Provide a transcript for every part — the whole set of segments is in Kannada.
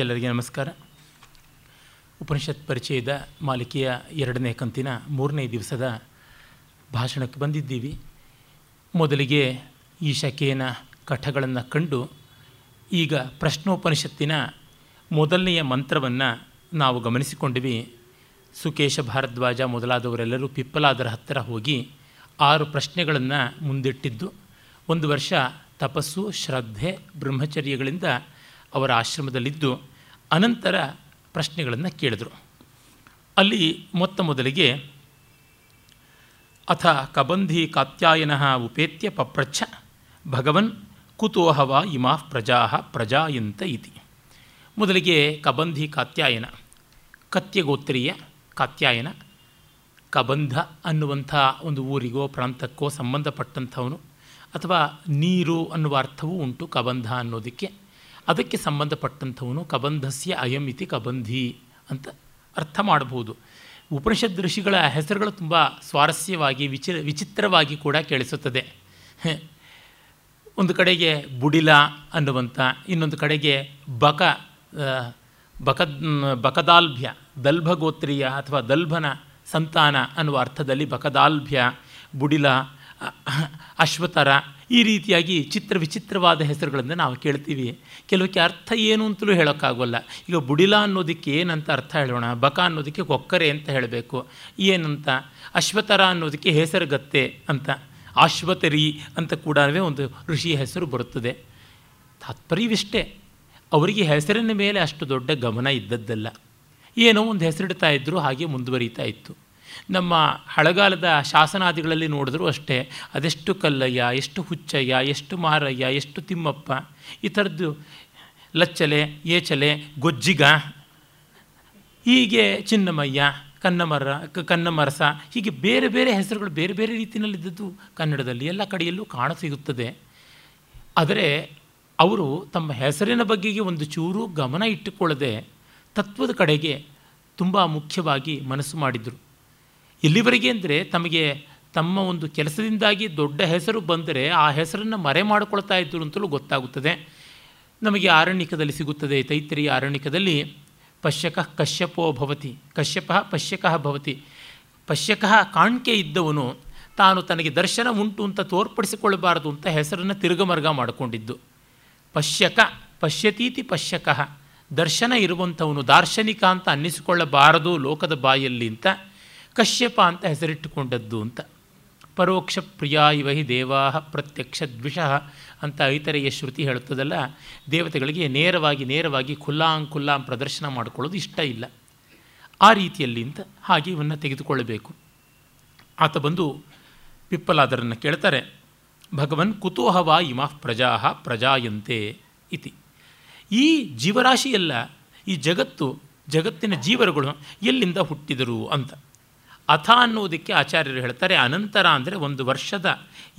ಎಲ್ಲರಿಗೆ ನಮಸ್ಕಾರ. ಉಪನಿಷತ್ ಪರಿಚಯದ ಮಾಲಿಕೆಯ 2ನೇ ಕಂತಿನ 3ನೇ ದಿವಸದ ಭಾಷಣಕ್ಕೆ ಬಂದಿದ್ದೀವಿ. ಮೊದಲಿಗೆ ಈ ಶಕೆಯ ಕಠಗಳನ್ನು ಕಂಡು ಈಗ ಪ್ರಶ್ನೋಪನಿಷತ್ತಿನ ಮೊದಲನೆಯ ಮಂತ್ರವನ್ನು ನಾವು ಗಮನಿಸಿಕೊಂಡಿವಿ. ಸುಕೇಶ ಭಾರದ್ವಾಜ ಮೊದಲಾದವರೆಲ್ಲರೂ ಪಿಪ್ಪಲಾದರ ಹತ್ತಿರ ಹೋಗಿ 6 ಪ್ರಶ್ನೆಗಳನ್ನು ಮುಂದಿಟ್ಟಿದ್ದು, 1 ವರ್ಷ ತಪಸ್ಸು, ಶ್ರದ್ಧೆ, ಬ್ರಹ್ಮಚರ್ಯಗಳಿಂದ ಅವರ ಆಶ್ರಮದಲ್ಲಿದ್ದು ಅನಂತರ ಪ್ರಶ್ನೆಗಳನ್ನು ಕೇಳಿದರು. ಅಲ್ಲಿ ಮೊತ್ತ ಮೊದಲಿಗೆ ಅಥ ಕಬಂಧಿ ಕಾತ್ಯಾಯನಃ ಉಪೇತ್ಯ ಪಪ್ರಚ್ಛ ಭಗವನ್ ಕುತೋಹವಾ ಇಮಾ ಪ್ರಜಾ ಪ್ರಜಾಯಂತ ಇತಿ. ಮೊದಲಿಗೆ ಕಬಂಧಿ ಕಾತ್ಯಾಯನ, ಕತ್ಯಗೋತ್ರೀಯ ಕಾತ್ಯಾಯನ, ಕಬಂಧ ಅನ್ನುವಂಥ ಒಂದು ಊರಿಗೋ ಪ್ರಾಂತಕ್ಕೋ ಸಂಬಂಧಪಟ್ಟಂಥವನು, ಅಥವಾ ನೀರು ಅನ್ನುವ ಅರ್ಥವೂ ಉಂಟು ಕಬಂಧ ಅನ್ನೋದಕ್ಕೆ. ಅದಕ್ಕೆ ಸಂಬಂಧಪಟ್ಟಂಥವನು ಕಬಂಧಸ್ಯ ಅಯಂ ಇತಿ ಕಬಂಧಿ ಅಂತ ಅರ್ಥ ಮಾಡಬಹುದು. ಉಪನಿಷತ್ ಋಷಿಗಳ ಹೆಸರುಗಳು ತುಂಬ ಸ್ವಾರಸ್ಯವಾಗಿ ವಿಚಿತ್ರವಾಗಿ ಕೂಡ ಕೇಳಿಸುತ್ತದೆ. ಒಂದು ಕಡೆಗೆ ಬುಡಿಲ ಅನ್ನುವಂಥ, ಇನ್ನೊಂದು ಕಡೆಗೆ ಬಕದಾಲ್ಭ್ಯ, ದಲ್ಭಗೋತ್ರೀಯ ಅಥವಾ ದಲ್ಭನ ಸಂತಾನ ಅನ್ನುವ ಅರ್ಥದಲ್ಲಿ ಬಕದಾಲ್ಭ್ಯ, ಬುಡಿಲ, ಅಶ್ವತರ, ಈ ರೀತಿಯಾಗಿ ವಿಚಿತ್ರವಾದ ಹೆಸರುಗಳನ್ನು ನಾವು ಕೇಳ್ತೀವಿ. ಕೆಲವಕ್ಕೆ ಅರ್ಥ ಏನು ಅಂತಲೂ ಹೇಳೋಕ್ಕಾಗೋಲ್ಲ. ಈಗ ಬುಡಿಲ ಅನ್ನೋದಕ್ಕೆ ಏನಂತ ಅರ್ಥ ಹೇಳೋಣ, ಬಕ ಅನ್ನೋದಕ್ಕೆ ಕೊಕ್ಕರೆ ಅಂತ ಹೇಳಬೇಕು, ಏನಂತ, ಅಶ್ವತರ ಅನ್ನೋದಕ್ಕೆ ಹೆಸರುಗತ್ತೆ ಅಂತ, ಅಶ್ವತರಿ ಅಂತ ಕೂಡ ಒಂದು ಋಷಿ ಹೆಸರು ಬರುತ್ತದೆ. ತಾತ್ಪರ್ಯವಿಷ್ಟೇ, ಅವರಿಗೆ ಹೆಸರಿನ ಮೇಲೆ ಅಷ್ಟು ದೊಡ್ಡ ಗಮನ ಇದ್ದದ್ದಲ್ಲ. ಏನೋ ಒಂದು ಹೆಸರಿಡ್ತಾ ಇದ್ದರೂ ಹಾಗೆ ಮುಂದುವರಿತಾ ಇತ್ತು. ನಮ್ಮ ಹಳಗಾಲದ ಶಾಸನಾದಿಗಳಲ್ಲಿ ನೋಡಿದ್ರೂ ಅಷ್ಟೇ, ಅದೆಷ್ಟು ಕಲ್ಲಯ್ಯ, ಎಷ್ಟು ಹುಚ್ಚಯ್ಯ, ಎಷ್ಟು ಮಾರಯ್ಯ, ಎಷ್ಟು ತಿಮ್ಮಪ್ಪ, ಈ ಥರದ್ದು ಲಚ್ಚಲೆ, ಏಚಲೆ, ಗೊಜ್ಜಿಗ, ಹೀಗೆ ಚಿನ್ನಮಯ್ಯ, ಕನ್ನಮರಸ, ಹೀಗೆ ಬೇರೆ ಬೇರೆ ಹೆಸರುಗಳು ಬೇರೆ ಬೇರೆ ರೀತಿಯಲ್ಲಿದ್ದದ್ದು ಕನ್ನಡದಲ್ಲಿ ಎಲ್ಲ ಕಡೆಯಲ್ಲೂ ಕಾಣಸಿಗುತ್ತದೆ. ಆದರೆ ಅವರು ತಮ್ಮ ಹೆಸರಿನ ಬಗ್ಗೆಗೆ ಒಂದು ಚೂರು ಗಮನ ಇಟ್ಟುಕೊಳ್ಳದೆ ತತ್ವದ ಕಡೆಗೆ ತುಂಬ ಮುಖ್ಯವಾಗಿ ಮನಸ್ಸು ಮಾಡಿದರು. ಇಲ್ಲಿವರೆಗೆ ಅಂದರೆ ತಮಗೆ ತಮ್ಮ ಒಂದು ಕೆಲಸದಿಂದಾಗಿ ದೊಡ್ಡ ಹೆಸರು ಬಂದರೆ ಆ ಹೆಸರನ್ನು ಮರೆ ಮಾಡಿಕೊಳ್ತಾ ಇದ್ದರು ಅಂತಲೂ ಗೊತ್ತಾಗುತ್ತದೆ. ನಮಗೆ ಆರಣ್ಯಕದಲ್ಲಿ ಸಿಗುತ್ತದೆ, ತೈತ್ತರಿಯ ಆರಣ್ಯಕದಲ್ಲಿ ಪಶ್ಯಕ ಕಶ್ಯಪೋ ಭವತಿ, ಕಶ್ಯಪ ಪಶ್ಯಕಃ ಭವತಿ, ಪಶ್ಯಕಃ ಕಾಣಿಕೆ ಇದ್ದವನು ತಾನು ತನಗೆ ದರ್ಶನ ಉಂಟು ಅಂತ ತೋರ್ಪಡಿಸಿಕೊಳ್ಳಬಾರದು ಅಂತ ಹೆಸರನ್ನು ತಿರುಗಮರ್ಗ ಮಾಡಿಕೊಂಡಿದ್ದು. ಪಶ್ಯಕ ಪಶ್ಯತೀತಿ ಪಶ್ಯಕಃ, ದರ್ಶನ ಇರುವಂಥವನು, ದಾರ್ಶನಿಕ ಅಂತ ಅನ್ನಿಸಿಕೊಳ್ಳಬಾರದು ಲೋಕದ ಬಾಯಲ್ಲಿ ಅಂತ ಕಶ್ಯಪ ಅಂತ ಹೆಸರಿಟ್ಟುಕೊಂಡದ್ದು ಅಂತ. ಪರೋಕ್ಷ ಪ್ರಿಯ ಇವ ಹಿ ದೇವಾ ಪ್ರತ್ಯಕ್ಷ ದ್ವಿಷಃ ಅಂತ ಐತರೆಯ ಶ್ರುತಿ ಹೇಳುತ್ತದಲ್ಲ, ದೇವತೆಗಳಿಗೆ ನೇರವಾಗಿ ಖುಲ್ಲಾಂ ಪ್ರದರ್ಶನ ಮಾಡಿಕೊಳ್ಳೋದು ಇಷ್ಟ ಇಲ್ಲ, ಆ ರೀತಿಯಲ್ಲಿ ಅಂತ ಹಾಗೆ ಇವನ್ನು ತೆಗೆದುಕೊಳ್ಳಬೇಕು. ಆತ ಬಂದು ಪಿಪ್ಪಲಾದರನ್ನು ಕೇಳ್ತಾರೆ, ಭಗವನ್ ಕುತೂಹವಾ ಇಮಾ ಪ್ರಜಾ ಪ್ರಜಾಯಂತೆ ಇತಿ. ಈ ಜೀವರಾಶಿಯೆಲ್ಲ, ಈ ಜಗತ್ತಿನ ಜೀವರುಗಳು ಎಲ್ಲಿಂದ ಹುಟ್ಟಿದರು ಅಂತ. ಅಥ ಅನ್ನುವುದಕ್ಕೆ ಆಚಾರ್ಯರು ಹೇಳ್ತಾರೆ ಅನಂತರ ಅಂದರೆ 1 ವರ್ಷದ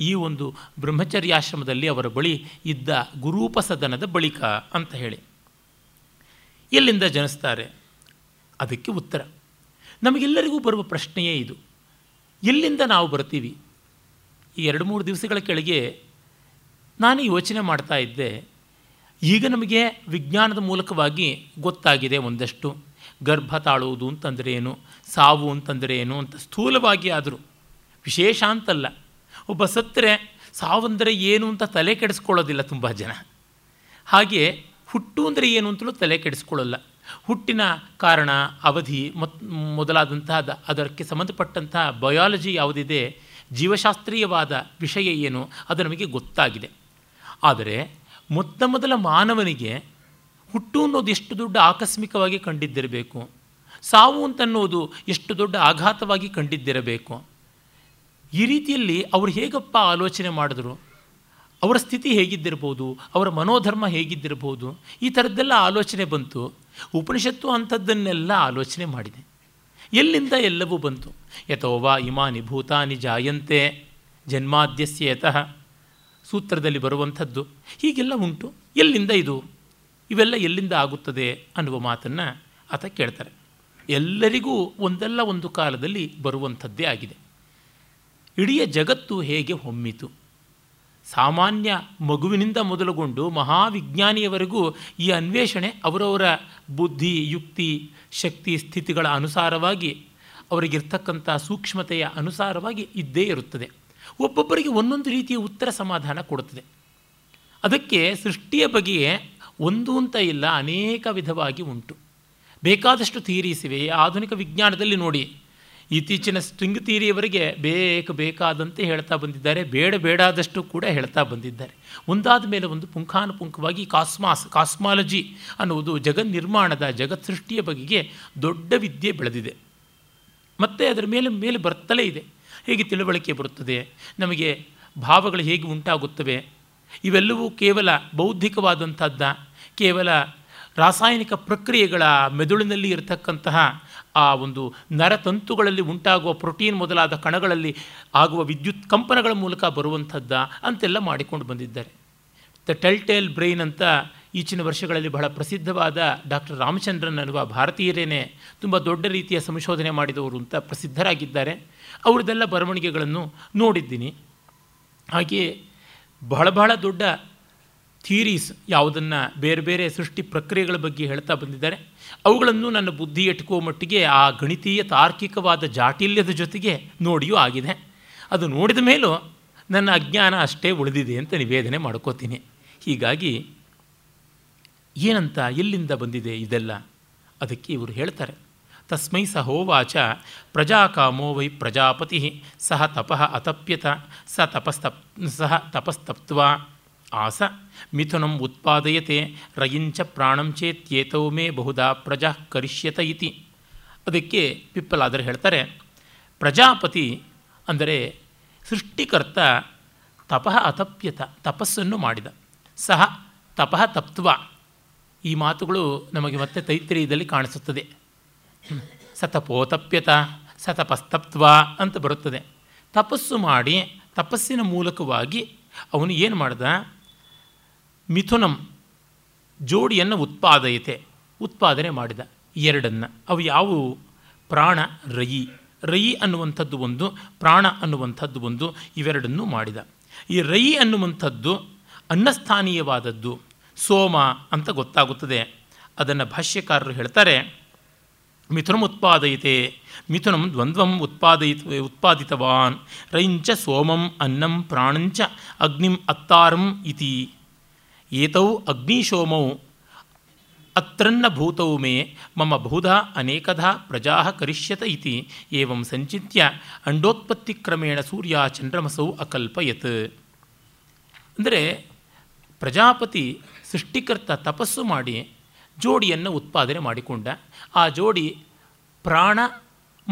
ಈ ಒಂದು ಬ್ರಹ್ಮಚರ್ಯಾಶ್ರಮದಲ್ಲಿ ಅವರ ಬಳಿ ಇದ್ದ ಗುರೂಪಸದನದ ಬಳಿಕ ಅಂತ ಹೇಳಿ. ಎಲ್ಲಿಂದ ಜನಿಸ್ತಾರೆ? ಅದಕ್ಕೆ ಉತ್ತರ ನಮಗೆಲ್ಲರಿಗೂ ಬರುವ ಪ್ರಶ್ನೆಯೇ ಇದು, ಎಲ್ಲಿಂದ ನಾವು ಬರ್ತೀವಿ? ಈ 2-3 ದಿವಸಗಳ ಕೆಳಗೆ ನಾನು ಯೋಚನೆ ಮಾಡ್ತಾ ಇದ್ದೆ. ಈಗ ನಮಗೆ ವಿಜ್ಞಾನದ ಮೂಲಕವಾಗಿ ಗೊತ್ತಾಗಿದೆ ಒಂದಷ್ಟು, ಗರ್ಭ ತಾಳುವುದು ಅಂತಂದರೆ ಏನು, ಸಾವು ಅಂತಂದರೆ ಏನು ಅಂತ ಸ್ಥೂಲವಾಗಿ. ಆದರೂ ವಿಶೇಷ ಅಂತಲ್ಲ, ಒಬ್ಬ ಸತ್ತರೆ ಸಾವಂದರೆ ಏನು ಅಂತ ತಲೆ ಕೆಡಿಸ್ಕೊಳ್ಳೋದಿಲ್ಲ ತುಂಬ ಜನ. ಹಾಗೆ ಹುಟ್ಟು ಅಂದರೆ ಏನು ಅಂತಲೂ ತಲೆ ಕೆಡಿಸ್ಕೊಳ್ಳಲ್ಲ. ಹುಟ್ಟಿನ ಕಾರಣ, ಅವಧಿ ಮೊದಲಾದಂತಹ ಅದಕ್ಕೆ ಸಂಬಂಧಪಟ್ಟಂತಹ ಬಯಾಲಜಿ ಯಾವುದಿದೆ, ಜೀವಶಾಸ್ತ್ರೀಯವಾದ ವಿಷಯ ಏನು, ಅದು ನಮಗೆ ಗೊತ್ತಾಗಿದೆ. ಆದರೆ ಮೊದಲ ಮಾನವನಿಗೆ ಹುಟ್ಟು ಅನ್ನೋದು ಎಷ್ಟು ದೊಡ್ಡ ಆಕಸ್ಮಿಕವಾಗಿ ಕಂಡಿದ್ದಿರಬೇಕು, ಸಾವು ಅಂತನ್ನೋದು ಎಷ್ಟು ದೊಡ್ಡ ಆಘಾತವಾಗಿ ಕಂಡಿದ್ದಿರಬೇಕು. ಈ ರೀತಿಯಲ್ಲಿ ಅವರು ಹೇಗಪ್ಪ ಆಲೋಚನೆ ಮಾಡಿದ್ರು, ಅವರ ಸ್ಥಿತಿ ಹೇಗಿದ್ದಿರ್ಬೋದು, ಅವರ ಮನೋಧರ್ಮ ಹೇಗಿದ್ದಿರ್ಬೋದು, ಈ ಥರದ್ದೆಲ್ಲ ಆಲೋಚನೆ ಬಂತು. ಉಪನಿಷತ್ತು ಅಂಥದ್ದನ್ನೆಲ್ಲ ಆಲೋಚನೆ ಮಾಡಿದೆ. ಎಲ್ಲಿಂದ ಎಲ್ಲವೂ ಬಂತು? ಯಥೋವಾ ಇಮಾನಿ ಭೂತಾನಿ ಜಾಯಂತೆ ಜನ್ಮಾದ್ಯಸ್ಯ ಯತಃ ಸೂತ್ರದಲ್ಲಿ ಬರುವಂಥದ್ದು ಹೀಗೆಲ್ಲ ಉಂಟು. ಎಲ್ಲಿಂದ ಇದು, ಇವೆಲ್ಲ ಎಲ್ಲಿಂದ ಆಗುತ್ತದೆ ಅನ್ನುವ ಮಾತನ್ನು ಆತ ಕೇಳ್ತಾರೆ. ಎಲ್ಲರಿಗೂ ಒಂದಲ್ಲ ಒಂದು ಕಾಲದಲ್ಲಿ ಬರುವಂಥದ್ದೇ ಆಗಿದೆ. ಇಡೀ ಜಗತ್ತು ಹೇಗೆ ಹೊಮ್ಮಿತು, ಸಾಮಾನ್ಯ ಮಗುವಿನಿಂದ ಮೊದಲುಗೊಂಡು ಮಹಾವಿಜ್ಞಾನಿಯವರೆಗೂ ಈ ಅನ್ವೇಷಣೆ ಅವರವರ ಬುದ್ಧಿ, ಯುಕ್ತಿ, ಶಕ್ತಿ, ಸ್ಥಿತಿಗಳ ಅನುಸಾರವಾಗಿ, ಅವರಿಗಿರ್ತಕ್ಕಂಥ ಸೂಕ್ಷ್ಮತೆಯ ಅನುಸಾರವಾಗಿ ಇದ್ದೇ ಇರುತ್ತದೆ. ಒಬ್ಬೊಬ್ಬರಿಗೆ ಒಂದೊಂದು ರೀತಿಯ ಉತ್ತರ ಸಮಾಧಾನ ಕೊಡುತ್ತದೆ. ಅದಕ್ಕೆ ಸೃಷ್ಟಿಯ ಬಗೆಯೇ ಒಂದು ಅಂತ ಇಲ್ಲ, ಅನೇಕ ವಿಧವಾಗಿ ಉಂಟು. ಬೇಕಾದಷ್ಟು ಥಿಯರೀಸ್ ಇವೆ ಆಧುನಿಕ ವಿಜ್ಞಾನದಲ್ಲಿ. ನೋಡಿ, ಇತ್ತೀಚಿನ ಸ್ಟ್ರಿಂಗ್ ಥಿಯರಿಯವರೆಗೆ ಬೇಕಾದಂತೆ ಹೇಳ್ತಾ ಬಂದಿದ್ದಾರೆ, ಬೇಡಾದಷ್ಟು ಕೂಡ ಹೇಳ್ತಾ ಬಂದಿದ್ದಾರೆ. ಒಂದಾದ ಮೇಲೆ ಒಂದು ಪುಂಖಾನುಪುಂಖವಾಗಿ ಕಾಸ್ಮಾಲಜಿ ಅನ್ನುವುದು ಜಗನ್ ನಿರ್ಮಾಣದ, ಜಗತ್ ಸೃಷ್ಟಿಯ ಬಗೆಗೆ ದೊಡ್ಡ ವಿದ್ಯೆ ಬೆಳೆದಿದೆ. ಮತ್ತು ಅದರ ಮೇಲೆ ಮೇಲೆ ಬರ್ತಲೇ ಇದೆ. ಹೇಗೆ ತಿಳುವಳಿಕೆ ಬರುತ್ತದೆ, ನಮಗೆ ಭಾವಗಳು ಹೇಗೆ ಉಂಟಾಗುತ್ತವೆ, ಇವೆಲ್ಲವೂ ಕೇವಲ ಬೌದ್ಧಿಕವಾದಂಥದ್ದ, ಕೇವಲ ರಾಸಾಯನಿಕ ಪ್ರಕ್ರಿಯೆಗಳ ಮೆದುಳಿನಲ್ಲಿ ಇರತಕ್ಕಂತಹ ಆ ಒಂದು ನರತಂತುಗಳಲ್ಲಿ ಉಂಟಾಗುವ ಪ್ರೋಟೀನ್ ಮೊದಲಾದ ಕಣಗಳಲ್ಲಿ ಆಗುವ ವಿದ್ಯುತ್ ಕಂಪನಗಳ ಮೂಲಕ ಬರುವಂಥದ್ದ ಅಂತೆಲ್ಲ ಮಾಡಿಕೊಂಡು ಬಂದಿದ್ದಾರೆ. ದ ಟೆಲ್ ಟೇಲ್ ಬ್ರೈನ್ ಅಂತ ಈಚಿನ ವರ್ಷಗಳಲ್ಲಿ ಬಹಳ ಪ್ರಸಿದ್ಧವಾದ ಡಾಕ್ಟರ್ ರಾಮಚಂದ್ರನ್ ಅನ್ನುವ ಭಾರತೀಯರೇನೆ ತುಂಬ ದೊಡ್ಡ ರೀತಿಯ ಸಂಶೋಧನೆ ಮಾಡಿದವರು ಅಂತ ಪ್ರಸಿದ್ಧರಾಗಿದ್ದಾರೆ. ಅವ್ರದ್ದೆಲ್ಲ ಬರವಣಿಗೆಗಳನ್ನು ನೋಡಿದ್ದೀನಿ. ಹಾಗೆಯೇ ಬಹಳ ದೊಡ್ಡ ಥಿಯರೀಸ್ ಯಾವುದನ್ನು ಬೇರೆ ಬೇರೆ ಸೃಷ್ಟಿ ಪ್ರಕ್ರಿಯೆಗಳ ಬಗ್ಗೆ ಹೇಳ್ತಾ ಬಂದಿದ್ದಾರೆ, ಅವುಗಳನ್ನು ನನ್ನ ಬುದ್ಧಿ ಎಟ್ಕೋ ಮಟ್ಟಿಗೆ ಆ ಗಣಿತೀಯ ತಾರ್ಕಿಕವಾದ ಜಾಟಿಲ್ಯದ ಜೊತೆಗೆ ನೋಡಿಯೂ ಆಗಿದೆ. ಅದು ನೋಡಿದ ಮೇಲೂ ನನ್ನ ಅಜ್ಞಾನ ಅಷ್ಟೇ ಉಳಿದಿದೆ ಅಂತ ನಿವೇದನೆ ಮಾಡ್ಕೋತೀನಿ. ಹೀಗಾಗಿ ಏನಂತ, ಎಲ್ಲಿಂದ ಬಂದಿದೆ ಇದೆಲ್ಲ? ಅದಕ್ಕೆ ಇವರು ಹೇಳ್ತಾರೆ, ತಸ್ಮೈ ಸಹೋವಾಚ ಪ್ರಜಾಕಾಮೋ ವೈ ಪ್ರಜಾಪತಿ ಸಹ ತಪಃ ಅತಪ್ಯತ ಸಹ ತಪಸ್ತಪ್ತ್ವಾ ಆಸ ಮಿಥುನಂ ಉತ್ಪಾದಯತೆ ರಯಿಂಚ ಪ್ರಾಣಂ ಚೇತ್ಯೇತೌ ಮೇ ಬಹುಧಾ ಪ್ರಜಾ ಕರಿಷ್ಯತ ಇತಿ. ಅದಕ್ಕೆ ಪಿಪ್ಪಲಾದರು ಹೇಳ್ತಾರೆ, ಪ್ರಜಾಪತಿ ಅಂದರೆ ಸೃಷ್ಟಿಕರ್ತ ತಪಃ ಅತಪ್ಯತ, ತಪಸ್ಸನ್ನು ಮಾಡಿದ, ಸಹ ತಪಃ ತಪ್ತ್ವ. ಈ ಮಾತುಗಳು ನಮಗೆ ಮತ್ತೆ ತೈತ್ರಿಯದಲ್ಲಿ ಕಾಣಿಸುತ್ತದೆ. ಸತಪೋತಪ್ಯತ ಸತಪಸ್ತಪ್ತ್ವ ಅಂತ ಬರುತ್ತದೆ. ತಪಸ್ಸು ಮಾಡಿ, ತಪಸ್ಸಿನ ಮೂಲಕವಾಗಿ ಅವನು ಏನು ಮಾಡ್ದ, ಮಿಥುನಂ ಜೋಡಿಯನ್ನು ಉತ್ಪಾದನೆ ಮಾಡಿದ, ಎರಡನ್ನು. ಅವು ಯಾವುವು? ಪ್ರಾಣ, ರಯಿ ಅನ್ನುವಂಥದ್ದು ಒಂದು, ಪ್ರಾಣ ಅನ್ನುವಂಥದ್ದು ಒಂದು, ಇವೆರಡನ್ನು ಮಾಡಿದ. ಈ ರಯಿ ಅನ್ನುವಂಥದ್ದು ಅನ್ನಸ್ಥಾನೀಯವಾದದ್ದು, ಸೋಮ ಅಂತ ಗೊತ್ತಾಗುತ್ತದೆ. ಅದನ್ನು ಭಾಷ್ಯಕಾರರು ಹೇಳ್ತಾರೆ, ಮಿಥುನಂ ಉತ್ಪಾದಯತೆ, ಮಿಥುನಂ ದ್ವಂದ್ವಂ ಉತ್ಪಾದಿತವಾನ್, ರೈಂಚ ಸೋಮಂ ಅನ್ನಂ ಪ್ರಾಣಂಚ ಅಗ್ನಿಂ ಅತ್ತಾರಂ ಇತಿ. ಏತೌ ಅಗ್ನಿಶೋಮೌ ಅತ್ರನ್ನ ಭೂತೌ ಮೇ ಮಮ ಬಹುಧಾ ಅನೇಕಧಾ ಪ್ರಜಾ ಕರಿಷ್ಯತ ಇತಿ. ಏವಂ ಸಂಚಿತ್ಯ ಅಂಡೋತ್ಪತ್ತಿಕ್ರಮೇಣ ಸೂರ್ಯ ಚಂದ್ರಮಸೌ ಅಕಲ್ಪಯತ್. ಅಂದರೆ ಪ್ರಜಾಪತಿ ಸೃಷ್ಟಿಕರ್ತ ತಪಸ್ಸು ಮಾಡಿ ಜೋಡಿಯನ್ನು ಉತ್ಪಾದನೆ ಮಾಡಿಕೊಂಡ. ಆ ಜೋಡಿ ಪ್ರಾಣ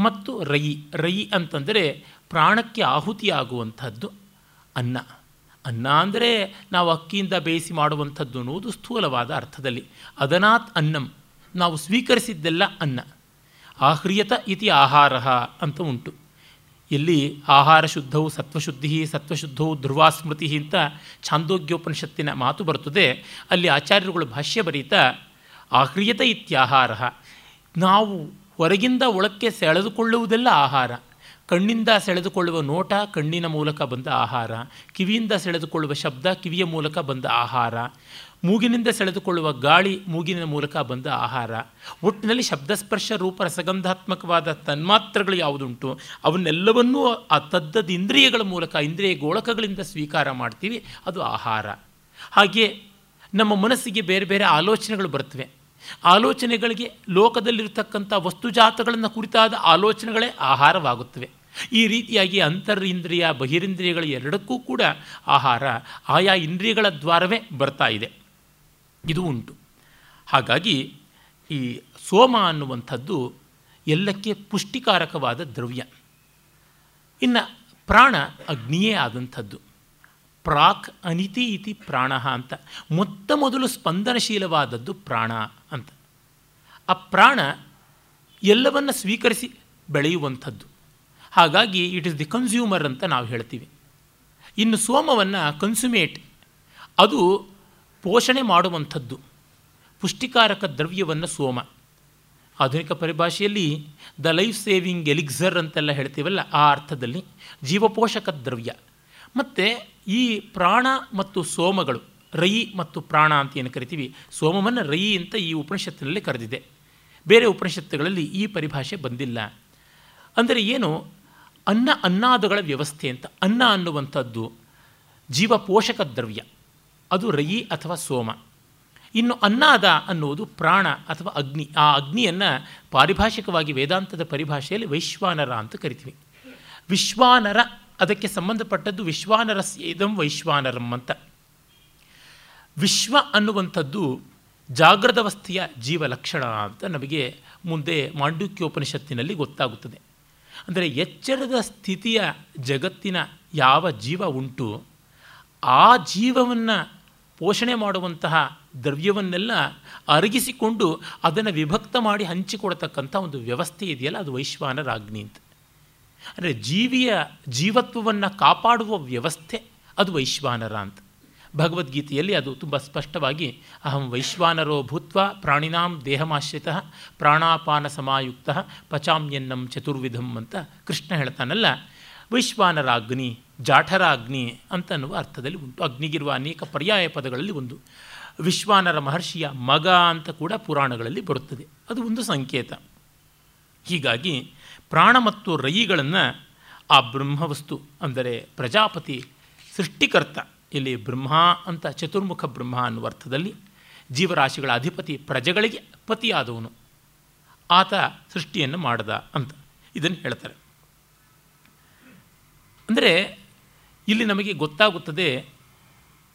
ಮತ್ತು ರಯಿ ಅಂತಂದರೆ ಪ್ರಾಣಕ್ಕೆ ಆಹುತಿಯಾಗುವಂಥದ್ದು ಅನ್ನ. ಅನ್ನ ಅಂದರೆ ನಾವು ಅಕ್ಕಿಯಿಂದ ಬೇಯಿಸಿ ಮಾಡುವಂಥದ್ದು ಅನ್ನುವುದು ಸ್ಥೂಲವಾದ ಅರ್ಥದಲ್ಲಿ. ಅದನಾತ್ ಅನ್ನಂ, ನಾವು ಸ್ವೀಕರಿಸಿದ್ದೆಲ್ಲ ಅನ್ನ. ಆಹ್ರಿಯತ ಇತಿ ಆಹಾರ ಅಂತ ಉಂಟು. ಇಲ್ಲಿ ಆಹಾರ ಶುದ್ಧವು ಸತ್ವಶುದ್ಧಿ, ಸತ್ವಶುದ್ಧವು ಧ್ರುವ ಸ್ಮೃತಿ ಅಂತ ಛಾಂದೋಗ್ಯೋಪನಿಷತ್ತಿನ ಮಾತು ಬರುತ್ತದೆ. ಅಲ್ಲಿ ಆಚಾರ್ಯರುಗಳು ಭಾಷ್ಯ ಬರೀತಾ, ಆಹ್ರಿಯತ ಇತ್ಯಾಹಾರ, ನಾವು ಹೊರಗಿಂದ ಒಳಕ್ಕೆ ಸೆಳೆದುಕೊಳ್ಳುವುದೆಲ್ಲ ಆಹಾರ. ಕಣ್ಣಿಂದ ಸೆಳೆದುಕೊಳ್ಳುವ ನೋಟ ಕಣ್ಣಿನ ಮೂಲಕ ಬಂದ ಆಹಾರ, ಕಿವಿಯಿಂದ ಸೆಳೆದುಕೊಳ್ಳುವ ಶಬ್ದ ಕಿವಿಯ ಮೂಲಕ ಬಂದ ಆಹಾರ, ಮೂಗಿನಿಂದ ಸೆಳೆದುಕೊಳ್ಳುವ ಗಾಳಿ ಮೂಗಿನ ಮೂಲಕ ಬಂದ ಆಹಾರ. ಒಟ್ಟಿನಲ್ಲಿ ಶಬ್ದಸ್ಪರ್ಶ ರೂಪ ರಸಗಂಧಾತ್ಮಕವಾದ ತನ್ಮಾತ್ರಗಳು ಯಾವುದುಂಟು ಅವನ್ನೆಲ್ಲವನ್ನೂ ಆ ತದ್ದದ ಇಂದ್ರಿಯಗಳ ಮೂಲಕ, ಇಂದ್ರಿಯ ಗೋಳಕಗಳಿಂದ ಸ್ವೀಕಾರ ಮಾಡ್ತೀವಿ, ಅದು ಆಹಾರ. ಹಾಗೆಯೇ ನಮ್ಮ ಮನಸ್ಸಿಗೆ ಬೇರೆ ಬೇರೆ ಆಲೋಚನೆಗಳು ಬರ್ತವೆ. ಆಲೋಚನೆಗಳಿಗೆ ಲೋಕದಲ್ಲಿರತಕ್ಕಂಥ ವಸ್ತುಜಾತಗಳನ್ನು ಕುರಿತಾದ ಆಲೋಚನೆಗಳೇ ಆಹಾರವಾಗುತ್ತವೆ. ಈ ರೀತಿಯಾಗಿ ಅಂತರಿಂದ್ರಿಯ ಬಹಿರಿಂದ್ರಿಯಗಳ ಎರಡಕ್ಕೂ ಕೂಡ ಆಹಾರ ಆಯಾ ಇಂದ್ರಿಯಗಳ ದ್ವಾರವೇ ಬರ್ತಾ ಇದೆ, ಇದು ಉಂಟು. ಹಾಗಾಗಿ ಈ ಸೋಮ ಅನ್ನುವಂಥದ್ದು ಎಲ್ಲಕ್ಕೆ ಪುಷ್ಟಿಕಾರಕವಾದ ದ್ರವ್ಯ. ಇನ್ನು ಪ್ರಾಣ ಅಗ್ನಿಯೇ ಆದಂಥದ್ದು. ಪ್ರಾಕ್ ಅನಿತಿ ಇತಿ ಪ್ರಾಣ ಅಂತ ಮೊತ್ತ ಮೊದಲು ಸ್ಪಂದನಶೀಲವಾದದ್ದು ಪ್ರಾಣ ಅಂತ. ಆ ಪ್ರಾಣ ಎಲ್ಲವನ್ನು ಸ್ವೀಕರಿಸಿ ಬೆಳೆಯುವಂಥದ್ದು. ಹಾಗಾಗಿ ಇಟ್ ಇಸ್ ದಿ ಕನ್ಸ್ಯೂಮರ್ ಅಂತ ನಾವು ಹೇಳ್ತೀವಿ. ಇನ್ನು ಸೋಮವನ್ನು ಕನ್ಸ್ಯೂಮೇಟ್, ಅದು ಪೋಷಣೆ ಮಾಡುವಂಥದ್ದು, ಪುಷ್ಟಿಕಾರಕ ದ್ರವ್ಯವನ್ನು ಸೋಮ. ಆಧುನಿಕ ಪರಿಭಾಷೆಯಲ್ಲಿ ದ ಲೈಫ್ ಸೇವಿಂಗ್ ಎಲಿಕ್ಸರ್ ಅಂತೆಲ್ಲ ಹೇಳ್ತೀವಲ್ಲ, ಆ ಅರ್ಥದಲ್ಲಿ ಜೀವಪೋಷಕ ದ್ರವ್ಯ ಮತ್ತು ಈ ಪ್ರಾಣ ಮತ್ತು ಸೋಮಗಳು, ರಯಿ ಮತ್ತು ಪ್ರಾಣ ಅಂತ ಏನು ಕರಿತೀವಿ, ಸೋಮವನ್ನು ರಯಿ ಅಂತ ಈ ಉಪನಿಷತ್ತಿನಲ್ಲಿ ಕರೆದಿದೆ. ಬೇರೆ ಉಪನಿಷತ್ತುಗಳಲ್ಲಿ ಈ ಪರಿಭಾಷೆ ಬಂದಿಲ್ಲ. ಅಂದರೆ ಏನು? ಅನ್ನ, ಅನ್ನಾದಗಳ ವ್ಯವಸ್ಥೆ ಅಂತ. ಅನ್ನ ಅನ್ನುವಂಥದ್ದು ಜೀವ ಪೋಷಕ ದ್ರವ್ಯ, ಅದು ರಯಿ ಅಥವಾ ಸೋಮ. ಇನ್ನು ಅನ್ನಾದ ಅನ್ನುವುದು ಪ್ರಾಣ ಅಥವಾ ಅಗ್ನಿ. ಆ ಅಗ್ನಿಯನ್ನು ಪಾರಿಭಾಷಿಕವಾಗಿ ವೇದಾಂತದ ಪರಿಭಾಷೆಯಲ್ಲಿ ವೈಶ್ವಾನರ ಅಂತ ಕರಿತೀವಿ. ವಿಶ್ವಾನರ, ಅದಕ್ಕೆ ಸಂಬಂಧಪಟ್ಟದ್ದು ವಿಶ್ವಾನರಸ್ಯ ಇದಂ ವೈಶ್ವಾನರಂ ಅಂತ. ವಿಶ್ವ ಅನ್ನುವಂಥದ್ದು ಜಾಗ್ರದವಸ್ಥೆಯ ಜೀವ ಲಕ್ಷಣ ಅಂತ ನಮಗೆ ಮುಂದೆ ಮಾಂಡುಕ್ಯೋಪನಿಷತ್ತಿನಲ್ಲಿ ಗೊತ್ತಾಗುತ್ತದೆ. ಅಂದರೆ ಎಚ್ಚರದ ಸ್ಥಿತಿಯ ಜಗತ್ತಿನ ಯಾವ ಜೀವ ಉಂಟು, ಆ ಜೀವವನ್ನು ಪೋಷಣೆ ಮಾಡುವಂತಹ ದ್ರವ್ಯವನ್ನೆಲ್ಲ ಅರಗಿಸಿಕೊಂಡು ಅದನ್ನು ವಿಭಕ್ತ ಮಾಡಿ ಹಂಚಿಕೊಡ್ತಕ್ಕಂಥ ಒಂದು ವ್ಯವಸ್ಥೆ ಇದೆಯಲ್ಲ, ಅದು ವೈಶ್ವಾನರ ಅಗ್ನಿ ಅಂತ. ಅಂದರೆ ಜೀವಿಯ ಜೀವತ್ವವನ್ನು ಕಾಪಾಡುವ ವ್ಯವಸ್ಥೆ ಅದು ವೈಶ್ವಾನರ ಅಂತ. ಭಗವದ್ಗೀತೆಯಲ್ಲಿ ಅದು ತುಂಬ ಸ್ಪಷ್ಟವಾಗಿ ಅಹಂ ವೈಶ್ವಾನರೋ ಭೂತ್ವ ಪ್ರಾಣಿನಾಂ ದೇಹಮಾಶ್ರಿತಃ ಪ್ರಾಣಾಪಾನ ಸಮಾಯುಕ್ತಃ ಪಚಾಮ್ಯನ್ನಂ ಚತುರ್ವಿಧಂ ಅಂತ ಕೃಷ್ಣ ಹೇಳ್ತಾನಲ್ಲ. ವೈಶ್ವಾನರ ಅಗ್ನಿ, ಜಾಠರ ಅಗ್ನಿ ಅಂತನ್ನುವ ಅರ್ಥದಲ್ಲಿ ಉಂಟು. ಅಗ್ನಿಗಿರುವ ಅನೇಕ ಪರ್ಯಾಯ ಪದಗಳಲ್ಲಿ ಒಂದು. ವಿಶ್ವಾನರ ಮಹರ್ಷಿಯ ಮಗ ಅಂತ ಕೂಡ ಪುರಾಣಗಳಲ್ಲಿ ಬರುತ್ತದೆ, ಅದು ಒಂದು ಸಂಕೇತ. ಹೀಗಾಗಿ ಪ್ರಾಣ ಮತ್ತು ರಯಿಗಳನ್ನು ಆ ಬ್ರಹ್ಮವಸ್ತು ಅಂದರೆ ಪ್ರಜಾಪತಿ ಸೃಷ್ಟಿಕರ್ತ, ಇಲ್ಲಿ ಬ್ರಹ್ಮ ಅಂತ ಚತುರ್ಮುಖ ಬ್ರಹ್ಮ ಅನ್ನುವ ಅರ್ಥದಲ್ಲಿ ಜೀವರಾಶಿಗಳ ಅಧಿಪತಿ, ಪ್ರಜೆಗಳಿಗೆ ಪತಿಯಾದವನು, ಆತ ಸೃಷ್ಟಿಯನ್ನು ಮಾಡಿದ ಅಂತ ಇದನ್ನು ಹೇಳ್ತಾರೆ. ಅಂದರೆ ಇಲ್ಲಿ ನಮಗೆ ಗೊತ್ತಾಗುತ್ತದೆ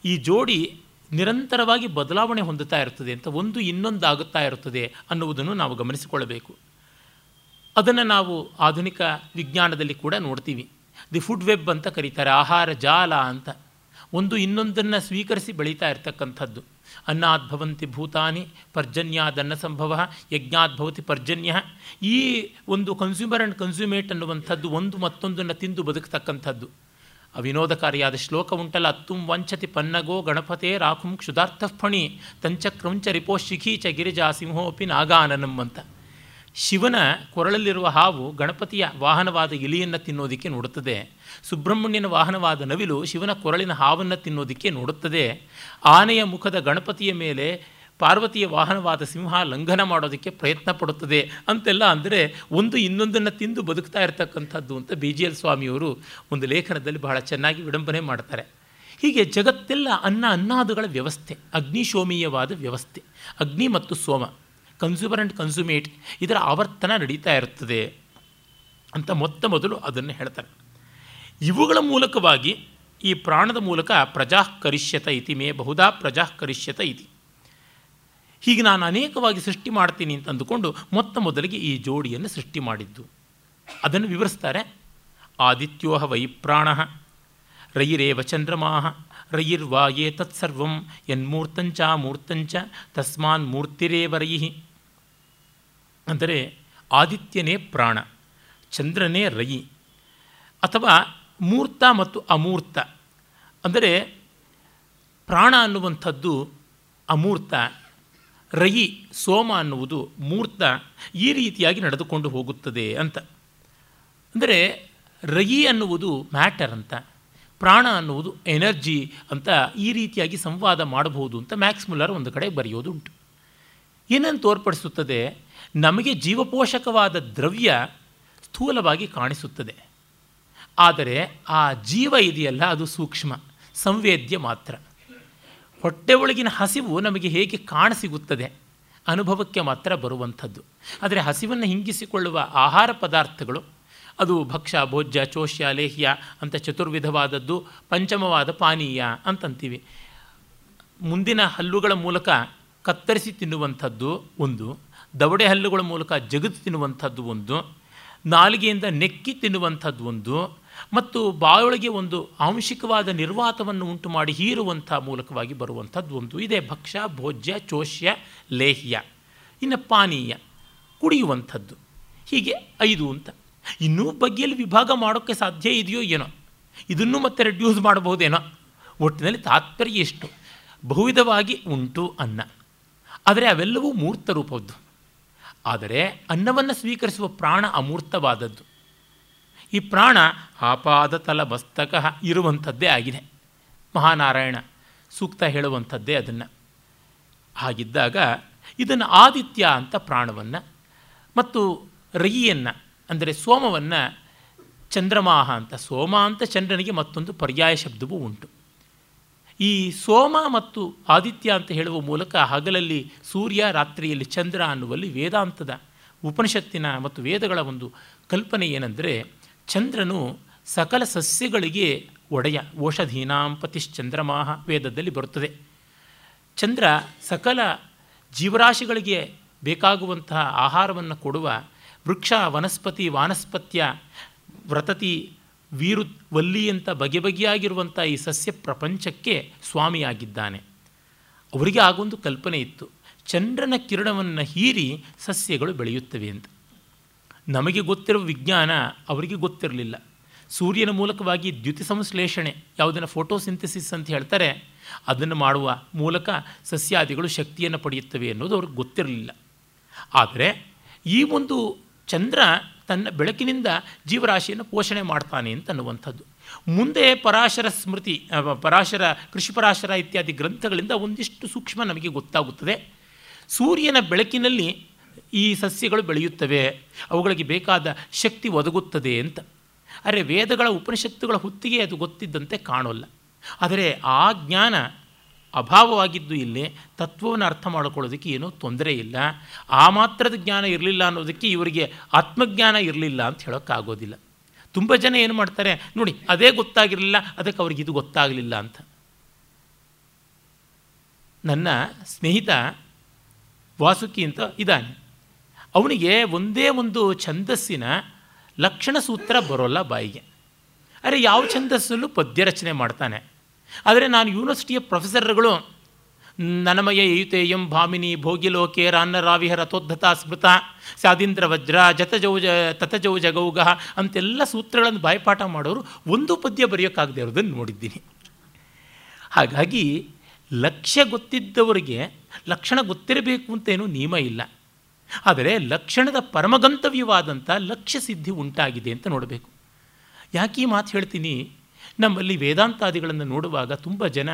ಈ ಜೋಡಿ ನಿರಂತರವಾಗಿ ಬದಲಾವಣೆ ಹೊಂದುತ್ತಾ ಇರ್ತದೆ ಅಂತ, ಒಂದು ಇನ್ನೊಂದಾಗುತ್ತಾ ಇರುತ್ತದೆ ಅನ್ನುವುದನ್ನು ನಾವು ಗಮನಿಸಿಕೊಳ್ಳಬೇಕು. ಅದನ್ನು ನಾವು ಆಧುನಿಕ ವಿಜ್ಞಾನದಲ್ಲಿ ಕೂಡ ನೋಡ್ತೀವಿ. ದಿ ಫುಡ್ ವೆಬ್ ಅಂತ ಕರೀತಾರೆ, ಆಹಾರ ಜಾಲ ಅಂತ. ಒಂದು ಇನ್ನೊಂದನ್ನು ಸ್ವೀಕರಿಸಿ ಬೆಳೀತಾ ಇರ್ತಕ್ಕಂಥದ್ದು. ಅನ್ನದ್ಭವಂತಿ ಭೂತಾನಿ ಪರ್ಜನ್ಯಾದನ್ನ ಸಂಭವ ಯಜ್ಞಾದ್ಭವತಿ ಪರ್ಜನ್ಯ. ಈ ಒಂದು ಕನ್ಸ್ಯೂಮರ್ ಆ್ಯಂಡ್ ಕನ್ಸ್ಯೂಮೇಟ್ ಅನ್ನುವಂಥದ್ದು ಒಂದು ಮತ್ತೊಂದನ್ನು ತಿಂದು ಬದುಕತಕ್ಕಂಥದ್ದು. ವಿನೋದಕಾರಿಯಾದ ಶ್ಲೋಕ ಉಂಟಲ್ಲ, ಅತ್ತುಂ ವಂಚತಿ ಪನ್ನಗೋ ಗಣಪತೆ ರಾಹುಂ ಕ್ಷುಧಾರ್ಥ ಫಣಿ ತಂಚ ಕ್ರಂಚ ರಿಪೋ ಶಿಖಿ ಚ ಗಿರಿಜಾ ಸಿಂಹೋಪಿ ನಾಗಾನನಂ ಅಂತ. ಶಿವನ ಕೊರಳಲ್ಲಿರುವ ಹಾವು ಗಣಪತಿಯ ವಾಹನವಾದ ಇಲಿಯನ್ನು ತಿನ್ನೋದಕ್ಕೆ ನೋಡುತ್ತದೆ, ಸುಬ್ರಹ್ಮಣ್ಯನ ವಾಹನವಾದ ನವಿಲು ಶಿವನ ಕೊರಳಿನ ಹಾವನ್ನು ತಿನ್ನೋದಕ್ಕೆ ನೋಡುತ್ತದೆ, ಆನೆಯ ಮುಖದ ಗಣಪತಿಯ ಮೇಲೆ ಪಾರ್ವತಿಯ ವಾಹನವಾದ ಸಿಂಹ ಲಂಘನ ಮಾಡೋದಕ್ಕೆ ಪ್ರಯತ್ನ ಪಡುತ್ತದೆ ಅಂತೆಲ್ಲ. ಅಂದರೆ ಒಂದು ಇನ್ನೊಂದನ್ನು ತಿಂದು ಬದುಕ್ತಾ ಇರತಕ್ಕಂಥದ್ದು ಅಂತ BGL ಸ್ವಾಮಿಯವರು ಒಂದು ಲೇಖನದಲ್ಲಿ ಬಹಳ ಚೆನ್ನಾಗಿ ವಿಡಂಬನೆ ಮಾಡ್ತಾರೆ. ಹೀಗೆ ಜಗತ್ತೆಲ್ಲ ಅನ್ನಾದುಗಳ ವ್ಯವಸ್ಥೆ, ಅಗ್ನಿಶೋಮೀಯವಾದ ವ್ಯವಸ್ಥೆ. ಅಗ್ನಿ ಮತ್ತು ಸೋಮ, ಕನ್ಸ್ಯೂಮರ್ ಆ್ಯಂಡ್ ಕನ್ಸ್ಯೂಮೇಟ್, ಇದರ ಆವರ್ತನ ನಡೀತಾ ಇರುತ್ತದೆ ಅಂತ ಮೊತ್ತ ಮೊದಲು ಅದನ್ನು ಹೇಳ್ತಾರೆ. ಇವುಗಳ ಮೂಲಕವಾಗಿ, ಈ ಪ್ರಾಣದ ಮೂಲಕ ಪ್ರಜಾಕರಿಷ್ಯತ ಇತಿ ಮೇ ಬಹುಧಾ ಪ್ರಜಾಕರಿಷ್ಯತ ಇತಿ, ಹೀಗೆ ನಾನು ಅನೇಕವಾಗಿ ಸೃಷ್ಟಿ ಮಾಡ್ತೀನಿ ಅಂತ ಅಂದುಕೊಂಡು ಮೊತ್ತ ಮೊದಲಿಗೆ ಈ ಜೋಡಿಯನ್ನು ಸೃಷ್ಟಿ ಮಾಡಿದ್ದು. ಅದನ್ನು ವಿವರಿಸ್ತಾರೆ. ಆದಿತ್ಯೋಹ ವೈ ಪ್ರಾಣಃ ರಯಿರೇವ ಚಂದ್ರಮಾಃ ರಯಿರ್ವಾ ಯೇ ತತ್ಸರ್ವಂ ಯನ್ಮೂರ್ತಂಚ ಮೂರ್ತಂಚ ತಸ್ಮಾನ್ ಮೂರ್ತಿರೇವ ರಯಿ. ಅಂದರೆ ಆದಿತ್ಯನೇ ಪ್ರಾಣ, ಚಂದ್ರನೇ ರಯಿ. ಅಥವಾ ಮೂರ್ತ ಮತ್ತು ಅಮೂರ್ತ, ಅಂದರೆ ಪ್ರಾಣ ಅನ್ನುವಂಥದ್ದು ಅಮೂರ್ತ, ರಯಿ ಸೋಮ ಅನ್ನುವುದು ಮೂರ್ತ. ಈ ರೀತಿಯಾಗಿ ನಡೆದುಕೊಂಡು ಹೋಗುತ್ತದೆ ಅಂತ. ಅಂದರೆ ರಯಿ ಅನ್ನುವುದು ಮ್ಯಾಟರ್ ಅಂತ, ಪ್ರಾಣ ಅನ್ನುವುದು ಎನರ್ಜಿ ಅಂತ ಈ ರೀತಿಯಾಗಿ ಸಂವಾದ ಮಾಡಬಹುದು ಅಂತ ಮ್ಯಾಕ್ಸ್ ಮುಲ್ಲರ್ ಒಂದು ಕಡೆ ಬರೆಯೋದುಂಟು. ಏನನ್ನು ತೋರ್ಪಡಿಸುತ್ತದೆ? ನಮಗೆ ಜೀವಪೋಷಕವಾದ ದ್ರವ್ಯ ಸ್ಥೂಲವಾಗಿ ಕಾಣಿಸುತ್ತದೆ, ಆದರೆ ಆ ಜೀವ ಇದೆಯಲ್ಲ ಅದು ಸೂಕ್ಷ್ಮ, ಸಂವೇದ್ಯ ಮಾತ್ರ. ಹೊಟ್ಟೆ ಒಳಗಿನ ಹಸಿವು ನಮಗೆ ಹೇಗೆ ಕಾಣಸಿಗುತ್ತದೆ, ಅನುಭವಕ್ಕೆ ಮಾತ್ರ ಬರುವಂಥದ್ದು. ಆದರೆ ಹಸಿವನ್ನು ಹಿಂಗಿಸಿಕೊಳ್ಳುವ ಆಹಾರ ಪದಾರ್ಥಗಳು, ಅದು ಭಕ್ಷ್ಯ, ಭೋಜ್ಯ, ಚೋಷ್ಯ, ಲೇಹ್ಯ ಅಂತ ಚತುರ್ವಿಧವಾದದ್ದು, ಪಂಚಮವಾದ ಪಾನೀಯ ಅಂತಂತೀವಿ. ಮುಂದಿನ ಹಲ್ಲುಗಳ ಮೂಲಕ ಕತ್ತರಿಸಿ ತಿನ್ನುವಂಥದ್ದು ಒಂದು, ದವಡೆ ಹಲ್ಲುಗಳ ಮೂಲಕ ಜಗದು ತಿನ್ನುವಂಥದ್ದು ಒಂದು, ನಾಲಿಗೆಯಿಂದ ನೆಕ್ಕಿ ತಿನ್ನುವಂಥದ್ದು ಒಂದು, ಮತ್ತು ಬಾಯೊಳಗೆ ಒಂದು ಆಂಶಿಕವಾದ ನಿರ್ವಾತವನ್ನು ಉಂಟು ಮಾಡಿ ಹೀರುವಂಥ ಮೂಲಕವಾಗಿ ಬರುವಂಥದ್ದು ಒಂದು ಇದೆ. ಭಕ್ಷ್ಯ, ಭೋಜ್ಯ, ಚೋಷ್ಯ, ಲೇಹ್ಯ. ಇನ್ನು ಪಾನೀಯ, ಕುಡಿಯುವಂಥದ್ದು, ಹೀಗೆ 5 ಅಂತ. ಇನ್ನೂ ಬಗೆಯಲ್ಲಿ ವಿಭಾಗ ಮಾಡೋಕ್ಕೆ ಸಾಧ್ಯ ಇದೆಯೋ ಏನೋ, ಇದನ್ನು ಮತ್ತೆ ರೆಡ್ಯೂಸ್ ಮಾಡಬಹುದೇನೋ. ಒಟ್ಟಿನಲ್ಲಿ ತಾತ್ಪರ್ಯ ಎಷ್ಟು? ಬಹುವಿಧವಾಗಿ ಉಂಟು ಅನ್ನ, ಆದರೆ ಅವೆಲ್ಲವೂ ಮೂರ್ತ ರೂಪದ್ದು. ಆದರೆ ಅನ್ನವನ್ನು ಸ್ವೀಕರಿಸುವ ಪ್ರಾಣ ಅಮೂರ್ತವಾದದ್ದು. ಈ ಪ್ರಾಣ ಆಪಾದ ತಲಮಸ್ತಕಃ ಇರುವಂಥದ್ದೇ ಆಗಿದೆ. ಮಹಾನಾರಾಯಣ ಸೂಕ್ತ ಹೇಳುವಂಥದ್ದೇ ಅದನ್ನು. ಹಾಗಿದ್ದಾಗ ಇದನ್ನು ಆದಿತ್ಯ ಅಂತ ಪ್ರಾಣವನ್ನು ಮತ್ತು ರಯಿಯನ್ನು ಅಂದರೆ ಸೋಮವನ್ನು ಚಂದ್ರಮಾಹ ಅಂತ, ಸೋಮ ಅಂತ ಚಂದ್ರನಿಗೆ ಮತ್ತೊಂದು ಪರ್ಯಾಯ ಶಬ್ದವೂ ಉಂಟು. ಈ ಸೋಮ ಮತ್ತು ಆದಿತ್ಯ ಅಂತ ಹೇಳುವ ಮೂಲಕ ಹಗಲಲ್ಲಿ ಸೂರ್ಯ, ರಾತ್ರಿಯಲ್ಲಿ ಚಂದ್ರ ಅನ್ನುವಲ್ಲಿ ವೇದಾಂತದ, ಉಪನಿಷತ್ತಿನ ಮತ್ತು ವೇದಗಳ ಒಂದು ಕಲ್ಪನೆ ಏನೆಂದರೆ, ಚಂದ್ರನು ಸಕಲ ಸಸ್ಯಗಳಿಗೆ ಒಡೆಯ, ಓಷಧೀನಾಂ ಪತಿಶ್ಚಂದ್ರಮಾಹ ವೇದದಲ್ಲಿ ಬರುತ್ತದೆ. ಚಂದ್ರ ಸಕಲ ಜೀವರಾಶಿಗಳಿಗೆ ಬೇಕಾಗುವಂತಹ ಆಹಾರವನ್ನು ಕೊಡುವ, ವೃಕ್ಷ, ವನಸ್ಪತಿ, ವಾನಸ್ಪತ್ಯ, ವ್ರತತಿ, ವೀರು, ವಲ್ಲಿ ಅಂತ ಬಗೆ ಬಗೆಯಾಗಿರುವಂಥ ಈ ಸಸ್ಯ ಪ್ರಪಂಚಕ್ಕೆ ಸ್ವಾಮಿಯಾಗಿದ್ದಾನೆ. ಅವರಿಗೆ ಆಗೊಂದು ಕಲ್ಪನೆ ಇತ್ತು, ಚಂದ್ರನ ಕಿರಣವನ್ನು ಹೀರಿ ಸಸ್ಯಗಳು ಬೆಳೆಯುತ್ತವೆ ಅಂತ. ನಮಗೆ ಗೊತ್ತಿರುವ ವಿಜ್ಞಾನ ಅವರಿಗೆ ಗೊತ್ತಿರಲಿಲ್ಲ. ಸೂರ್ಯನ ಮೂಲಕವಾಗಿ ದ್ಯುತಿ ಸಂಶ್ಲೇಷಣೆ, ಯಾವುದನ್ನು ಫೋಟೋಸಿಂಥಸಿಸ್ ಅಂತ ಹೇಳ್ತಾರೆ, ಅದನ್ನು ಮಾಡುವ ಮೂಲಕ ಸಸ್ಯಾದಿಗಳು ಶಕ್ತಿಯನ್ನು ಪಡೆಯುತ್ತವೆ ಅನ್ನೋದು ಅವ್ರಿಗೆ ಗೊತ್ತಿರಲಿಲ್ಲ. ಆದರೆ ಈ ಒಂದು ಚಂದ್ರ ತನ್ನ ಬೆಳಕಿನಿಂದ ಜೀವರಾಶಿಯನ್ನು ಪೋಷಣೆ ಮಾಡ್ತಾನೆ ಅಂತ ಅನ್ನುವಂಥದ್ದು. ಮುಂದೆ ಪರಾಶರ ಸ್ಮೃತಿ, ಪರಾಶರ, ಕೃಷಿ ಪರಾಶರ ಇತ್ಯಾದಿ ಗ್ರಂಥಗಳಿಂದ ಒಂದಿಷ್ಟು ಸೂಕ್ಷ್ಮ ನಮಗೆ ಗೊತ್ತಾಗುತ್ತದೆ. ಸೂರ್ಯನ ಬೆಳಕಿನಲ್ಲಿ ಈ ಸಸ್ಯಗಳು ಬೆಳೆಯುತ್ತವೆ, ಅವುಗಳಿಗೆ ಬೇಕಾದ ಶಕ್ತಿ ಒದಗುತ್ತದೆ ಅಂತ. ಆದರೆ ವೇದಗಳ, ಉಪನಿಷತ್ತುಗಳ ಹೊತ್ತಿಗೆ ಅದು ಗೊತ್ತಿದ್ದಂತೆ ಕಾಣೋಲ್ಲ. ಆದರೆ ಆ ಜ್ಞಾನ ಅಭಾವವಾಗಿದ್ದು ಇಲ್ಲಿ ತತ್ವವನ್ನು ಅರ್ಥ ಮಾಡಿಕೊಳ್ಳೋದಕ್ಕೆ ಏನೂ ತೊಂದರೆ ಇಲ್ಲ. ಆ ಮಾತ್ರದ ಜ್ಞಾನ ಇರಲಿಲ್ಲ ಅನ್ನೋದಕ್ಕೆ ಇವರಿಗೆ ಆತ್ಮಜ್ಞಾನ ಇರಲಿಲ್ಲ ಅಂತ ಹೇಳೋಕ್ಕಾಗೋದಿಲ್ಲ. ತುಂಬ ಜನ ಏನು ಮಾಡ್ತಾರೆ ನೋಡಿ, ಅದೇ ಗೊತ್ತಾಗಿರಲಿಲ್ಲ, ಅದಕ್ಕೆ ಅವ್ರಿಗೆ ಇದು ಗೊತ್ತಾಗಲಿಲ್ಲ ಅಂತ. ನನ್ನ ಸ್ನೇಹಿತ ವಾಸುಕಿ ಅಂತ ಇದ್ದಾನೆ, ಅವನಿಗೆ ಒಂದೇ ಒಂದು ಛಂದಸ್ಸಿನ ಲಕ್ಷಣ ಸೂತ್ರ ಬರೋಲ್ಲ ಬಾಯಿಗೆ. ಅರೆ ಯಾವ ಛಂದಸ್ಸಲ್ಲೂ ಪದ್ಯ ರಚನೆ ಮಾಡ್ತಾನೆ. ಆದರೆ ನಾನು ಯೂನಿವರ್ಸಿಟಿಯ ಪ್ರೊಫೆಸರ್ಗಳು ನನಮಯ ಏಯುತೇಯಂ ಭಾಮಿನಿ ಭೋಗಿಲೋಕೆ ರಾನ್ನರಾವಿಹ ರಥೋದ್ಧತಾ ಸ್ಮೃತ ಸಾದೀಂದ್ರ ವಜ್ರ ಜತಜೌಜ ತತಜೌಜ ಗೌಗಹ ಅಂತೆಲ್ಲ ಸೂತ್ರಗಳನ್ನು ಬಾಯ್ಪಾಠ ಮಾಡೋರು ಒಂದು ಪದ್ಯ ಬರೆಯೋಕ್ಕಾಗದೆ ಇರೋದನ್ನು ನೋಡಿದ್ದೀನಿ. ಹಾಗಾಗಿ ಲಕ್ಷ್ಯ ಗೊತ್ತಿದ್ದವರಿಗೆ ಲಕ್ಷಣ ಗೊತ್ತಿರಬೇಕು ಅಂತೇನೂ ನಿಯಮ ಇಲ್ಲ. ಆದರೆ ಲಕ್ಷಣದ ಪರಮಗಂತವ್ಯವಾದಂಥ ಲಕ್ಷ್ಯ ಸಿದ್ಧಿ ಉಂಟಾಗಿದೆ ಅಂತ ನೋಡಬೇಕು. ಯಾಕೆ ಈ ಮಾತು ಹೇಳ್ತೀನಿ, ನಮ್ಮಲ್ಲಿ ವೇದಾಂತಾದಿಗಳನ್ನು ನೋಡುವಾಗ ತುಂಬ ಜನ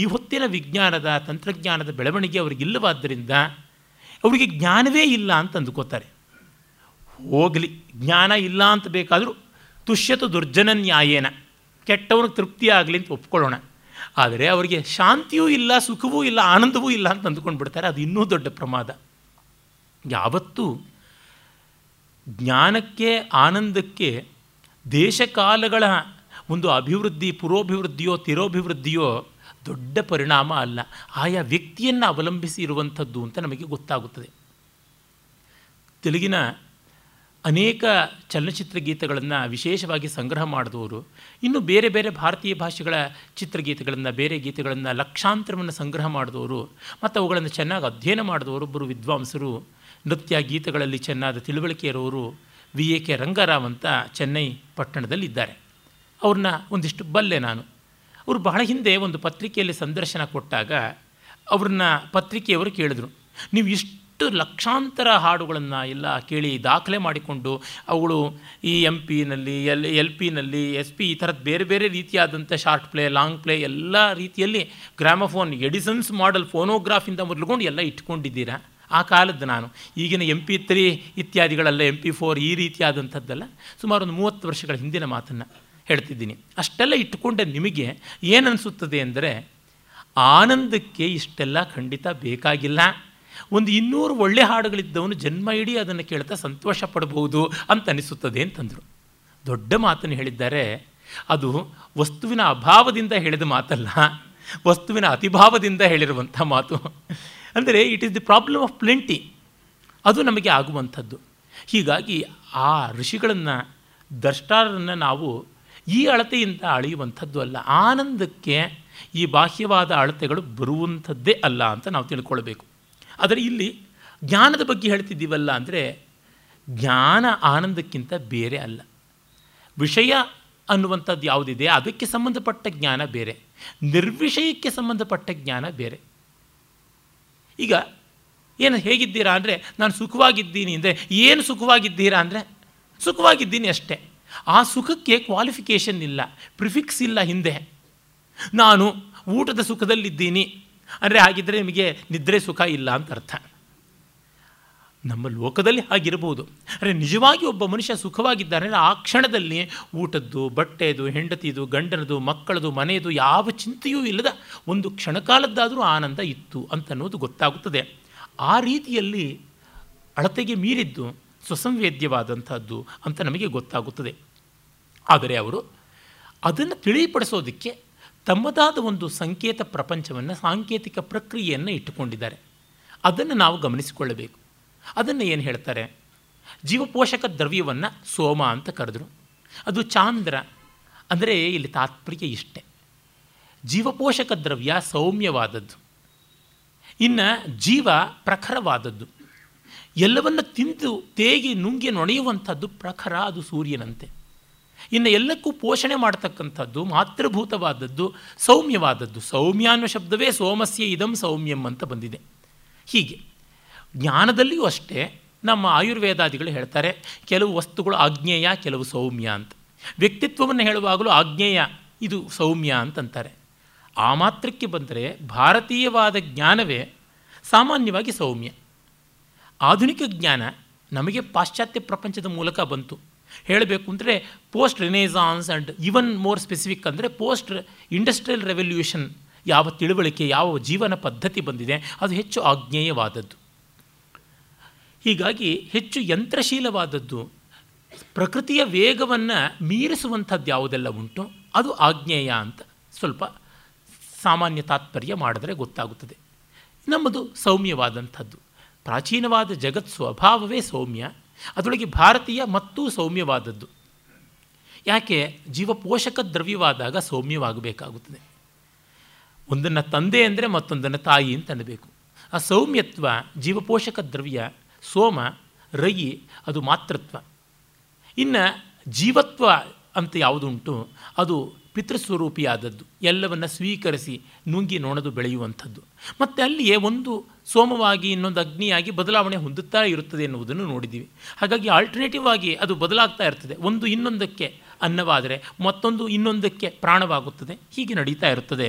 ಈ ಹೊತ್ತಿನ ವಿಜ್ಞಾನದ, ತಂತ್ರಜ್ಞಾನದ ಬೆಳವಣಿಗೆ ಅವರಿಗಿಲ್ಲವಾದ್ದರಿಂದ ಅವರಿಗೆ ಜ್ಞಾನವೇ ಇಲ್ಲ ಅಂತ ಅಂದುಕೋತಾರೆ. ಹೋಗಲಿ, ಜ್ಞಾನ ಇಲ್ಲ ಅಂತ ಬೇಕಾದರೂ ತುಷ್ಯತು ದುರ್ಜನ ನ್ಯಾಯೇನ, ಕೆಟ್ಟವನಿಗೆ ತೃಪ್ತಿಯಾಗಲಿ ಅಂತ ಒಪ್ಕೊಳ್ಳೋಣ. ಆದರೆ ಅವರಿಗೆ ಶಾಂತಿಯೂ ಇಲ್ಲ, ಸುಖವೂ ಇಲ್ಲ, ಆನಂದವೂ ಇಲ್ಲ ಅಂತ ಅಂದುಕೊಂಡು ಬಿಡ್ತಾರೆ. ಅದು ಇನ್ನೂ ದೊಡ್ಡ ಪ್ರಮಾದ. ಯಾವತ್ತೂ ಜ್ಞಾನಕ್ಕೆ, ಆನಂದಕ್ಕೆ, ದೇಶಕಾಲಗಳ ಒಂದು ಅಭಿವೃದ್ಧಿ, ಪುರೋಭಿವೃದ್ಧಿಯೋ ತಿರೋಭಿವೃದ್ಧಿಯೋ ದೊಡ್ಡ ಪರಿಣಾಮ ಅಲ್ಲ, ಆಯಾ ವ್ಯಕ್ತಿಯನ್ನು ಅವಲಂಬಿಸಿ ಇರುವಂಥದ್ದು ಅಂತ ನಮಗೆ ಗೊತ್ತಾಗುತ್ತದೆ. ತೆಲುಗಿನ ಅನೇಕ ಚಲನಚಿತ್ರಗೀತೆಗಳನ್ನು ವಿಶೇಷವಾಗಿ ಸಂಗ್ರಹ ಮಾಡಿದವರು, ಇನ್ನು ಬೇರೆ ಬೇರೆ ಭಾರತೀಯ ಭಾಷೆಗಳ ಚಿತ್ರಗೀತೆಗಳನ್ನು, ಬೇರೆ ಗೀತೆಗಳನ್ನು ಲಕ್ಷಾಂತರವನ್ನು ಸಂಗ್ರಹ ಮಾಡಿದವರು ಮತ್ತು ಅವುಗಳನ್ನು ಚೆನ್ನಾಗಿ ಅಧ್ಯಯನ ಮಾಡಿದವರೊಬ್ಬರು ವಿದ್ವಾಂಸರು, ನೃತ್ಯ ಗೀತೆಗಳಲ್ಲಿ ಚೆನ್ನಾದ ತಿಳುವಳಿಕೆ ಇರೋರು VK ರಂಗಾರಾವ್ ಅಂತ ಚೆನ್ನೈ ಪಟ್ಟಣದಲ್ಲಿದ್ದಾರೆ. ಅವ್ರನ್ನ ಒಂದಿಷ್ಟು ಬಲ್ಲೆ ನಾನು. ಅವರು ಬಹಳ ಹಿಂದೆ ಒಂದು ಪತ್ರಿಕೆಯಲ್ಲಿ ಸಂದರ್ಶನ ಕೊಟ್ಟಾಗ ಅವ್ರನ್ನ ಪತ್ರಿಕೆಯವರು ಕೇಳಿದ್ರು, ನೀವು ಇಷ್ಟು ಲಕ್ಷಾಂತರ ಹಾಡುಗಳನ್ನು ಎಲ್ಲ ಕೇಳಿ ದಾಖಲೆ ಮಾಡಿಕೊಂಡು ಅವುಗಳು ಈ MP ನಲ್ಲಿ, LP ನಲ್ಲಿ, SP ಈ ಥರದ್ದು ಬೇರೆ ಬೇರೆ ರೀತಿಯಾದಂಥ ಶಾರ್ಟ್ ಪ್ಲೇ, ಲಾಂಗ್ ಪ್ಲೇ ಎಲ್ಲ ರೀತಿಯಲ್ಲಿ ಗ್ರಾಮಫೋನ್, ಎಡಿಸನ್ಸ್ ಮಾಡಲ್, ಫೋನೋಗ್ರಾಫಿಂದ ಮೊದಲುಗೊಂಡು ಎಲ್ಲ ಇಟ್ಕೊಂಡಿದ್ದೀರಾ. ಆ ಕಾಲದ್ದು ನಾನು, ಈಗಿನ MP3 ಇತ್ಯಾದಿಗಳಲ್ಲ, MP4 ಈ ರೀತಿಯಾದಂಥದ್ದೆಲ್ಲ, ಸುಮಾರು ಒಂದು 30 ವರ್ಷಗಳ ಹಿಂದಿನ ಮಾತನ್ನು ಹೇಳ್ತಿದ್ದೀನಿ. ಅಷ್ಟೆಲ್ಲ ಇಟ್ಟುಕೊಂಡ ನಿಮಗೆ ಏನನ್ನಿಸುತ್ತದೆ ಅಂದರೆ, ಆನಂದಕ್ಕೆ ಇಷ್ಟೆಲ್ಲ ಖಂಡಿತ ಬೇಕಾಗಿಲ್ಲ, ಒಂದು 200 ಒಳ್ಳೆ ಹಾಡುಗಳಿದ್ದವನು ಜನ್ಮ ಇಡೀ ಅದನ್ನು ಕೇಳ್ತಾ ಸಂತೋಷ ಪಡಬಹುದು ಅಂತ ಅನಿಸುತ್ತದೆ ಅಂತಂದರು. ದೊಡ್ಡ ಮಾತನ್ನು ಹೇಳಿದ್ದಾರೆ. ಅದು ವಸ್ತುವಿನ ಅಭಾವದಿಂದ ಹೇಳಿದ ಮಾತಲ್ಲ, ವಸ್ತುವಿನ ಅತಿಭಾವದಿಂದ ಹೇಳಿರುವಂಥ ಮಾತು. ಅಂದರೆ it is the problem of plenty, ಅದು ನಮಗೆ ಆಗುವಂಥದ್ದು. ಹೀಗಾಗಿ ಆ ಋಷಿಗಳನ್ನು, ದ್ರಷ್ಟಾರನ್ನು ನಾವು ಈ ಅಳತೆಯಿಂದ ಅಳೆಯುವಂಥದ್ದು ಅಲ್ಲ. ಆನಂದಕ್ಕೆ ಈ ಬಾಹ್ಯವಾದ ಅಳತೆಗಳು ಬರುವಂಥದ್ದೇ ಅಲ್ಲ ಅಂತ ನಾವು ತಿಳ್ಕೊಳ್ಬೇಕು. ಆದರೆ ಇಲ್ಲಿ ಜ್ಞಾನದ ಬಗ್ಗೆ ಹೇಳ್ತಿದ್ದೀವಲ್ಲ ಅಂದರೆ, ಜ್ಞಾನ ಆನಂದಕ್ಕಿಂತ ಬೇರೆ ಅಲ್ಲ. ವಿಷಯ ಅನ್ನುವಂಥದ್ದು ಯಾವುದಿದೆ ಅದಕ್ಕೆ ಸಂಬಂಧಪಟ್ಟ ಜ್ಞಾನ ಬೇರೆ, ನಿರ್ವಿಷಯಕ್ಕೆ ಸಂಬಂಧಪಟ್ಟ ಜ್ಞಾನ ಬೇರೆ. ಈಗ ಏನು ಹೇಗಿದ್ದೀರಾ ಅಂದರೆ ನಾನು ಸುಖವಾಗಿದ್ದೀನಿ ಅಂದರೆ, ಏನು ಸುಖವಾಗಿದ್ದೀರಾ ಅಂದರೆ ಸುಖವಾಗಿದ್ದೀನಿ ಅಷ್ಟೇ. ಆ ಸುಖಕ್ಕೆ ಕ್ವಾಲಿಫಿಕೇಷನ್ ಇಲ್ಲ, ಪ್ರಿಫಿಕ್ಸ್ ಇಲ್ಲ ಹಿಂದೆ. ನಾನು ಊಟದ ಸುಖದಲ್ಲಿದ್ದೀನಿ ಅಂದರೆ ಹಾಗಿದ್ದರೆ ನಿಮಗೆ ನಿದ್ರೆ ಸುಖ ಇಲ್ಲ ಅಂತ ಅರ್ಥ. ನಮ್ಮ ಲೋಕದಲ್ಲಿ ಹಾಗಿರಬಹುದು, ಅಂದರೆ ನಿಜವಾಗಿ ಒಬ್ಬ ಮನುಷ್ಯ ಸುಖವಾಗಿದ್ದಾರೆ ಅಂದರೆ ಆ ಕ್ಷಣದಲ್ಲಿ ಊಟದ್ದು, ಬಟ್ಟೆದು, ಹೆಂಡತಿದು, ಗಂಡನದು, ಮಕ್ಕಳದು, ಮನೆಯದು ಯಾವ ಚಿಂತೆಯೂ ಇಲ್ಲದ ಒಂದು ಕ್ಷಣಕಾಲದ್ದಾದರೂ ಆನಂದ ಇತ್ತು ಅಂತನ್ನೋದು ಗೊತ್ತಾಗುತ್ತದೆ. ಆ ರೀತಿಯಲ್ಲಿ ಅಳತೆಗೆ ಮೀರಿದ್ದು ಸ್ವಸಂವೇದ್ಯವಾದಂಥದ್ದು ಅಂತ ನಮಗೆ ಗೊತ್ತಾಗುತ್ತದೆ. ಆದರೆ ಅವರು ಅದನ್ನು ತಿಳಿಪಡಿಸೋದಕ್ಕೆ ತಮ್ಮದಾದ ಒಂದು ಸಂಕೇತ ಪ್ರಪಂಚವನ್ನು, ಸಾಂಕೇತಿಕ ಪ್ರಕ್ರಿಯೆಯನ್ನು ಇಟ್ಟುಕೊಂಡಿದ್ದಾರೆ. ಅದನ್ನು ನಾವು ಗಮನಿಸಿಕೊಳ್ಳಬೇಕು. ಅದನ್ನು ಏನು ಹೇಳ್ತಾರೆ, ಜೀವಪೋಷಕ ದ್ರವ್ಯವನ್ನು ಸೋಮ ಅಂತ ಕರೆದರು. ಅದು ಚಾಂದ್ರ ಅಂದರೆ ಇಲ್ಲಿ ತಾತ್ಪರ್ಯ ಇಷ್ಟೆ. ಜೀವಪೋಷಕ ದ್ರವ್ಯ ಸೌಮ್ಯವಾದದ್ದು, ಇನ್ನು ಜೀವ ಪ್ರಖರವಾದದ್ದು, ಎಲ್ಲವನ್ನು ತಿಂದು ತೇಗಿ ನುಂಗಿ ನೊಣೆಯುವಂಥದ್ದು ಪ್ರಖರ, ಅದು ಸೂರ್ಯನಂತೆ. ಇನ್ನು ಎಲ್ಲಕ್ಕೂ ಪೋಷಣೆ ಮಾಡತಕ್ಕಂಥದ್ದು ಮಾತೃಭೂತವಾದದ್ದು, ಸೌಮ್ಯವಾದದ್ದು. ಸೌಮ್ಯ ಅನ್ನೋ ಶಬ್ದವೇ ಸೋಮಸ್ಯ ಇದಂ ಸೌಮ್ಯಂ ಅಂತ ಬಂದಿದೆ. ಹೀಗೆ ಜ್ಞಾನದಲ್ಲಿಯೂ ಅಷ್ಟೇ ನಮ್ಮ ಆಯುರ್ವೇದಾದಿಗಳು ಹೇಳ್ತಾರೆ, ಕೆಲವು ವಸ್ತುಗಳು ಆಗ್ನೇಯ, ಕೆಲವು ಸೌಮ್ಯ ಅಂತ. ವ್ಯಕ್ತಿತ್ವವನ್ನು ಹೇಳುವಾಗಲೂ ಆಗ್ನೇಯ ಇದು ಸೌಮ್ಯ ಅಂತಂತಾರೆ. ಆ ಮಾತ್ರಕ್ಕೆ ಬಂದರೆ ಭಾರತೀಯವಾದ ಜ್ಞಾನವೇ ಸಾಮಾನ್ಯವಾಗಿ ಸೌಮ್ಯ. ಆಧುನಿಕ ಜ್ಞಾನ ನಮಗೆ ಪಾಶ್ಚಾತ್ಯ ಪ್ರಪಂಚದ ಮೂಲಕ ಬಂತು. ಹೇಳಬೇಕು ಅಂದರೆ post renaissance and even more specific ಅಂದರೆ ಪೋಸ್ಟ್ ಇಂಡಸ್ಟ್ರಿಯಲ್ ರೆವಲ್ಯೂಷನ್ ಯಾವ ತಿಳುವಳಿಕೆ, ಯಾವ ಜೀವನ ಪದ್ಧತಿ ಬಂದಿದೆ ಅದು ಹೆಚ್ಚು ಆಗ್ನೇಯವಾದದ್ದು. ಹೀಗಾಗಿ ಹೆಚ್ಚು ಯಂತ್ರಶೀಲವಾದದ್ದು, ಪ್ರಕೃತಿಯ ವೇಗವನ್ನು ಮೀರಿಸುವಂಥದ್ದು ಯಾವುದೆಲ್ಲ ಉಂಟು ಅದು ಆಗ್ನೇಯ ಅಂತ ಸ್ವಲ್ಪ ಸಾಮಾನ್ಯ ತಾತ್ಪರ್ಯ ಮಾಡಿದ್ರೆ ಗೊತ್ತಾಗುತ್ತದೆ. ನಮ್ಮದು ಸೌಮ್ಯವಾದಂಥದ್ದು. ಪ್ರಾಚೀನವಾದ ಜಗತ್ ಸ್ವಭಾವವೇ ಸೌಮ್ಯ, ಅದರೊಳಗೆ ಭಾರತೀಯ ಮತ್ತು ಸೌಮ್ಯವಾದದ್ದು. ಯಾಕೆ ಜೀವಪೋಷಕ ದ್ರವ್ಯವಾದಾಗ ಸೌಮ್ಯವಾಗಬೇಕಾಗುತ್ತದೆ. ಒಂದನ್ನು ತಂದೆ ಅಂದರೆ ಮತ್ತೊಂದನ್ನು ತಾಯಿ ಅಂತ ಅನ್ನಬೇಕು. ಆ ಸೌಮ್ಯತ್ವ ಜೀವಪೋಷಕ ದ್ರವ್ಯ ಸೋಮ, ರಯಿ ಅದು ಮಾತೃತ್ವ. ಇನ್ನು ಜೀವತ್ವ ಅಂತ ಯಾವುದುಂಟು ಅದು ಪಿತೃಸ್ವರೂಪಿಯಾದದ್ದು, ಎಲ್ಲವನ್ನು ಸ್ವೀಕರಿಸಿ ನುಂಗಿ ನೋಣದು ಬೆಳೆಯುವಂಥದ್ದು. ಮತ್ತು ಅಲ್ಲಿಯೇ ಒಂದು ಸೋಮವಾಗಿ ಇನ್ನೊಂದು ಅಗ್ನಿಯಾಗಿ ಬದಲಾವಣೆ ಹೊಂದುತ್ತಾ ಇರುತ್ತದೆ ಎನ್ನುವುದನ್ನು ನೋಡಿದ್ದೀವಿ. ಹಾಗಾಗಿ ಆಲ್ಟರ್ನೇಟಿವ್ ಆಗಿ ಅದು ಬದಲಾಗ್ತಾ ಇರ್ತದೆ. ಒಂದು ಇನ್ನೊಂದಕ್ಕೆ ಅನ್ನವಾದರೆ ಮತ್ತೊಂದು ಇನ್ನೊಂದಕ್ಕೆ ಪ್ರಾಣವಾಗುತ್ತದೆ. ಹೀಗೆ ನಡೀತಾ ಇರುತ್ತದೆ.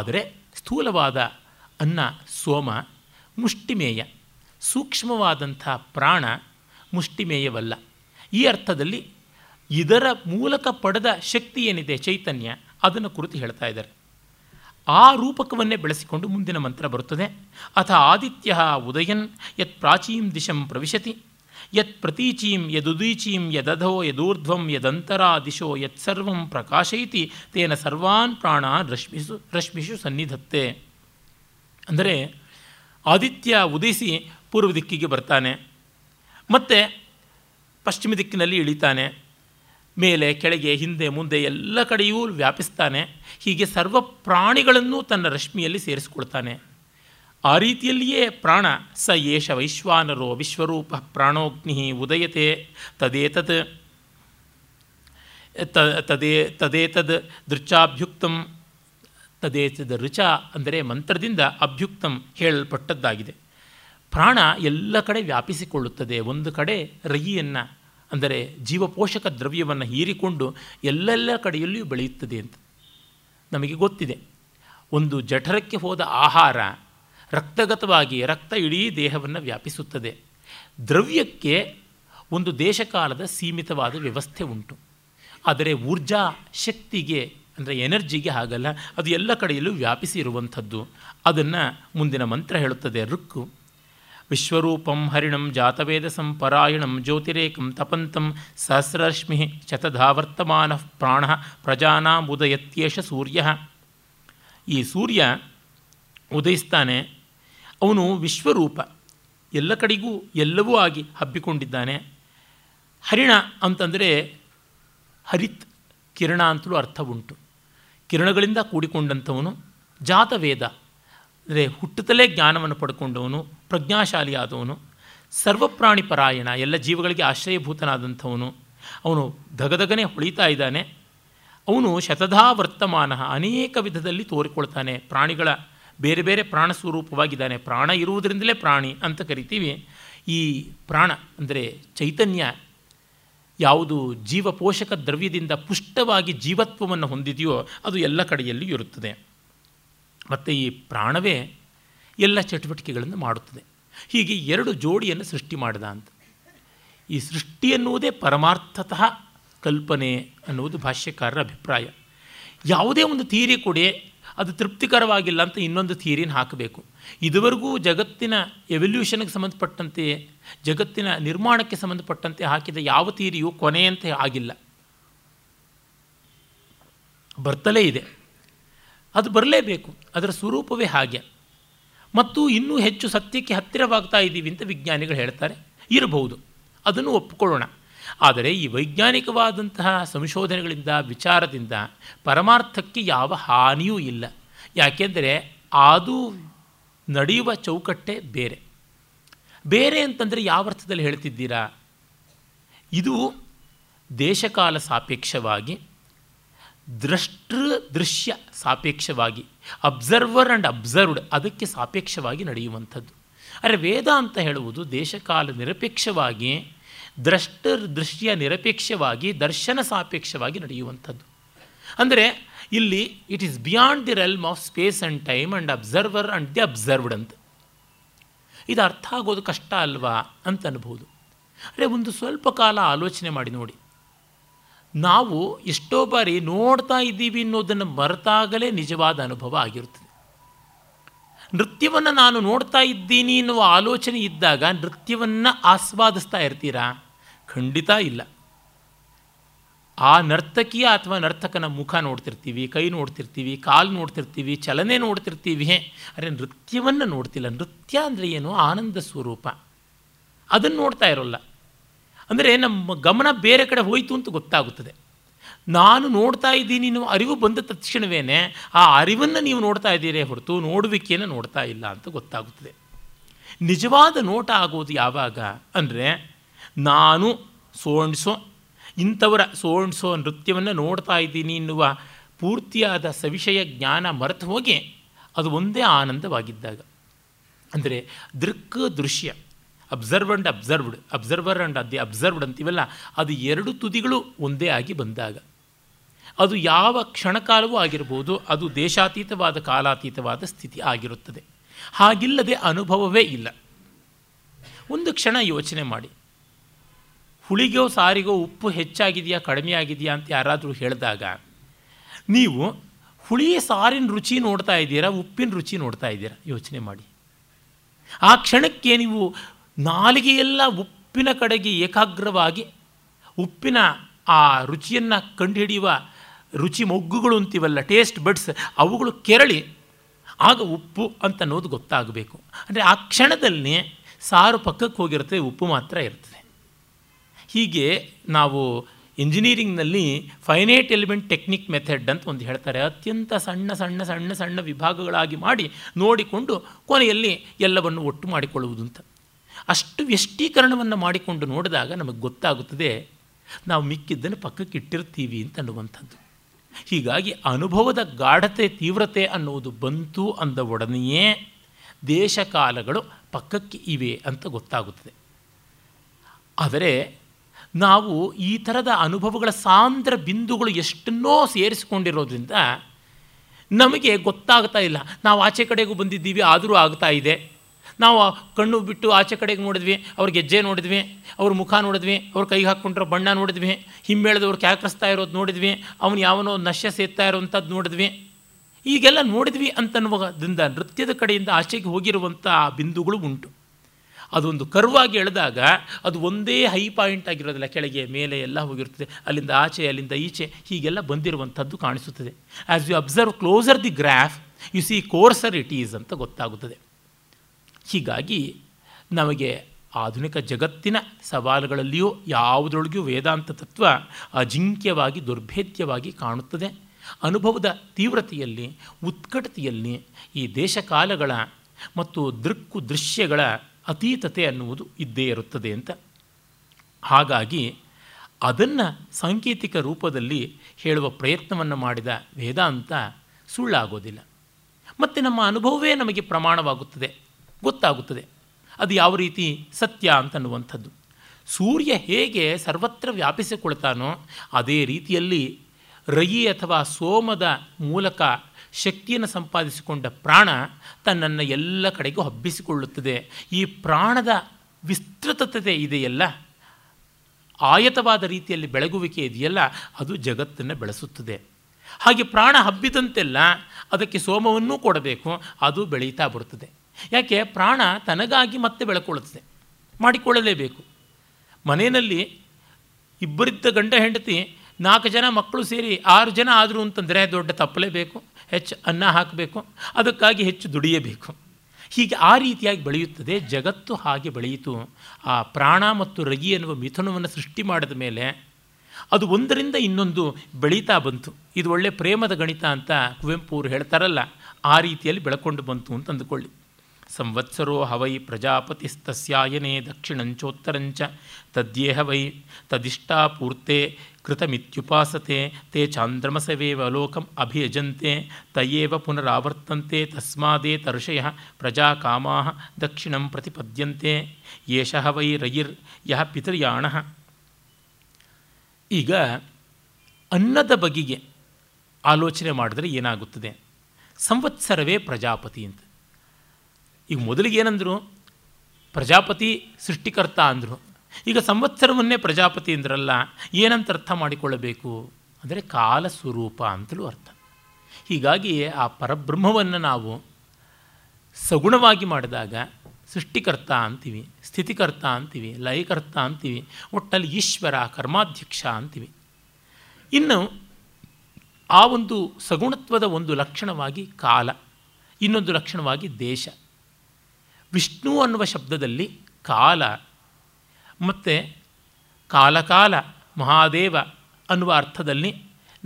ಆದರೆ ಸ್ಥೂಲವಾದ ಅನ್ನ ಸೋಮ, ಮುಷ್ಟಿಮೇಯ ಸೂಕ್ಷ್ಮವಾದಂಥ ಪ್ರಾಣ ಮುಷ್ಟಿಮೇಯವಲ್ಲ. ಈ ಅರ್ಥದಲ್ಲಿ ಇದರ ಮೂಲಕ ಪಡೆದ ಶಕ್ತಿ ಏನಿದೆ ಚೈತನ್ಯ, ಅದನ್ನು ಕುರಿತು ಹೇಳ್ತಾ ಇದ್ದಾರೆ. ಆ ರೂಪಕವನ್ನೇ ಬೆಳೆಸಿಕೊಂಡು ಮುಂದಿನ ಮಂತ್ರ ಬರುತ್ತದೆ. ಅಥ ಆದಿತ್ಯ ಉದಯನ್ ಯತ್ ಪ್ರಾಚೀಂ ದಿಶಂ ಪ್ರವಿಶತಿ ಯತ್ ಪ್ರತೀಚೀಂ ಯದುದೀಚೀಂ ಯದಧೋ ಯದೂರ್ಧ್ವಂ ಯದಂತರಾ ದಿಶೋ ಯತ್ಸರ್ವಂ ಪ್ರಕಾಶಯಿತಿ ತೇನ ಸರ್ವಾನ್ ಪ್ರಾಣಾನ್ ರಶ್ಮಿಷು ಸನ್ನಿಧತ್ತೆ. ಅಂದರೆ ಆದಿತ್ಯ ಉದಯಿಸಿ ಪೂರ್ವ ದಿಕ್ಕಿಗೆ ಬರ್ತಾನೆ, ಮತ್ತು ಪಶ್ಚಿಮ ದಿಕ್ಕಿನಲ್ಲಿ ಇಳಿತಾನೆ, ಮೇಲೆ ಕೆಳಗೆ ಹಿಂದೆ ಮುಂದೆ ಎಲ್ಲ ಕಡೆಯೂ ವ್ಯಾಪಿಸ್ತಾನೆ. ಹೀಗೆ ಸರ್ವ ಪ್ರಾಣಿಗಳನ್ನು ತನ್ನ ರಶ್ಮಿಯಲ್ಲಿ ಸೇರಿಸಿಕೊಳ್ತಾನೆ. ಆ ರೀತಿಯಲ್ಲಿಯೇ ಪ್ರಾಣ ಸ ಏಷ ವೈಶ್ವಾನರೋ ವಿಶ್ವರೂಪ ಪ್ರಾಣೋಗ್ನಿ ಉದಯತೆ ತದೇತತ್ ತದೇತದ್ ದೃಚ್ಚಾಭ್ಯುಕ್ತಂ ತದೇತದ ರುಚ ಅಂದರೆ ಮಂತ್ರದಿಂದ ಅಭ್ಯುಕ್ತಂ ಹೇಳಲ್ಪಟ್ಟದ್ದಾಗಿದೆ. ಪ್ರಾಣ ಎಲ್ಲ ಕಡೆ ವ್ಯಾಪಿಸಿಕೊಳ್ಳುತ್ತದೆ. ಒಂದು ಕಡೆ ರಯಿಯನ್ನು ಅಂದರೆ ಜೀವಪೋಷಕ ದ್ರವ್ಯವನ್ನು ಹೀರಿಕೊಂಡು ಎಲ್ಲೆಲ್ಲ ಕಡೆಯಲ್ಲಿಯೂ ಬೆಳೆಯುತ್ತದೆ ಅಂತ ನಮಗೆ ಗೊತ್ತಿದೆ. ಒಂದು ಜಠರಕ್ಕೆ ಹೋದ ಆಹಾರ ರಕ್ತಗತವಾಗಿ ರಕ್ತ ಇಡೀ ದೇಹವನ್ನು ವ್ಯಾಪಿಸುತ್ತದೆ. ದ್ರವ್ಯಕ್ಕೆ ಒಂದು ದೇಶಕಾಲದ ಸೀಮಿತವಾದ ವ್ಯವಸ್ಥೆ ಉಂಟು. ಆದರೆ ಊರ್ಜಾ ಶಕ್ತಿಗೆ ಅಂದರೆ ಎನರ್ಜಿಗೆ ಹಾಗಲ್ಲ, ಅದು ಎಲ್ಲ ಕಡೆಯಲ್ಲೂ ವ್ಯಾಪಿಸಿ ಇರುವಂಥದ್ದು. ಅದನ್ನು ಮುಂದಿನ ಮಂತ್ರ ಹೇಳುತ್ತದೆ. ಋಕ್ಕು ವಿಶ್ವರೂಪಂ ಹರಿಣಂ ಜಾತವೇದಸಂ ಪರಾಯಣಂ ಜ್ಯೋತಿರೇಕಂ ತಪಂತಂ ಸಹಸ್ರಶ್ಮಿ ಶತಧಾ ವರ್ತಮಾನ ಪ್ರಾಣ ಪ್ರಜಾನಾಂ ಉದಯತ್ಯೇಷ ಸೂರ್ಯ. ಈ ಸೂರ್ಯ ಉದಯಿಸ್ತಾನೆ, ಅವನು ವಿಶ್ವರೂಪ, ಎಲ್ಲ ಕಡೆಗೂ ಎಲ್ಲವೂ ಆಗಿ ಹಬ್ಬಿಕೊಂಡಿದ್ದಾನೆ. ಹರಿಣ ಅಂತಂದರೆ ಹರಿತ್ ಕಿರಣ ಅಂತಲೂ ಅರ್ಥ ಉಂಟು, ಕಿರಣಗಳಿಂದ ಕೂಡಿಕೊಂಡಂಥವನು. ಜಾತವೇದ ಅಂದರೆ ಹುಟ್ಟುತ್ತಲೇ ಜ್ಞಾನವನ್ನು ಪಡ್ಕೊಂಡವನು, ಪ್ರಜ್ಞಾಶಾಲಿಯಾದವನು, ಸರ್ವಪ್ರಾಣಿ ಪರಾಯಣ, ಎಲ್ಲ ಜೀವಗಳಿಗೆ ಆಶ್ರಯಭೂತನಾದಂಥವನು. ಅವನು ಧಗಧಗನೆ ಹೊಳಿತಾ ಇದ್ದಾನೆ. ಅವನು ಶತಧಾ ವರ್ತಮಾನ ಅನೇಕ ವಿಧದಲ್ಲಿ ತೋರಿಕೊಳ್ತಾನೆ. ಪ್ರಾಣಿಗಳ ಬೇರೆ ಬೇರೆ ಪ್ರಾಣ ಸ್ವರೂಪವಾಗಿದ್ದಾನೆ. ಪ್ರಾಣ ಇರುವುದರಿಂದಲೇ ಪ್ರಾಣಿ ಅಂತ ಕರಿತೀವಿ. ಈ ಪ್ರಾಣ ಅಂದರೆ ಚೈತನ್ಯ ಯಾವುದು ಜೀವಪೋಷಕ ದ್ರವ್ಯದಿಂದ ಪುಷ್ಟವಾಗಿ ಜೀವತ್ವವನ್ನು ಹೊಂದಿದೆಯೋ ಅದು ಎಲ್ಲ ಕಡೆಯಲ್ಲಿ ಇರುತ್ತದೆ. ಮತ್ತು ಈ ಪ್ರಾಣವೇ ಎಲ್ಲ ಚಟುವಟಿಕೆಗಳನ್ನು ಮಾಡುತ್ತದೆ. ಹೀಗೆ ಎರಡು ಜೋಡಿಯನ್ನು ಸೃಷ್ಟಿ ಮಾಡಿದ ಅಂತ. ಈ ಸೃಷ್ಟಿಯನ್ನುವುದೇ ಪರಮಾರ್ಥತಃ ಕಲ್ಪನೆ ಅನ್ನುವುದು ಭಾಷ್ಯಕಾರರ ಅಭಿಪ್ರಾಯ. ಯಾವುದೇ ಒಂದು ಥಿಯರಿ ಕೊಡಿ ಅದು ತೃಪ್ತಿಕರವಾಗಿಲ್ಲ ಅಂತ ಇನ್ನೊಂದು ಥಿಯರಿನ ಹಾಕಬೇಕು. ಇದುವರೆಗೂ ಜಗತ್ತಿನ ಎವಲ್ಯೂಷನ್ಗೆ ಸಂಬಂಧಪಟ್ಟಂತೆ, ಜಗತ್ತಿನ ನಿರ್ಮಾಣಕ್ಕೆ ಸಂಬಂಧಪಟ್ಟಂತೆ ಹಾಕಿದ ಯಾವ ಥಿಯರಿಯೂ ಕೊನೆಯಂತೆ ಆಗಿಲ್ಲ, ಬರ್ತಲೇ ಇದೆ. ಅದು ಬರಲೇಬೇಕು, ಅದರ ಸ್ವರೂಪವೇ ಹಾಗೆ. ಮತ್ತು ಇನ್ನೂ ಹೆಚ್ಚು ಸತ್ಯಕ್ಕೆ ಹತ್ತಿರವಾಗ್ತಾ ಇದ್ದೀವಿ ಅಂತ ವಿಜ್ಞಾನಿಗಳು ಹೇಳ್ತಾರೆ, ಇರಬಹುದು, ಅದನ್ನು ಒಪ್ಪಿಕೊಳ್ಳೋಣ. ಆದರೆ ಈ ವೈಜ್ಞಾನಿಕವಾದಂತಹ ಸಂಶೋಧನೆಗಳಿಂದ, ವಿಚಾರದಿಂದ ಪರಮಾರ್ಥಕ್ಕೆ ಯಾವ ಹಾನಿಯೂ ಇಲ್ಲ. ಯಾಕೆಂದರೆ ಅದು ನಡೆಯುವ ಚೌಕಟ್ಟೆ ಬೇರೆ ಬೇರೆ. ಅಂತಂದರೆ ಯಾವ ಅರ್ಥದಲ್ಲಿ ಹೇಳ್ತಿದ್ದೀರಾ? ಇದು ದೇಶಕಾಲ ಸಾಪೇಕ್ಷವಾಗಿ, ದೃಷ್ಟೃ ದೃಶ್ಯ ಸಾಪೇಕ್ಷವಾಗಿ, ಅಬ್ಸರ್ವರ್ ಆ್ಯಂಡ್ ಅಬ್ಸರ್ವ್ಡ್ ಅದಕ್ಕೆ ಸಾಪೇಕ್ಷವಾಗಿ ನಡೆಯುವಂಥದ್ದು. ಆದರೆ ವೇದ ಅಂತ ಹೇಳುವುದು ದೇಶಕಾಲ ನಿರಪೇಕ್ಷವಾಗಿ, ದ್ರಷ್ಟರ ದೃಶ್ಯ ನಿರಪೇಕ್ಷವಾಗಿ, ದರ್ಶನ ಸಾಪೇಕ್ಷವಾಗಿ ನಡೆಯುವಂಥದ್ದು. ಅಂದರೆ ಇಲ್ಲಿ it is beyond the realm of space and time and observer and the observed ಅಂತ. ಇದು ಅರ್ಥ ಆಗೋದು ಕಷ್ಟ ಅಲ್ವಾ ಅಂತ ಅನ್ಬೋದು. ಅಂದರೆ ಒಂದು ಸ್ವಲ್ಪ ಕಾಲ ಆಲೋಚನೆ ಮಾಡಿ ನೋಡಿ, ನಾವು ಎಷ್ಟೋ ಬಾರಿ ನೋಡ್ತಾ ಇದ್ದೀವಿ ಅನ್ನೋದನ್ನು ಮರೆತಾಗಲೇ ನಿಜವಾದ ಅನುಭವ ಆಗಿರುತ್ತದೆ. ನೃತ್ಯವನ್ನು ನಾನು ನೋಡ್ತಾ ಇದ್ದೀನಿ ಎನ್ನುವ ಆಲೋಚನೆ ಇದ್ದಾಗ ನೃತ್ಯವನ್ನು ಆಸ್ವಾದಿಸ್ತಾ ಇರ್ತೀರಾ? ಖಂಡಿತ ಇಲ್ಲ. ಆ ನರ್ತಕಿಯ ಅಥವಾ ನರ್ತಕನ ಮುಖ ನೋಡ್ತಿರ್ತೀವಿ, ಕೈ ನೋಡ್ತಿರ್ತೀವಿ, ಕಾಲು ನೋಡ್ತಿರ್ತೀವಿ, ಚಲನೆ ನೋಡ್ತಿರ್ತೀವಿ. ಅರೆ, ನೃತ್ಯವನ್ನು ನೋಡ್ತಿಲ್ಲ. ನೃತ್ಯ ಅಂದರೆ ಏನು? ಆನಂದ ಸ್ವರೂಪ. ಅದನ್ನು ನೋಡ್ತಾ ಇರೋಲ್ಲ. ಅಂದರೆ ನಮ್ಮ ಗಮನ ಬೇರೆ ಕಡೆ ಹೋಯಿತು ಅಂತ ಗೊತ್ತಾಗುತ್ತದೆ. ನಾನು ನೋಡ್ತಾ ಇದ್ದೀನಿ ನೀವು ಅರಿವು ಬಂದ ತಕ್ಷಣವೇ ಆ ಅರಿವನ್ನು ನೀವು ನೋಡ್ತಾ ಇದ್ದೀರೇ ಹೊರತು ನೋಡುವಿಕೆಯನ್ನು ನೋಡ್ತಾ ಇಲ್ಲ ಅಂತ ಗೊತ್ತಾಗುತ್ತದೆ. ನಿಜವಾದ ನೋಟ ಆಗೋದು ಯಾವಾಗ ಅಂದರೆ, ನಾನು ಸೋಣ್ಸೋ ಇಂಥವರ ಸೋಣ್ಸೋ ನೃತ್ಯವನ್ನು ನೋಡ್ತಾ ಇದ್ದೀನಿ ಎನ್ನುವ ಪೂರ್ತಿಯಾದ ಸವಿಷಯ ಜ್ಞಾನ ಮರೆತು ಹೋಗಿ ಅದು ಒಂದೇ ಆನಂದವಾಗಿದ್ದಾಗ. ಅಂದರೆ ದೃಕ್ ದೃಶ್ಯ, observe and observed, observer and the observed ಅಂತೀವಲ್ಲ, ಅದು ಎರಡು ತುದಿಗಳು ಒಂದೇ ಆಗಿ ಬಂದಾಗ ಅದು ಯಾವ ಕ್ಷಣಕಾಲವೂ ಆಗಿರ್ಬೋದು. ಅದು ದೇಶಾತೀತವಾದ ಕಾಲಾತೀತವಾದ ಸ್ಥಿತಿ ಆಗಿರುತ್ತದೆ. ಹಾಗಿಲ್ಲದೆ ಅನುಭವವೇ ಇಲ್ಲ. ಒಂದು ಕ್ಷಣ ಯೋಚನೆ ಮಾಡಿ, ಹುಳಿಗೋ ಸಾರಿಗೋ ಉಪ್ಪು ಹೆಚ್ಚಾಗಿದೆಯಾ ಕಡಿಮೆ ಆಗಿದೆಯಾ ಅಂತ ಯಾರಾದರೂ ಹೇಳಿದಾಗ ನೀವು ಹುಳಿ ಸಾರಿನ ರುಚಿ ನೋಡ್ತಾ ಇದ್ದೀರಾ, ಉಪ್ಪಿನ ರುಚಿ ನೋಡ್ತಾ ಇದ್ದೀರಾ? ಯೋಚನೆ ಮಾಡಿ. ಆ ಕ್ಷಣಕ್ಕೆ ನೀವು ನಾಲಿಗೆಯೆಲ್ಲ ಉಪ್ಪಿನ ಕಡೆಗೆ ಏಕಾಗ್ರವಾಗಿ ಉಪ್ಪಿನ ಆ ರುಚಿಯನ್ನು ಕಂಡುಹಿಡಿಯುವ ರುಚಿ ಮೊಗ್ಗುಗಳು ಅಂತೀವಲ್ಲ, ಟೇಸ್ಟ್ ಬಡ್ಸ್, ಅವುಗಳು ಕೆರಳಿ ಆಗ ಉಪ್ಪು ಅಂತನ್ನೋದು ಗೊತ್ತಾಗಬೇಕು. ಅಂದರೆ ಆ ಕ್ಷಣದಲ್ಲಿ ಸಾರು ಪಕ್ಕಕ್ಕೆ ಹೋಗಿರುತ್ತೆ, ಉಪ್ಪು ಮಾತ್ರ ಇರ್ತದೆ. ಹೀಗೆ ನಾವು ಇಂಜಿನಿಯರಿಂಗ್ನಲ್ಲಿ ಫೈನೈಟ್ ಎಲಿಮೆಂಟ್ ಟೆಕ್ನಿಕ್ ಮೆಥಡ್ ಅಂತ ಒಂದು ಹೇಳ್ತಾರೆ. ಅತ್ಯಂತ ಸಣ್ಣ ಸಣ್ಣ ಸಣ್ಣ ಸಣ್ಣ ವಿಭಾಗಗಳಾಗಿ ಮಾಡಿ ನೋಡಿಕೊಂಡು ಕೊನೆಯಲ್ಲಿ ಎಲ್ಲವನ್ನು ಒಟ್ಟು ಮಾಡಿಕೊಳ್ಳುವುದು ಅಂತ. ಅಷ್ಟು ವ್ಯಷ್ಟೀಕರಣವನ್ನು ಮಾಡಿಕೊಂಡು ನೋಡಿದಾಗ ನಮಗೆ ಗೊತ್ತಾಗುತ್ತದೆ ನಾವು ಮಿಕ್ಕಿದ್ದನ್ನು ಪಕ್ಕಕ್ಕೆ ಇಟ್ಟಿರ್ತೀವಿ ಅಂತ ಅನ್ನುವಂಥದ್ದು. ಹೀಗಾಗಿ ಅನುಭವದ ಗಾಢತೆ ತೀವ್ರತೆ ಅನ್ನೋದು ಬಂತು ಅಂದ ಒಡನೆಯೇ ದೇಶಕಾಲಗಳು ಪಕ್ಕಕ್ಕೆ ಇವೆ ಅಂತ ಗೊತ್ತಾಗುತ್ತದೆ. ಆದರೆ ನಾವು ಈ ಥರದ ಅನುಭವಗಳ ಸಾಂದ್ರ ಬಿಂದುಗಳು ಎಷ್ಟನ್ನೋ ಸೇರಿಸಿಕೊಂಡಿರೋದ್ರಿಂದ ನಮಗೆ ಗೊತ್ತಾಗ್ತಾ ಇಲ್ಲ. ನಾವು ಆಚೆ ಕಡೆಗೂ ಬಂದಿದ್ದೀವಿ, ಆದರೂ ಆಗ್ತಾ ಇದೆ. ನಾವು ಕಣ್ಣು ಬಿಟ್ಟು ಆಚೆ ಕಡೆಗೆ ನೋಡಿದ್ವಿ, ಅವ್ರ ಗೆಜ್ಜೆ ನೋಡಿದ್ವಿ, ಅವ್ರ ಮುಖ ನೋಡಿದ್ವಿ, ಅವ್ರ ಕೈಗೆ ಹಾಕ್ಕೊಂಡಿರೋ ಬಣ್ಣ ನೋಡಿದ್ವಿ, ಹಿಂಬೇಳ್ದವ್ರು ಕ್ಯಾಕ್ರಿಸ್ತಾ ಇರೋದು ನೋಡಿದ್ವಿ, ಅವನು ಯಾವನೋ ನಶ್ಯ ಸೇರ್ತಾ ಇರೋವಂಥದ್ದು ನೋಡಿದ್ವಿ. ಈಗೆಲ್ಲ ನೋಡಿದ್ವಿ ಅಂತನ್ನುವುದರಿಂದ ನೃತ್ಯದ ಕಡೆಯಿಂದ ಆಚೆಗೆ ಹೋಗಿರುವಂಥ ಬಿಂದುಗಳು ಉಂಟು. ಅದೊಂದು ಕರ್ವಾಗಿ ಎಳೆದಾಗ ಅದು ಒಂದೇ ಹೈ ಪಾಯಿಂಟ್ ಆಗಿರೋದಿಲ್ಲ, ಕೆಳಗೆ ಮೇಲೆ ಎಲ್ಲ ಹೋಗಿರ್ತದೆ. ಅಲ್ಲಿಂದ ಆಚೆ, ಅಲ್ಲಿಂದ ಈಚೆ ಹೀಗೆಲ್ಲ ಬಂದಿರುವಂಥದ್ದು ಕಾಣಿಸುತ್ತದೆ. As you observe closer the graph you see coarser it is ಅಂತ ಗೊತ್ತಾಗುತ್ತದೆ. ಹೀಗಾಗಿ ನಮಗೆ ಆಧುನಿಕ ಜಗತ್ತಿನ ಸವಾಲುಗಳಲ್ಲಿಯೂ ಯಾವುದರೊಳಗೂ ವೇದಾಂತ ತತ್ವ ಅಜಿಂಕ್ಯವಾಗಿ ದುರ್ಭೇದ್ಯವಾಗಿ ಕಾಣುತ್ತದೆ. ಅನುಭವದ ತೀವ್ರತೆಯಲ್ಲಿ, ಉತ್ಕಟತೆಯಲ್ಲಿ ಈ ದೇಶಕಾಲಗಳ ಮತ್ತು ದೃಕ್ಕು ದೃಶ್ಯಗಳ ಅತೀತತೆ ಅನ್ನುವುದು ಇದ್ದೇ ಇರುತ್ತದೆ ಅಂತ. ಹಾಗಾಗಿ ಅದನ್ನು ಸಾಂಕೇತಿಕ ರೂಪದಲ್ಲಿ ಹೇಳುವ ಪ್ರಯತ್ನವನ್ನು ಮಾಡಿದ ವೇದಾಂತ ಸುಳ್ಳಾಗೋದಿಲ್ಲ. ಮತ್ತು ನಮ್ಮ ಅನುಭವವೇ ನಮಗೆ ಪ್ರಮಾಣವಾಗುತ್ತದೆ, ಗೊತ್ತಾಗುತ್ತದೆ ಅದು ಯಾವ ರೀತಿ ಸತ್ಯ ಅಂತನ್ನುವಂಥದ್ದು. ಸೂರ್ಯ ಹೇಗೆ ಸರ್ವತ್ರ ವ್ಯಾಪಿಸಿಕೊಳ್ತಾನೋ ಅದೇ ರೀತಿಯಲ್ಲಿ ರಯಿ ಅಥವಾ ಸೋಮದ ಮೂಲಕ ಶಕ್ತಿಯನ್ನು ಸಂಪಾದಿಸಿಕೊಂಡ ಪ್ರಾಣ ತನ್ನನ್ನು ಎಲ್ಲ ಕಡೆಗೂ ಹಬ್ಬಿಸಿಕೊಳ್ಳುತ್ತದೆ. ಈ ಪ್ರಾಣದ ವಿಸ್ತೃತತೆ ಇದೆಯಲ್ಲ, ಆಯತವಾದ ರೀತಿಯಲ್ಲಿ ಬೆಳಗುವಿಕೆ ಇದೆಯಲ್ಲ, ಅದು ಜಗತ್ತನ್ನು ಬೆಳೆಸುತ್ತದೆ. ಹಾಗೆ ಪ್ರಾಣ ಹಬ್ಬಿದಂತೆಲ್ಲ ಅದಕ್ಕೆ ಸೋಮವನ್ನೂ ಕೊಡಬೇಕು, ಅದು ಬೆಳೀತಾ ಬರುತ್ತದೆ. ಯಾಕೆ ಪ್ರಾಣ ತನಗಾಗಿ ಮತ್ತೆ ಬೆಳಕೊಳ್ಳುತ್ತದೆ, ಮಾಡಿಕೊಳ್ಳಲೇಬೇಕು. ಮನೆಯಲ್ಲಿ ಇಬ್ಬರಿದ್ದ ಗಂಡ ಹೆಂಡತಿ 4 ಜನ ಮಕ್ಕಳು ಸೇರಿ 6 ಜನ ಆದರೂ ಅಂತಂದರೆ ದೊಡ್ಡ ತಪ್ಪಲೇಬೇಕು, ಹೆಚ್ಚು ಅನ್ನ ಹಾಕಬೇಕು, ಅದಕ್ಕಾಗಿ ಹೆಚ್ಚು ದುಡಿಯಬೇಕು. ಹೀಗೆ ಆ ರೀತಿಯಾಗಿ ಬೆಳೆಯುತ್ತದೆ ಜಗತ್ತು, ಹಾಗೆ ಬೆಳೆಯಿತು. ಆ ಪ್ರಾಣ ಮತ್ತು ರಗಿ ಎನ್ನುವ ಮಿಥುನವನ್ನು ಸೃಷ್ಟಿ ಮಾಡಿದ ಮೇಲೆ ಅದು ಒಂದರಿಂದ ಇನ್ನೊಂದು ಬೆಳೀತಾ ಬಂತು. ಇದು ಒಳ್ಳೆ ಪ್ರೇಮದ ಗಣಿತ ಅಂತ ಕುವೆಂಪು ಅವರು ಹೇಳ್ತಾರಲ್ಲ, ಆ ರೀತಿಯಲ್ಲಿ ಬೆಳಕೊಂಡು ಬಂತು ಅಂತ ಅಂದುಕೊಳ್ಳಿ. ಸಂವತ್ಸರೋ ಹವೈ ಪ್ರಜಾಪತಿಸ್ತಸ್ಯಾಯನೇ ದಕ್ಷಿಣಂಚೋತ್ತರಂಚ ತದ್ಯೇಹ ವೈ ತದಿಷ್ಟಾಪೂರ್ತೆ ಕೃತಮಿತ್ಯುಪಾಸತೆ ತೇ ಚಾಂದ್ರಮಸವೇವ ಲೋಕಂ ಅಭಿಯಜಂತೆ ತಯೇವ ಪುನರಾವರ್ತಂತೆ ತಸ್ಮಾದೇ ತರ್ಷಯಃ ಪ್ರಜಾಕಾಮಾಃ ದಕ್ಷಿಣಂ ಪ್ರತಿಪದ್ಯಂತೆ ಯೇಷಃ ವೈ ರಯಿರ್ ಯಃ ಪಿತೃಯಾಣಃ. ಈಗ ಅನ್ನದ ಬಗೆಗೆ ಆಲೋಚನೆ ಮಾಡಿದ್ರೆ ಏನಾಗುತ್ತದೆ? ಸಂವತ್ಸರವೇ ಪ್ರಜಾಪತಿ ಅಂತ. ಈಗ ಮೊದಲಿಗೆ ಏನಂದರು? ಪ್ರಜಾಪತಿ ಸೃಷ್ಟಿಕರ್ತ ಅಂದರು. ಈಗ ಸಂವತ್ಸರವನ್ನೇ ಪ್ರಜಾಪತಿ ಅಂದ್ರಲ್ಲ, ಏನಂತ ಅರ್ಥ ಮಾಡಿಕೊಳ್ಳಬೇಕು ಅಂದರೆ ಕಾಲ ಸ್ವರೂಪ ಅಂತಲೂ ಅರ್ಥ. ಹೀಗಾಗಿ ಆ ಪರಬ್ರಹ್ಮವನ್ನು ನಾವು ಸಗುಣವಾಗಿ ಮಾಡಿದಾಗ ಸೃಷ್ಟಿಕರ್ತ ಅಂತೀವಿ, ಸ್ಥಿತಿಕರ್ತ ಅಂತೀವಿ, ಲಯಕರ್ತ ಅಂತೀವಿ, ಒಟ್ಟಲ್ಲಿ ಈಶ್ವರ, ಕರ್ಮಾಧ್ಯಕ್ಷ ಅಂತೀವಿ. ಇನ್ನು ಆ ಒಂದು ಸಗುಣತ್ವದ ಒಂದು ಲಕ್ಷಣವಾಗಿ ಕಾಲ, ಇನ್ನೊಂದು ಲಕ್ಷಣವಾಗಿ ದೇಶ. ವಿಷ್ಣು ಅನ್ನುವ ಶಬ್ದದಲ್ಲಿ ಕಾಲ ಮತ್ತು ಕಾಲಕಾಲ ಮಹಾದೇವ ಅನ್ನುವ ಅರ್ಥದಲ್ಲಿ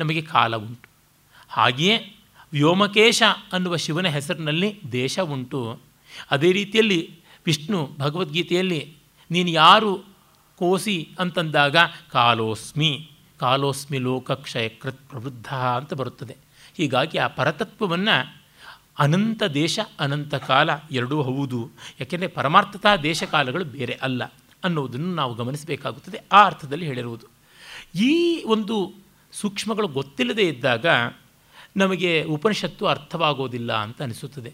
ನಮಗೆ ಕಾಲ ಉಂಟು. ಹಾಗೆಯೇ ವ್ಯೋಮಕೇಶ ಅನ್ನುವ ಶಿವನ ಹೆಸರಿನಲ್ಲಿ ದೇಶ ಉಂಟು. ಅದೇ ರೀತಿಯಲ್ಲಿ ವಿಷ್ಣು ಭಗವದ್ಗೀತೆಯಲ್ಲಿ ನೀನು ಯಾರು ಕೋಸಿ ಅಂತಂದಾಗ ಕಾಲೋಸ್ಮಿ, ಕಾಲೋಸ್ಮಿ ಲೋಕಕ್ಷಯಕೃತ್ ಪ್ರವೃದ್ಧ ಅಂತ ಬರುತ್ತದೆ. ಹೀಗಾಗಿ ಆ ಪರತತ್ವವನ್ನು ಅನಂತ ದೇಶ ಅನಂತ ಕಾಲ ಎರಡೂ ಹೌದು, ಯಾಕೆಂದರೆ ಪರಮಾರ್ಥತಃ ದೇಶಕಾಲಗಳು ಬೇರೆ ಅಲ್ಲ ಅನ್ನೋದನ್ನು ನಾವು ಗಮನಿಸಬೇಕಾಗುತ್ತದೆ. ಆ ಅರ್ಥದಲ್ಲಿ ಹೇಳಿರುವುದು. ಈ ಒಂದು ಸೂಕ್ಷ್ಮಗಳು ಗೊತ್ತಿಲ್ಲದೆ ಇದ್ದಾಗ ನಮಗೆ ಉಪನಿಷತ್ತು ಅರ್ಥವಾಗೋದಿಲ್ಲ ಅಂತ ಅನಿಸುತ್ತದೆ.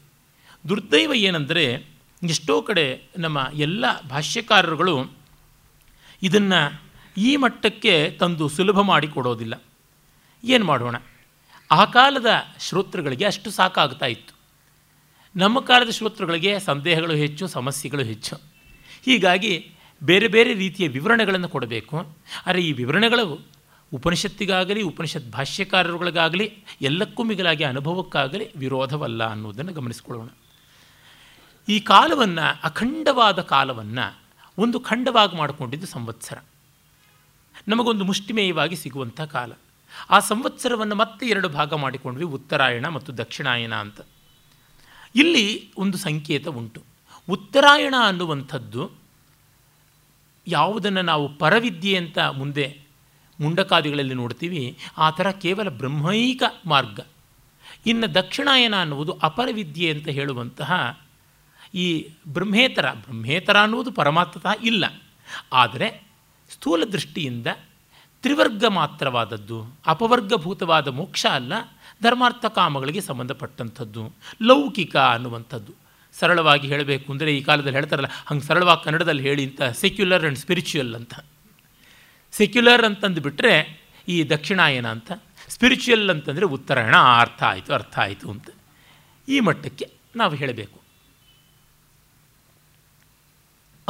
ದುರ್ದೈವ ಏನಂದರೆ, ಎಷ್ಟೋ ಕಡೆ ನಮ್ಮ ಎಲ್ಲ ಭಾಷ್ಯಕಾರರುಗಳು ಇದನ್ನು ಈ ಮಟ್ಟಕ್ಕೆ ತಂದು ಸುಲಭ ಮಾಡಿಕೊಡೋದಿಲ್ಲ. ಏನು ಮಾಡೋಣ, ಆ ಕಾಲದ ಶ್ರೋತೃಗಳಿಗೆ ಅಷ್ಟು ಸಾಕಾಗ್ತಾ ಇತ್ತು, ನಮ್ಮ ಕಾಲದ ಶ್ರೋತೃಗಳಿಗೆ ಸಂದೇಹಗಳು ಹೆಚ್ಚು, ಸಮಸ್ಯೆಗಳು ಹೆಚ್ಚು. ಹೀಗಾಗಿ ಬೇರೆ ಬೇರೆ ರೀತಿಯ ವಿವರಣೆಗಳನ್ನು ಕೊಡಬೇಕು. ಆದರೆ ಈ ವಿವರಣೆಗಳು ಉಪನಿಷತ್ತಿಗಾಗಲಿ, ಉಪನಿಷತ್ ಭಾಷ್ಯಕಾರರುಗಳಿಗಾಗಲಿ, ಎಲ್ಲಕ್ಕೂ ಮಿಗಿಲಾಗಿ ಅನುಭವಕ್ಕಾಗಲಿ ವಿರೋಧವಲ್ಲ ಅನ್ನೋದನ್ನು ಗಮನಿಸಿಕೊಳ್ಳೋಣ. ಈ ಕಾಲವನ್ನು, ಅಖಂಡವಾದ ಕಾಲವನ್ನು ಒಂದು ಖಂಡವಾಗಿ ಮಾಡಿಕೊಂಡಿದ್ದು ಸಂವತ್ಸರ, ನಮಗೊಂದು ಮುಷ್ಟಿಮೇಯವಾಗಿ ಸಿಗುವಂಥ ಕಾಲ. ಆ ಸಂವತ್ಸರವನ್ನು ಮತ್ತೆ 2 ಭಾಗ ಮಾಡಿಕೊಂಡ್ವಿ, ಉತ್ತರಾಯಣ ಮತ್ತು ದಕ್ಷಿಣಾಯನ ಅಂತ. ಇಲ್ಲಿ ಒಂದು ಸಂಕೇತ ಉಂಟು. ಉತ್ತರಾಯಣ ಅನ್ನುವಂಥದ್ದು ಯಾವುದನ್ನು ನಾವು ಪರವಿದ್ಯೆ ಅಂತ ಮುಂದೆ ಮುಂಡಕಾದಿಗಳಲ್ಲಿ ನೋಡ್ತೀವಿ, ಆ ಥರ ಕೇವಲ ಬ್ರಹ್ಮೈಕ ಮಾರ್ಗ. ಇನ್ನು ದಕ್ಷಿಣಾಯನ ಅನ್ನುವುದು ಅಪರವಿದ್ಯೆ ಅಂತ ಹೇಳುವಂತಹ ಈ ಬ್ರಹ್ಮೇತರ ಅನ್ನುವುದು ಪರಮಾರ್ಥತಃ ಇಲ್ಲ, ಆದರೆ ಸ್ಥೂಲ ದೃಷ್ಟಿಯಿಂದ ತ್ರಿವರ್ಗ ಮಾತ್ರವಾದದ್ದು, ಅಪವರ್ಗಭೂತವಾದ ಮೋಕ್ಷ ಅಲ್ಲ, ಧರ್ಮಾರ್ಥ ಕಾಮಗಳಿಗೆ ಸಂಬಂಧಪಟ್ಟಂಥದ್ದು, ಲೌಕಿಕ ಅನ್ನುವಂಥದ್ದು. ಸರಳವಾಗಿ ಹೇಳಬೇಕು ಅಂದರೆ, ಈ ಕಾಲದಲ್ಲಿ ಹೇಳ್ತಾರಲ್ಲ ಹಂಗೆ ಸರಳವಾಗಿ ಕನ್ನಡದಲ್ಲಿ ಹೇಳಿ ಅಂತ, ಸೆಕ್ಯುಲರ್ ಆ್ಯಂಡ್ ಸ್ಪಿರಿಚುಯಲ್ ಅಂತ. ಸೆಕ್ಯುಲರ್ ಅಂತಂದು ಬಿಟ್ಟರೆ ಈ ದಕ್ಷಿಣಾಯನ ಅಂತ, ಸ್ಪಿರಿಚುಯಲ್ ಅಂತಂದರೆ ಉತ್ತರಾಯಣ. ಅರ್ಥ ಆಯಿತು ಅಂತ ಈ ಮಟ್ಟಕ್ಕೆ ನಾವು ಹೇಳಬೇಕು.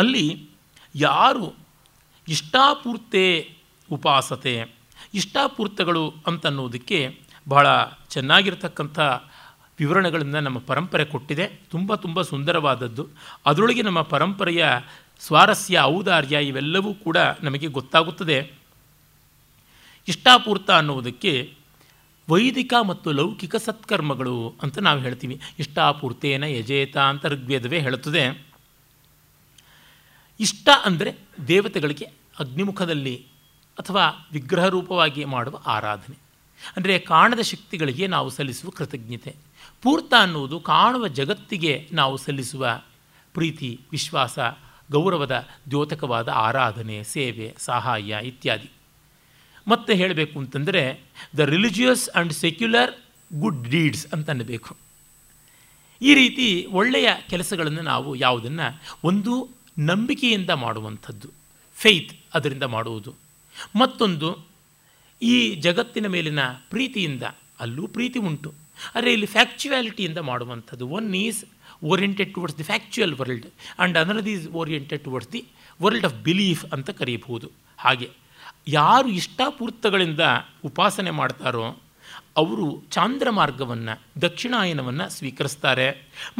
ಅಲ್ಲಿ ಯಾರು ಇಷ್ಟಾಪೂರ್ತೆ ಉಪಾಸತೆ, ಇಷ್ಟಾಪೂರ್ತಗಳು ಅಂತನ್ನೋದಕ್ಕೆ ಬಹಳ ಚೆನ್ನಾಗಿರ್ತಕ್ಕಂಥ ವಿವರಣೆಗಳನ್ನು ನಮ್ಮ ಪರಂಪರೆ ಕೊಟ್ಟಿದೆ. ತುಂಬ ಸುಂದರವಾದದ್ದು. ಅದರೊಳಗೆ ನಮ್ಮ ಪರಂಪರೆಯ ಸ್ವಾರಸ್ಯ, ಔದಾರ್ಯ ಇವೆಲ್ಲವೂ ಕೂಡ ನಮಗೆ ಗೊತ್ತಾಗುತ್ತದೆ. ಇಷ್ಟಾಪೂರ್ತ ಅನ್ನೋದಕ್ಕೆ ವೈದಿಕ ಮತ್ತು ಲೌಕಿಕ ಸತ್ಕರ್ಮಗಳು ಅಂತ ನಾವು ಹೇಳ್ತೀವಿ. ಇಷ್ಟಾಪೂರ್ತೇನ ಯಜೇತ ಅಂತ ಋಗ್ವೇದವೇ ಹೇಳುತ್ತದೆ. ಇಷ್ಟ ಅಂದರೆ ದೇವತೆಗಳಿಗೆ ಅಗ್ನಿಮುಖದಲ್ಲಿ ಅಥವಾ ವಿಗ್ರಹ ರೂಪವಾಗಿ ಮಾಡುವ ಆರಾಧನೆ, ಅಂದರೆ ಕಾಣದ ಶಕ್ತಿಗಳಿಗೆ ನಾವು ಸಲ್ಲಿಸುವ ಕೃತಜ್ಞತೆ. ಪೂರ್ತ ಅನ್ನುವುದು ಕಾಣುವ ಜಗತ್ತಿಗೆ ನಾವು ಸಲ್ಲಿಸುವ ಪ್ರೀತಿ, ವಿಶ್ವಾಸ, ಗೌರವದ ದ್ಯೋತಕವಾದ ಆರಾಧನೆ, ಸೇವೆ, ಸಹಾಯ ಇತ್ಯಾದಿ. ಮತ್ತೆ ಹೇಳಬೇಕು ಅಂತಂದರೆ the religious and secular good deeds ಅಂತನ್ನಬೇಕು. ಈ ರೀತಿ ಒಳ್ಳೆಯ ಕೆಲಸಗಳನ್ನು ನಾವು ಯಾವುದನ್ನು ಒಂದು ನಂಬಿಕೆಯಿಂದ ಮಾಡುವಂಥದ್ದು, ಫೇತ್, ಅದರಿಂದ ಮಾಡುವುದು. ಮತ್ತೊಂದು ಈ ಜಗತ್ತಿನ ಮೇಲಿನ ಪ್ರೀತಿಯಿಂದ, ಅಲ್ಲೂ ಪ್ರೀತಿ ಉಂಟು, ಆದರೆ ಇಲ್ಲಿ ಫ್ಯಾಕ್ಚುಯಾಲಿಟಿಯಿಂದ ಮಾಡುವಂಥದ್ದು. One is oriented towards the factual world and ಅನರ್ is oriented towards the world of belief ಅಂತ ಕರೀಬಹುದು. ಹಾಗೆ ಯಾರು ಇಷ್ಟಾಪೂರ್ತಗಳಿಂದ ಉಪಾಸನೆ ಮಾಡ್ತಾರೋ ಅವರು ಚಾಂದ್ರ ಮಾರ್ಗವನ್ನು, ದಕ್ಷಿಣಾಯನವನ್ನು ಸ್ವೀಕರಿಸ್ತಾರೆ.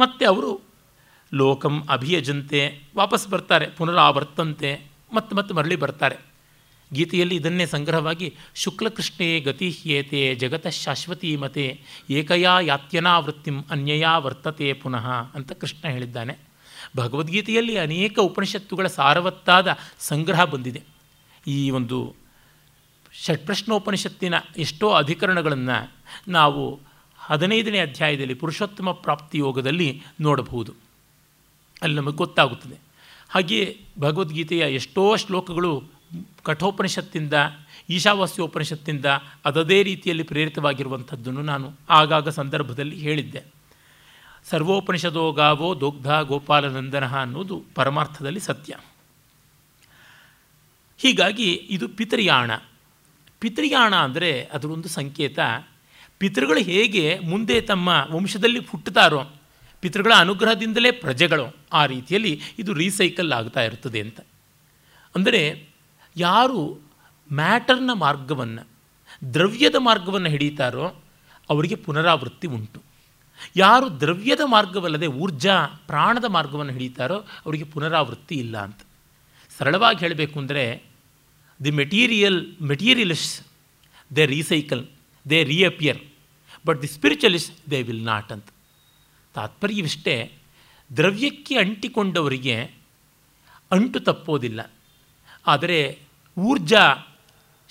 ಮತ್ತು ಅವರು ಲೋಕಂ ಅಭಿಯಜಂತೆ, ವಾಪಸ್ ಬರ್ತಾರೆ, ಪುನರಾವರ್ತಂತೆ, ಮತ್ತು ಮತ್ತು ಮರಳಿ ಬರ್ತಾರೆ. ಗೀತೆಯಲ್ಲಿ ಇದನ್ನೇ ಸಂಗ್ರಹವಾಗಿ ಶುಕ್ಲಕೃಷ್ಣೇ ಗತಿ ಹ್ಯೇತೆ ಜಗತಃ ಶಾಶ್ವತೀ ಮತೆ ಏಕಯಾ ಯಾತ್ಯನಾ ವೃತ್ತಿಂ ಅನ್ಯಯಾ ವರ್ತತೆ ಪುನಃ ಅಂತ ಕೃಷ್ಣ ಹೇಳಿದ್ದಾನೆ. ಭಗವದ್ಗೀತೆಯಲ್ಲಿ ಅನೇಕ ಉಪನಿಷತ್ತುಗಳ ಸಾರವತ್ತಾದ ಸಂಗ್ರಹ ಬಂದಿದೆ. ಈ ಒಂದು ಷಟ್ಪ್ರಶ್ನೋಪನಿಷತ್ತಿನ ಎಷ್ಟೋ ಅಧಿಕರಣಗಳನ್ನು ನಾವು 15ನೇ ಅಧ್ಯಾಯದಲ್ಲಿ ಪುರುಷೋತ್ತಮ ಪ್ರಾಪ್ತಿಯೋಗದಲ್ಲಿ ನೋಡಬಹುದು, ಅಲ್ಲಿ ನಮಗೆ ಗೊತ್ತಾಗುತ್ತದೆ. ಹಾಗೆಯೇ ಭಗವದ್ಗೀತೆಯ ಎಷ್ಟೋ ಶ್ಲೋಕಗಳು ಕಠೋಪನಿಷತ್ತಿಂದ, ಈಶಾವಾಸ್ಯೋಪನಿಷತ್ತಿಂದ ಅದದೇ ರೀತಿಯಲ್ಲಿ ಪ್ರೇರಿತವಾಗಿರುವಂಥದ್ದನ್ನು ನಾನು ಆಗಾಗ ಸಂದರ್ಭದಲ್ಲಿ ಹೇಳಿದ್ದೆ. ಸರ್ವೋಪನಿಷದೋ ಗಾವೋ ದೊಗ್ಧ ಗೋಪಾಲನಂದನ ಅನ್ನೋದು ಪರಮಾರ್ಥದಲ್ಲಿ ಸತ್ಯ. ಹೀಗಾಗಿ ಇದು ಪಿತೃಯಾಣ. ಪಿತೃಯಾಣ ಅಂದರೆ ಅದರೊಂದು ಸಂಕೇತ, ಪಿತೃಗಳು ಹೇಗೆ ಮುಂದೆ ತಮ್ಮ ವಂಶದಲ್ಲಿ ಹುಟ್ಟುತ್ತಾರೋ, ಪಿತೃಗಳ ಅನುಗ್ರಹದಿಂದಲೇ ಪ್ರಜೆಗಳು, ಆ ರೀತಿಯಲ್ಲಿ ಇದು ರೀಸೈಕಲ್ ಆಗ್ತಾ ಇರ್ತದೆ ಅಂತ. ಅಂದರೆ ಯಾರು ಮ್ಯಾಟರ್ನ ಮಾರ್ಗವನ್ನು, ದ್ರವ್ಯದ ಮಾರ್ಗವನ್ನು ಹಿಡಿತಾರೋ ಅವರಿಗೆ ಪುನರಾವೃತ್ತಿ ಉಂಟು. ಯಾರು ದ್ರವ್ಯದ ಮಾರ್ಗವಲ್ಲದೆ ಊರ್ಜಾ, ಪ್ರಾಣದ ಮಾರ್ಗವನ್ನು ಹಿಡಿತಾರೋ ಅವರಿಗೆ ಪುನರಾವೃತ್ತಿ ಇಲ್ಲ ಅಂತ. ಸರಳವಾಗಿ ಹೇಳಬೇಕು ಅಂದರೆ the materialists they recycle, they reappear, but the spiritualist they will not ಅಂತ. ತಾತ್ಪರ್ಯವಿಷ್ಟೇ, ದ್ರವ್ಯಕ್ಕೆ ಅಂಟಿಕೊಂಡವರಿಗೆ ಅಂಟು ತಪ್ಪೋದಿಲ್ಲ, ಆದರೆ ಊರ್ಜಾ,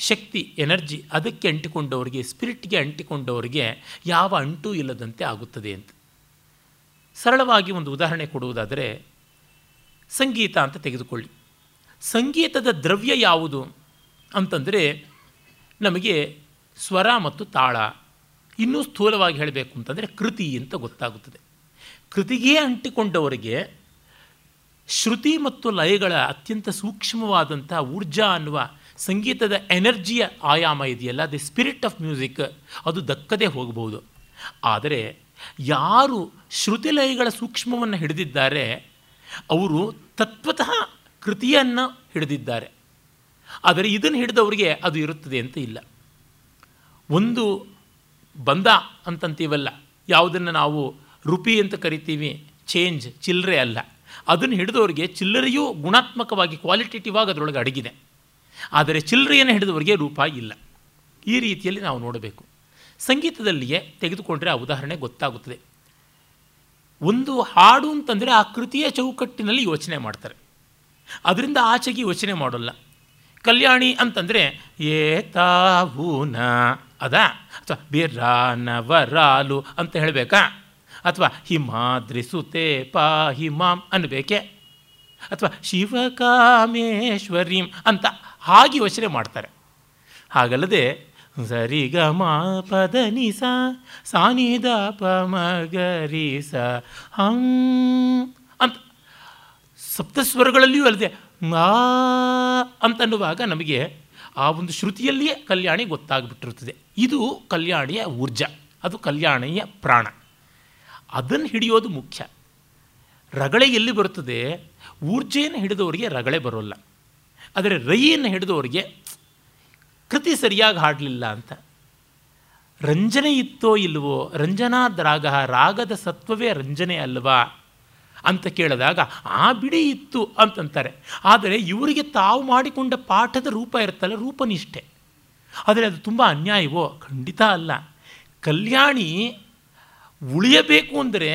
ಶಕ್ತಿ, ಎನರ್ಜಿ ಅದಕ್ಕೆ ಅಂಟಿಕೊಂಡವರಿಗೆ, ಸ್ಪಿರಿಟ್ಗೆ ಅಂಟಿಕೊಂಡವರಿಗೆ ಯಾವ ಅಂಟು ಇಲ್ಲದಂತೆ ಆಗುತ್ತದೆ ಅಂತ. ಸರಳವಾಗಿ ಒಂದು ಉದಾಹರಣೆ ಕೊಡುವುದಾದರೆ ಸಂಗೀತ ಅಂತ ತೆಗೆದುಕೊಳ್ಳಿ. ಸಂಗೀತದ ದ್ರವ್ಯ ಯಾವುದು ಅಂತಂದರೆ ನಮಗೆ ಸ್ವರ ಮತ್ತು ತಾಳ, ಇನ್ನೂ ಸ್ಥೂಲವಾಗಿ ಹೇಳಬೇಕು ಅಂತಂದರೆ ಕೃತಿ ಅಂತ ಗೊತ್ತಾಗುತ್ತದೆ. ಕೃತಿಗೆ ಅಂಟಿಕೊಂಡವರಿಗೆ ಶ್ರುತಿ ಮತ್ತು ಲಯಗಳ ಅತ್ಯಂತ ಸೂಕ್ಷ್ಮವಾದಂತಹ ಊರ್ಜಾ ಅನ್ನುವ ಸಂಗೀತದ ಎನರ್ಜಿಯ ಆಯಾಮ ಇದೆಯಲ್ಲ, ದಿ ಸ್ಪಿರಿಟ್ ಆಫ್ ಮ್ಯೂಸಿಕ್, ಅದು ದಕ್ಕದೇ ಹೋಗಬಹುದು. ಆದರೆ ಯಾರು ಶ್ರುತಿ ಲಯಗಳ ಸೂಕ್ಷ್ಮವನ್ನು ಹಿಡಿದಿದ್ದಾರೆ ಅವರು ತತ್ವತಃ ಕೃತಿಯನ್ನು ಹಿಡಿದಿದ್ದಾರೆ. ಆದರೆ ಇದನ್ನು ಹಿಡಿದವರಿಗೆ ಅದು ಇರುತ್ತದೆ ಅಂತ ಇಲ್ಲ. ಒಂದು ಬಂದ ಅಂತಂತೀವಲ್ಲ, ಯಾವುದನ್ನು ನಾವು ರುಪಿ ಅಂತ ಕರಿತೀವಿ, ಚೇಂಜ್, ಚಿಲ್ಲರೆ ಅಲ್ಲ, ಅದನ್ನು ಹಿಡಿದವರಿಗೆ ಚಿಲ್ಲರೆಯೂ ಗುಣಾತ್ಮಕವಾಗಿ, ಕ್ವಾಲಿಟೇಟಿವ್ ಆಗಿ ಅದರೊಳಗೆ ಅಡಗಿದೆ. ಆದರೆ ಚಿಲ್ಲರೆಯನ್ನು ಹಿಡಿದವರಿಗೆ ರೂಪಾಯಿ ಇಲ್ಲ. ಈ ರೀತಿಯಲ್ಲಿ ನಾವು ನೋಡಬೇಕು. ಸಂಗೀತದಲ್ಲಿಯೇ ತೆಗೆದುಕೊಂಡರೆ ಆ ಉದಾಹರಣೆ ಗೊತ್ತಾಗುತ್ತದೆ. ಒಂದು ಹಾಡು ಅಂತಂದರೆ ಆ ಕೃತಿಯ ಚೌಕಟ್ಟಿನಲ್ಲಿ ಯೋಚನೆ ಮಾಡ್ತಾರೆ, ಅದರಿಂದ ಆಚೆಗೆ ಯೋಚನೆ ಮಾಡೋಲ್ಲ. ಕಲ್ಯಾಣಿ ಅಂತಂದರೆ ಏ ತಾವೂನ ಅದ, ಅಥವಾ ಬಿರಾನವರಾಲು ಅಂತ ಹೇಳಬೇಕಾ, ಅಥವಾ ಹಿಮಾದ್ರಿಸುತೆ ಪಾ ಹಿಮಾಂ ಅನ್ನಬೇಕೆ, ಅಥವಾ ಶಿವಕಾಮೇಶ್ವರೀಂ ಅಂತ ಹಾಗೆ ಯೋಚನೆ ಮಾಡ್ತಾರೆ. ಹಾಗಲ್ಲದೆ ಸರಿ ಗ ಮ ಪದ ನಿ ಸಾ ನಿ ದ ಪ ಮ ಗ ರಿ ಸ ಹಂ ಅಂತ ಸಪ್ತಸ್ವರಗಳಲ್ಲಿಯೂ ಅಲ್ಲದೆ ಮಾ ಅಂತನ್ನುವಾಗ ನಮಗೆ ಆ ಒಂದು ಶ್ರುತಿಯಲ್ಲಿಯೇ ಕಲ್ಯಾಣಿ ಗೊತ್ತಾಗ್ಬಿಟ್ಟಿರುತ್ತದೆ. ಇದು ಕಲ್ಯಾಣಿಯ ಊರ್ಜಾ, ಅದು ಕಲ್ಯಾಣಿಯ ಪ್ರಾಣ. ಅದನ್ನು ಹಿಡಿಯೋದು ಮುಖ್ಯ. ರಗಳೆ ಎಲ್ಲಿ ಬರುತ್ತದೆ? ಊರ್ಜೆಯನ್ನು ಹಿಡಿದವರಿಗೆ ರಗಳೆ ಬರೋಲ್ಲ, ಆದರೆ ರೈಯನ್ನು ಹಿಡಿದವರಿಗೆ ಕೃತಿ ಸರಿಯಾಗಿ ಹಾಡಲಿಲ್ಲ ಅಂತ. ರಂಜನೆ ಇತ್ತೋ ಇಲ್ವೋ, ರಂಜನಾದ್ರಾಗ, ರಾಗದ ಸತ್ವವೇ ರಂಜನೆ ಅಲ್ವಾ ಅಂತ ಕೇಳಿದಾಗ ಆ ಬಿಡಿ ಇತ್ತು ಅಂತಂತಾರೆ. ಆದರೆ ಇವರಿಗೆ ತಾವು ಮಾಡಿಕೊಂಡ ಪಾಠದ ರೂಪ ಇರ್ತಲ್ಲ, ರೂಪನಿಷ್ಠೆ. ಆದರೆ ಅದು ತುಂಬ ಅನ್ಯಾಯವೋ? ಖಂಡಿತ ಅಲ್ಲ. ಕಲ್ಯಾಣಿ ಉಳಿಯಬೇಕು ಅಂದರೆ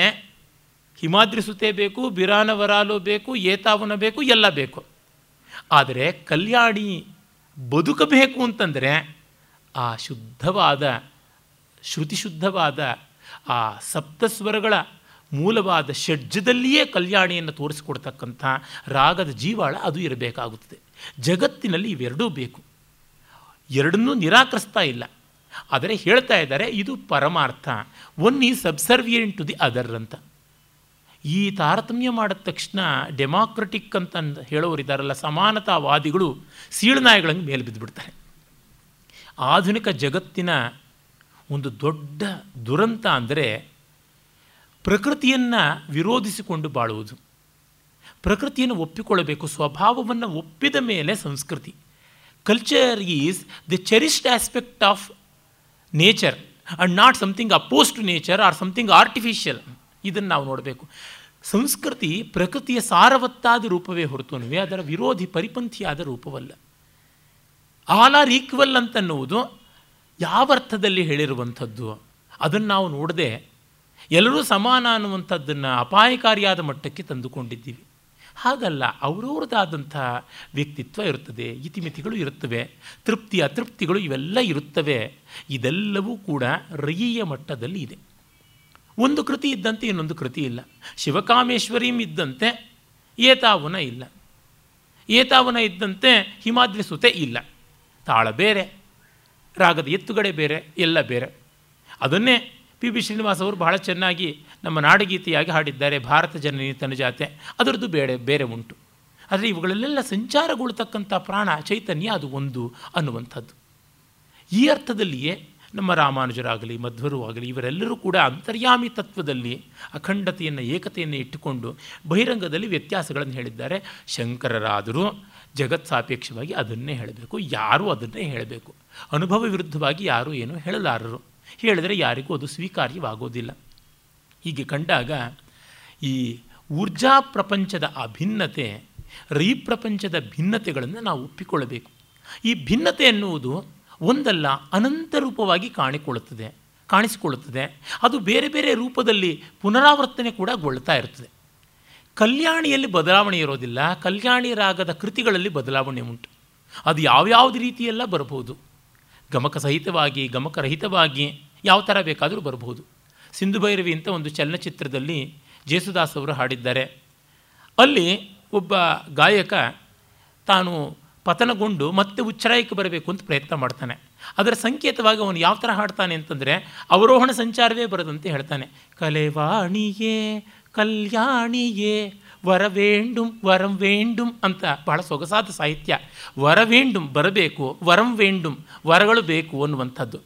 ಹಿಮಾದ್ರಿಸುತ್ತೆ ಬೇಕು, ಬಿರಾನವರಾಲು ಬೇಕು, ಏತಾವನ ಬೇಕು, ಎಲ್ಲ ಬೇಕು. ಆದರೆ ಕಲ್ಯಾಣಿ ಬದುಕಬೇಕು ಅಂತಂದರೆ ಆ ಶುದ್ಧವಾದ, ಶ್ರುತಿಶುದ್ಧವಾದ ಆ ಸಪ್ತಸ್ವರಗಳ ಮೂಲವಾದ ಷಡ್ಜದಲ್ಲಿಯೇ ಕಲ್ಯಾಣಿಯನ್ನು ತೋರಿಸಿಕೊಡ್ತಕ್ಕಂಥ ರಾಗದ ಜೀವಾಳ ಅದು ಇರಬೇಕಾಗುತ್ತದೆ. ಜಗತ್ತಿನಲ್ಲಿ ಇವೆರಡೂ ಬೇಕು, ಎರಡನ್ನೂ ನಿರಾಕರಿಸ್ತಾ ಇಲ್ಲ, ಆದರೆ ಹೇಳ್ತಾ ಇದ್ದಾರೆ ಇದು ಪರಮಾರ್ಥ, one is subservient to the other ಅಂತ. ಈ ತಾರತಮ್ಯ ಮಾಡಿದ ತಕ್ಷಣ ಡೆಮಾಕ್ರೆಟಿಕ್ ಅಂತ ಹೇಳೋರಿದ್ದಾರಲ್ಲ ಸಮಾನತಾವಾದಿಗಳು ಸೀಳುನಾಯಿಗಳಂಗೆ ಮೇಲೆ ಬಿದ್ದುಬಿಡ್ತಾರೆ. ಆಧುನಿಕ ಜಗತ್ತಿನ ಒಂದು ದೊಡ್ಡ ದುರಂತ ಅಂದರೆ ಪ್ರಕೃತಿಯನ್ನು ವಿರೋಧಿಸಿಕೊಂಡು ಬಾಳುವುದು. ಪ್ರಕೃತಿಯನ್ನು ಒಪ್ಪಿಕೊಳ್ಳಬೇಕು, ಸ್ವಭಾವವನ್ನು ಒಪ್ಪಿದ ಮೇಲೆ ಸಂಸ್ಕೃತಿ. Culture is the cherished aspect of nature and not something opposed to nature or something artificial. ಇದನ್ನು ನಾವು ನೋಡಬೇಕು. ಸಂಸ್ಕೃತಿ ಪ್ರಕೃತಿಯ ಸಾರವತ್ತಾದ ರೂಪವೇ ಹೊರತುನುವೆ ಅದರ ವಿರೋಧಿ ಪರಿಪಂಥಿಯಾದ ರೂಪವಲ್ಲ. ಆಲ್ ಆರ್ ಈಕ್ವಲ್ ಅಂತನ್ನುವುದು ಯಾವ ಅರ್ಥದಲ್ಲಿ ಹೇಳಿರುವಂಥದ್ದು ಅದನ್ನು ನಾವು ನೋಡದೆ ಎಲ್ಲರೂ ಸಮಾನ ಅನ್ನುವಂಥದ್ದನ್ನು ಅಪಾಯಕಾರಿಯಾದ ಮಟ್ಟಕ್ಕೆ ತಂದುಕೊಂಡಿದ್ದೀವಿ. ಹಾಗಲ್ಲ, ಅವರವ್ರದ್ದಾದಂಥ ವ್ಯಕ್ತಿತ್ವ ಇರುತ್ತದೆ, ಇತಿಮಿತಿಗಳು ಇರುತ್ತವೆ, ತೃಪ್ತಿ ಅತೃಪ್ತಿಗಳು ಇವೆಲ್ಲ ಇರುತ್ತವೆ. ಇದೆಲ್ಲವೂ ಕೂಡ ರಯಿಯ ಮಟ್ಟದಲ್ಲಿ ಇದೆ. ಒಂದು ಕೃತಿ ಇದ್ದಂತೆ ಇನ್ನೊಂದು ಕೃತಿ ಇಲ್ಲ. ಶಿವಕಾಮೇಶ್ವರೀಂ ಇದ್ದಂತೆ ಏತಾವನ ಇಲ್ಲ, ಏತಾವನ ಇದ್ದಂತೆ ಹಿಮಾದ್ರಿ ಸುತೆ ಇಲ್ಲ. ತಾಳ ಬೇರೆ, ರಾಗದ ಎತ್ತುಗಡೆ ಬೇರೆ, ಎಲ್ಲ ಬೇರೆ. ಅದನ್ನೇ ಪಿ ಬಿ ಶ್ರೀನಿವಾಸ್ ಅವರು ಬಹಳ ಚೆನ್ನಾಗಿ ನಮ್ಮ ನಾಡಗೀತೆಯಾಗಿ ಹಾಡಿದ್ದಾರೆ, ಭಾರತ ಜನನಿ ತನುಜಾತೆ. ಅದರದ್ದು ಬೇರೆ ಬೇರೆ ಉಂಟು. ಆದರೆ ಇವುಗಳಲ್ಲೆಲ್ಲ ಸಂಚಾರಗೊಳ್ತಕ್ಕಂಥ ಪ್ರಾಣ ಚೈತನ್ಯ ಅದು ಒಂದು ಅನ್ನುವಂಥದ್ದು. ಈ ಅರ್ಥದಲ್ಲಿಯೇ ನಮ್ಮ ರಾಮಾನುಜರಾಗಲಿ ಮಧ್ವರು ಆಗಲಿ ಇವರೆಲ್ಲರೂ ಕೂಡ ಅಂತರ್ಯಾಮಿ ತತ್ವದಲ್ಲಿ ಅಖಂಡತೆಯನ್ನು ಏಕತೆಯನ್ನು ಇಟ್ಟುಕೊಂಡು ಬಹಿರಂಗದಲ್ಲಿ ವ್ಯತ್ಯಾಸಗಳನ್ನು ಹೇಳಿದ್ದಾರೆ. ಶಂಕರರಾದರೂ ಜಗತ್ ಸಾಪೇಕ್ಷವಾಗಿ ಅದನ್ನೇ ಹೇಳಬೇಕು, ಯಾರೂ ಅದನ್ನೇ ಹೇಳಬೇಕು. ಅನುಭವ ವಿರುದ್ಧವಾಗಿ ಯಾರೂ ಏನೂ ಹೇಳಲಾರರು, ಹೇಳಿದರೆ ಯಾರಿಗೂ ಅದು ಸ್ವೀಕಾರ್ಯವಾಗೋದಿಲ್ಲ. ಹೀಗೆ ಕಂಡಾಗ ಈ ಊರ್ಜಾ ಪ್ರಪಂಚದ ಅಭಿನ್ನತೆ, ರೈ ಪ್ರಪಂಚದ ಭಿನ್ನತೆಗಳನ್ನು ನಾವು ಒಪ್ಪಿಕೊಳ್ಳಬೇಕು. ಈ ಭಿನ್ನತೆ ಎನ್ನುವುದು ಒಂದಲ್ಲ ಅನಂತ ರೂಪವಾಗಿ ಕಾಣಿಸಿಕೊಳ್ಳುತ್ತದೆ. ಅದು ಬೇರೆ ಬೇರೆ ರೂಪದಲ್ಲಿ ಪುನರಾವರ್ತನೆ ಕೂಡ ಗೊಳ್ತಾ ಇರ್ತದೆ. ಕಲ್ಯಾಣಿಯಲ್ಲಿ ಬದಲಾವಣೆ ಇರೋದಿಲ್ಲ, ಕಲ್ಯಾಣಿ ರಾಗದ ಕೃತಿಗಳಲ್ಲಿ ಬದಲಾವಣೆ ಉಂಟು. ಅದು ಯಾವ್ಯಾವ್ದು ರೀತಿಯೆಲ್ಲ ಬರಬಹುದು, ಗಮಕ ಸಹಿತವಾಗಿ ಗಮಕರಹಿತವಾಗಿ ಯಾವ ಥರ ಬೇಕಾದರೂ ಬರಬಹುದು. ಸಿಂಧುಭೈರವಿ ಅಂತ ಒಂದು ಚಲನಚಿತ್ರದಲ್ಲಿ ಜೇಸುದಾಸ್ ಅವರು ಹಾಡಿದ್ದಾರೆ. ಅಲ್ಲಿ ಒಬ್ಬ ಗಾಯಕ ತಾನು ಪತನಗೊಂಡು ಮತ್ತೆ ಉಚ್ಛ್ರಾಯಕ್ಕೆ ಬರಬೇಕು ಅಂತ ಪ್ರಯತ್ನ ಮಾಡ್ತಾನೆ. ಅದರ ಸಂಕೇತವಾಗಿ ಅವನು ಯಾವ ಥರ ಹಾಡ್ತಾನೆ ಅಂತಂದರೆ ಅವರೋಹಣ ಸಂಚಾರವೇ ಬರದಂತೆ ಹೇಳ್ತಾನೆ. ಕಲೆವಾಣಿಯೇ ಕಲ್ಯಾಣಿಯೇ ವರವೇಂಡುಂ ವರಂ ವೇಂಡುಂ ಅಂತ ಬಹಳ ಸೊಗಸಾದ ಸಾಹಿತ್ಯ. ವರವೇಂಡುಂ ಬರಬೇಕು, ವರಂ ವೇಂಡುಂ ವರಗಳು ಬೇಕು ಅನ್ನುವಂಥದ್ದು.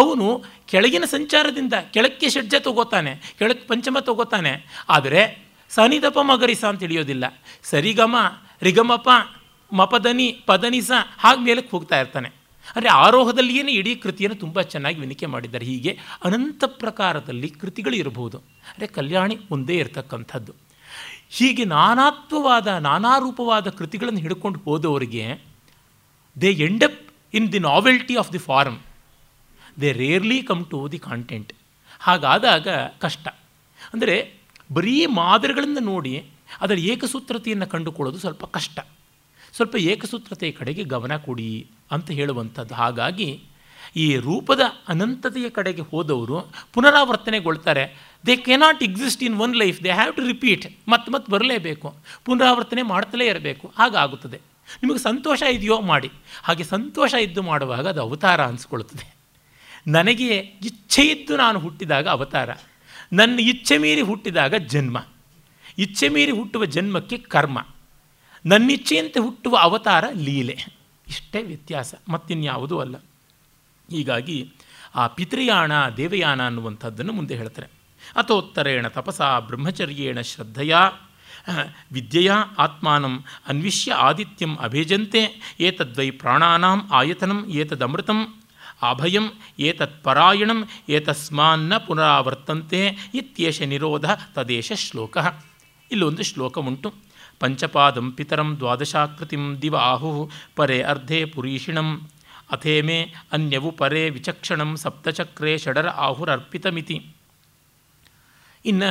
ಅವನು ಕೆಳಗಿನ ಸಂಚಾರದಿಂದ ಕೆಳಕ್ಕೆ ಷಡ್ಜ ತಗೋತಾನೆ, ಕೆಳಕ್ಕೆ ಪಂಚಮ ತಗೋತಾನೆ, ಆದರೆ ಸನಿದಪ ಮಗರಿಸ ಅಂತ ತಿಳಿಯೋದಿಲ್ಲ. ಸರಿಗಮ ರಿಗಮಪ ಮಪದನಿ ಪದನಿಸ ಹಾಗೆ ಮೇಲಕ್ಕೆ ಹೋಗ್ತಾ ಇರ್ತಾನೆ. ಅಂದರೆ ಆರೋಹದಲ್ಲಿಯೇ ಇಡೀ ಕೃತಿಯನ್ನು ತುಂಬ ಚೆನ್ನಾಗಿ ವಿನಿಕೆ ಮಾಡಿದ್ದಾರೆ. ಹೀಗೆ ಅನಂತ ಪ್ರಕಾರದಲ್ಲಿ ಕೃತಿಗಳು ಇರಬಹುದು, ಅಂದರೆ ಕಲ್ಯಾಣಿ ಒಂದೇ ಇರತಕ್ಕಂಥದ್ದು. ಹೀಗೆ ನಾನಾತ್ವವಾದ ನಾನಾ ರೂಪವಾದ ಕೃತಿಗಳನ್ನು ಹಿಡ್ಕೊಂಡು ಹೋದವರಿಗೆ they end up in the novelty of the form, they rarely come to the content. ಹಾಗಾದಾಗ ಕಷ್ಟ. ಅಂದರೆ ಬರೀ ಮಾದರಿಗಳನ್ನು ನೋಡಿ ಅದರ ಏಕಸೂತ್ರತೆಯನ್ನು ಕಂಡುಕೊಳ್ಳೋದು ಸ್ವಲ್ಪ ಕಷ್ಟ. ಸ್ವಲ್ಪ ಏಕಸೂತ್ರತೆಯ ಕಡೆಗೆ ಗಮನ ಕೊಡಿ ಅಂತ ಹೇಳುವಂಥದ್ದು. ಹಾಗಾಗಿ ಈ ರೂಪದ ಅನಂತತೆಯ ಕಡೆಗೆ ಹೋದವರು ಪುನರಾವರ್ತನೆಗೊಳ್ತಾರೆ. They cannot exist in one life, they have to repeat. ಮತ್ತೆ ಬರಲೇಬೇಕು, ಪುನರಾವರ್ತನೆ ಮಾಡ್ತಲೇ ಇರಬೇಕು. ಹಾಗಾಗುತ್ತದೆ. ನಿಮಗೆ ಸಂತೋಷ ಇದೆಯೋ ಮಾಡಿ, ಹಾಗೆ ಸಂತೋಷ ಇದ್ದು ಮಾಡುವಾಗ ಅದು ಅವತಾರ ಅನಿಸ್ಕೊಳ್ಳುತ್ತದೆ. ನನಗೆ ಇಚ್ಛೆ ಇದ್ದು ನಾನು ಹುಟ್ಟಿದಾಗ ಅವತಾರ, ನನ್ನ ಇಚ್ಛೆ ಮೀರಿ ಹುಟ್ಟಿದಾಗ ಜನ್ಮ, ಇಚ್ಛೆ ಮೀರಿ ಹುಟ್ಟುವ ಜನ್ಮಕ್ಕೆ ಕರ್ಮ, ನನ್ನಿಚ್ಛೆಯಂತೆ ಹುಟ್ಟುವ ಅವತಾರ ಲೀಲೆ. ಇಷ್ಟೇ ವ್ಯತ್ಯಾಸ, ಮತ್ತಿನ್ಯಾವುದೂ ಅಲ್ಲ. ಹೀಗಾಗಿ ಆ ಪಿತೃಯಾಣ ದೇವಯಾನ ಅನ್ನುವಂಥದ್ದನ್ನು ಮುಂದೆ ಹೇಳ್ತಾರೆ. ಅಥೋತ್ತರೇಣ ತಪಸಾ ಬ್ರಹ್ಮಚರ್ಯೇಣ ಶ್ರದ್ಧೆಯಾ ವಿದ್ಯೆಯ ಆತ್ಮಾನಂ ಅನ್ವಿಷ್ಯ ಆದಿತ್ಯಂ ಅಭೇಜಂತೆ ಏತದ್ವೈ ಪ್ರಾಣಾನಾಂ ಆಯತನಂ ಏತದಮೃತಂ ಅಭಯಂ ಏತತ್ ಪರಾಯಣಂ ಏತಸ್ಮಾನ್ನ ಪುನರಾವರ್ತಂತೆ ಇತ್ಯೇಷ ನಿರೋಧ ತದೇಶ ಶ್ಲೋಕ. ಇಲ್ಲೊಂದು ಶ್ಲೋಕ ಉಂಟು. ಪಂಚಪಾದಂ ಪಿತರಂ ದ್ವಾದಶಾಕೃತಿಂ ದಿವ ಆಹುಃ ಪರೇ ಅರ್ಧೇ ಪುರೀಷಿಣಂ ಅಥೇಮೆ ಅನ್ಯವು ಪರೇ ವಿಚಕ್ಷಣಂ ಸಪ್ತಚಕ್ರೇ ಷಡರ ಆಹುರರ್ಪಿತಮಿತಿ. ಇನ್ನು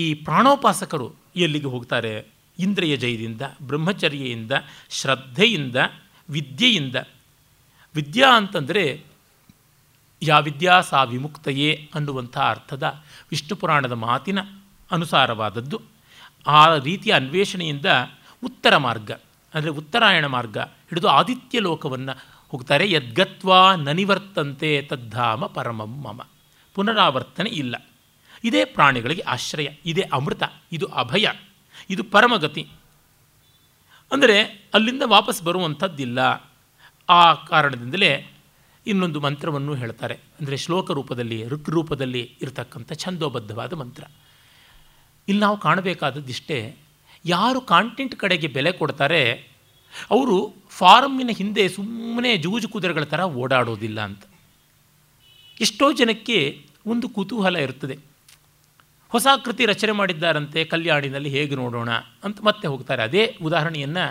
ಈ ಪ್ರಾಣೋಪಾಸಕರು ಎಲ್ಲಿಗೆ ಹೋಗ್ತಾರೆ? ಇಂದ್ರಿಯ ಜಯದಿಂದ, ಬ್ರಹ್ಮಚರ್ಯೆಯಿಂದ, ಶ್ರದ್ಧೆಯಿಂದ, ವಿದ್ಯೆಯಿಂದ. ವಿದ್ಯಾ ಅಂತಂದರೆ ಯಾ ವಿದ್ಯಾ ಸಾ ವಿಮುಕ್ತಯೇ ಅನ್ನುವಂಥ ಅರ್ಥದ ವಿಷ್ಣು ಪುರಾಣದ ಮಾತಿನ ಅನುಸಾರವಾದದ್ದು. ಆ ರೀತಿಯ ಅನ್ವೇಷಣೆಯಿಂದ ಉತ್ತರ ಮಾರ್ಗ ಅಂದರೆ ಉತ್ತರಾಯಣ ಮಾರ್ಗ ಹಿಡಿದು ಆದಿತ್ಯ ಲೋಕವನ್ನು ಹೋಗ್ತಾರೆ. ಯದ್ಗತ್ವಾ ನನಿವರ್ತಂತೆ ತದ್ಧಾಮ ಪರಮಂ ಮಮ, ಪುನರಾವರ್ತನೆ ಇಲ್ಲ. ಇದೇ ಪ್ರಾಣಿಗಳಿಗೆ ಆಶ್ರಯ, ಇದೇ ಅಮೃತ, ಇದು ಅಭಯ, ಇದು ಪರಮಗತಿ. ಅಂದರೆ ಅಲ್ಲಿಂದ ವಾಪಸ್ ಬರುವಂಥದ್ದಿಲ್ಲ. ಆ ಕಾರಣದಿಂದಲೇ ಇನ್ನೊಂದು ಮಂತ್ರವನ್ನು ಹೇಳ್ತಾರೆ, ಅಂದರೆ ಶ್ಲೋಕ ರೂಪದಲ್ಲಿ ಋಕ್ ರೂಪದಲ್ಲಿ ಇರತಕ್ಕಂಥ ಛಂದೋಬದ್ಧವಾದ ಮಂತ್ರ. ಇಲ್ಲಿ ನಾವು ಕಾಣಬೇಕಾದದ್ದಿಷ್ಟೇ, ಯಾರು ಕಾಂಟೆಂಟ್ ಕಡೆಗೆ ಬೆಲೆ ಕೊಡ್ತಾರೆ ಅವರು ಫಾರಮ್ಮಿನ ಹಿಂದೆ ಸುಮ್ಮನೆ ಜೂಜು ಕುದುರೆಗಳ ಥರ ಓಡಾಡೋದಿಲ್ಲ ಅಂತ. ಎಷ್ಟೋ ಜನಕ್ಕೆ ಒಂದು ಕುತೂಹಲ ಇರ್ತದೆ, ಹೊಸ ಕೃತಿ ರಚನೆ ಮಾಡಿದ್ದಾರಂತೆ ಕಲ್ಯಾಣಿನಲ್ಲಿ, ಹೇಗೆ ನೋಡೋಣ ಅಂತ ಮತ್ತೆ ಹೋಗ್ತಾರೆ. ಅದೇ ಉದಾಹರಣೆಯನ್ನು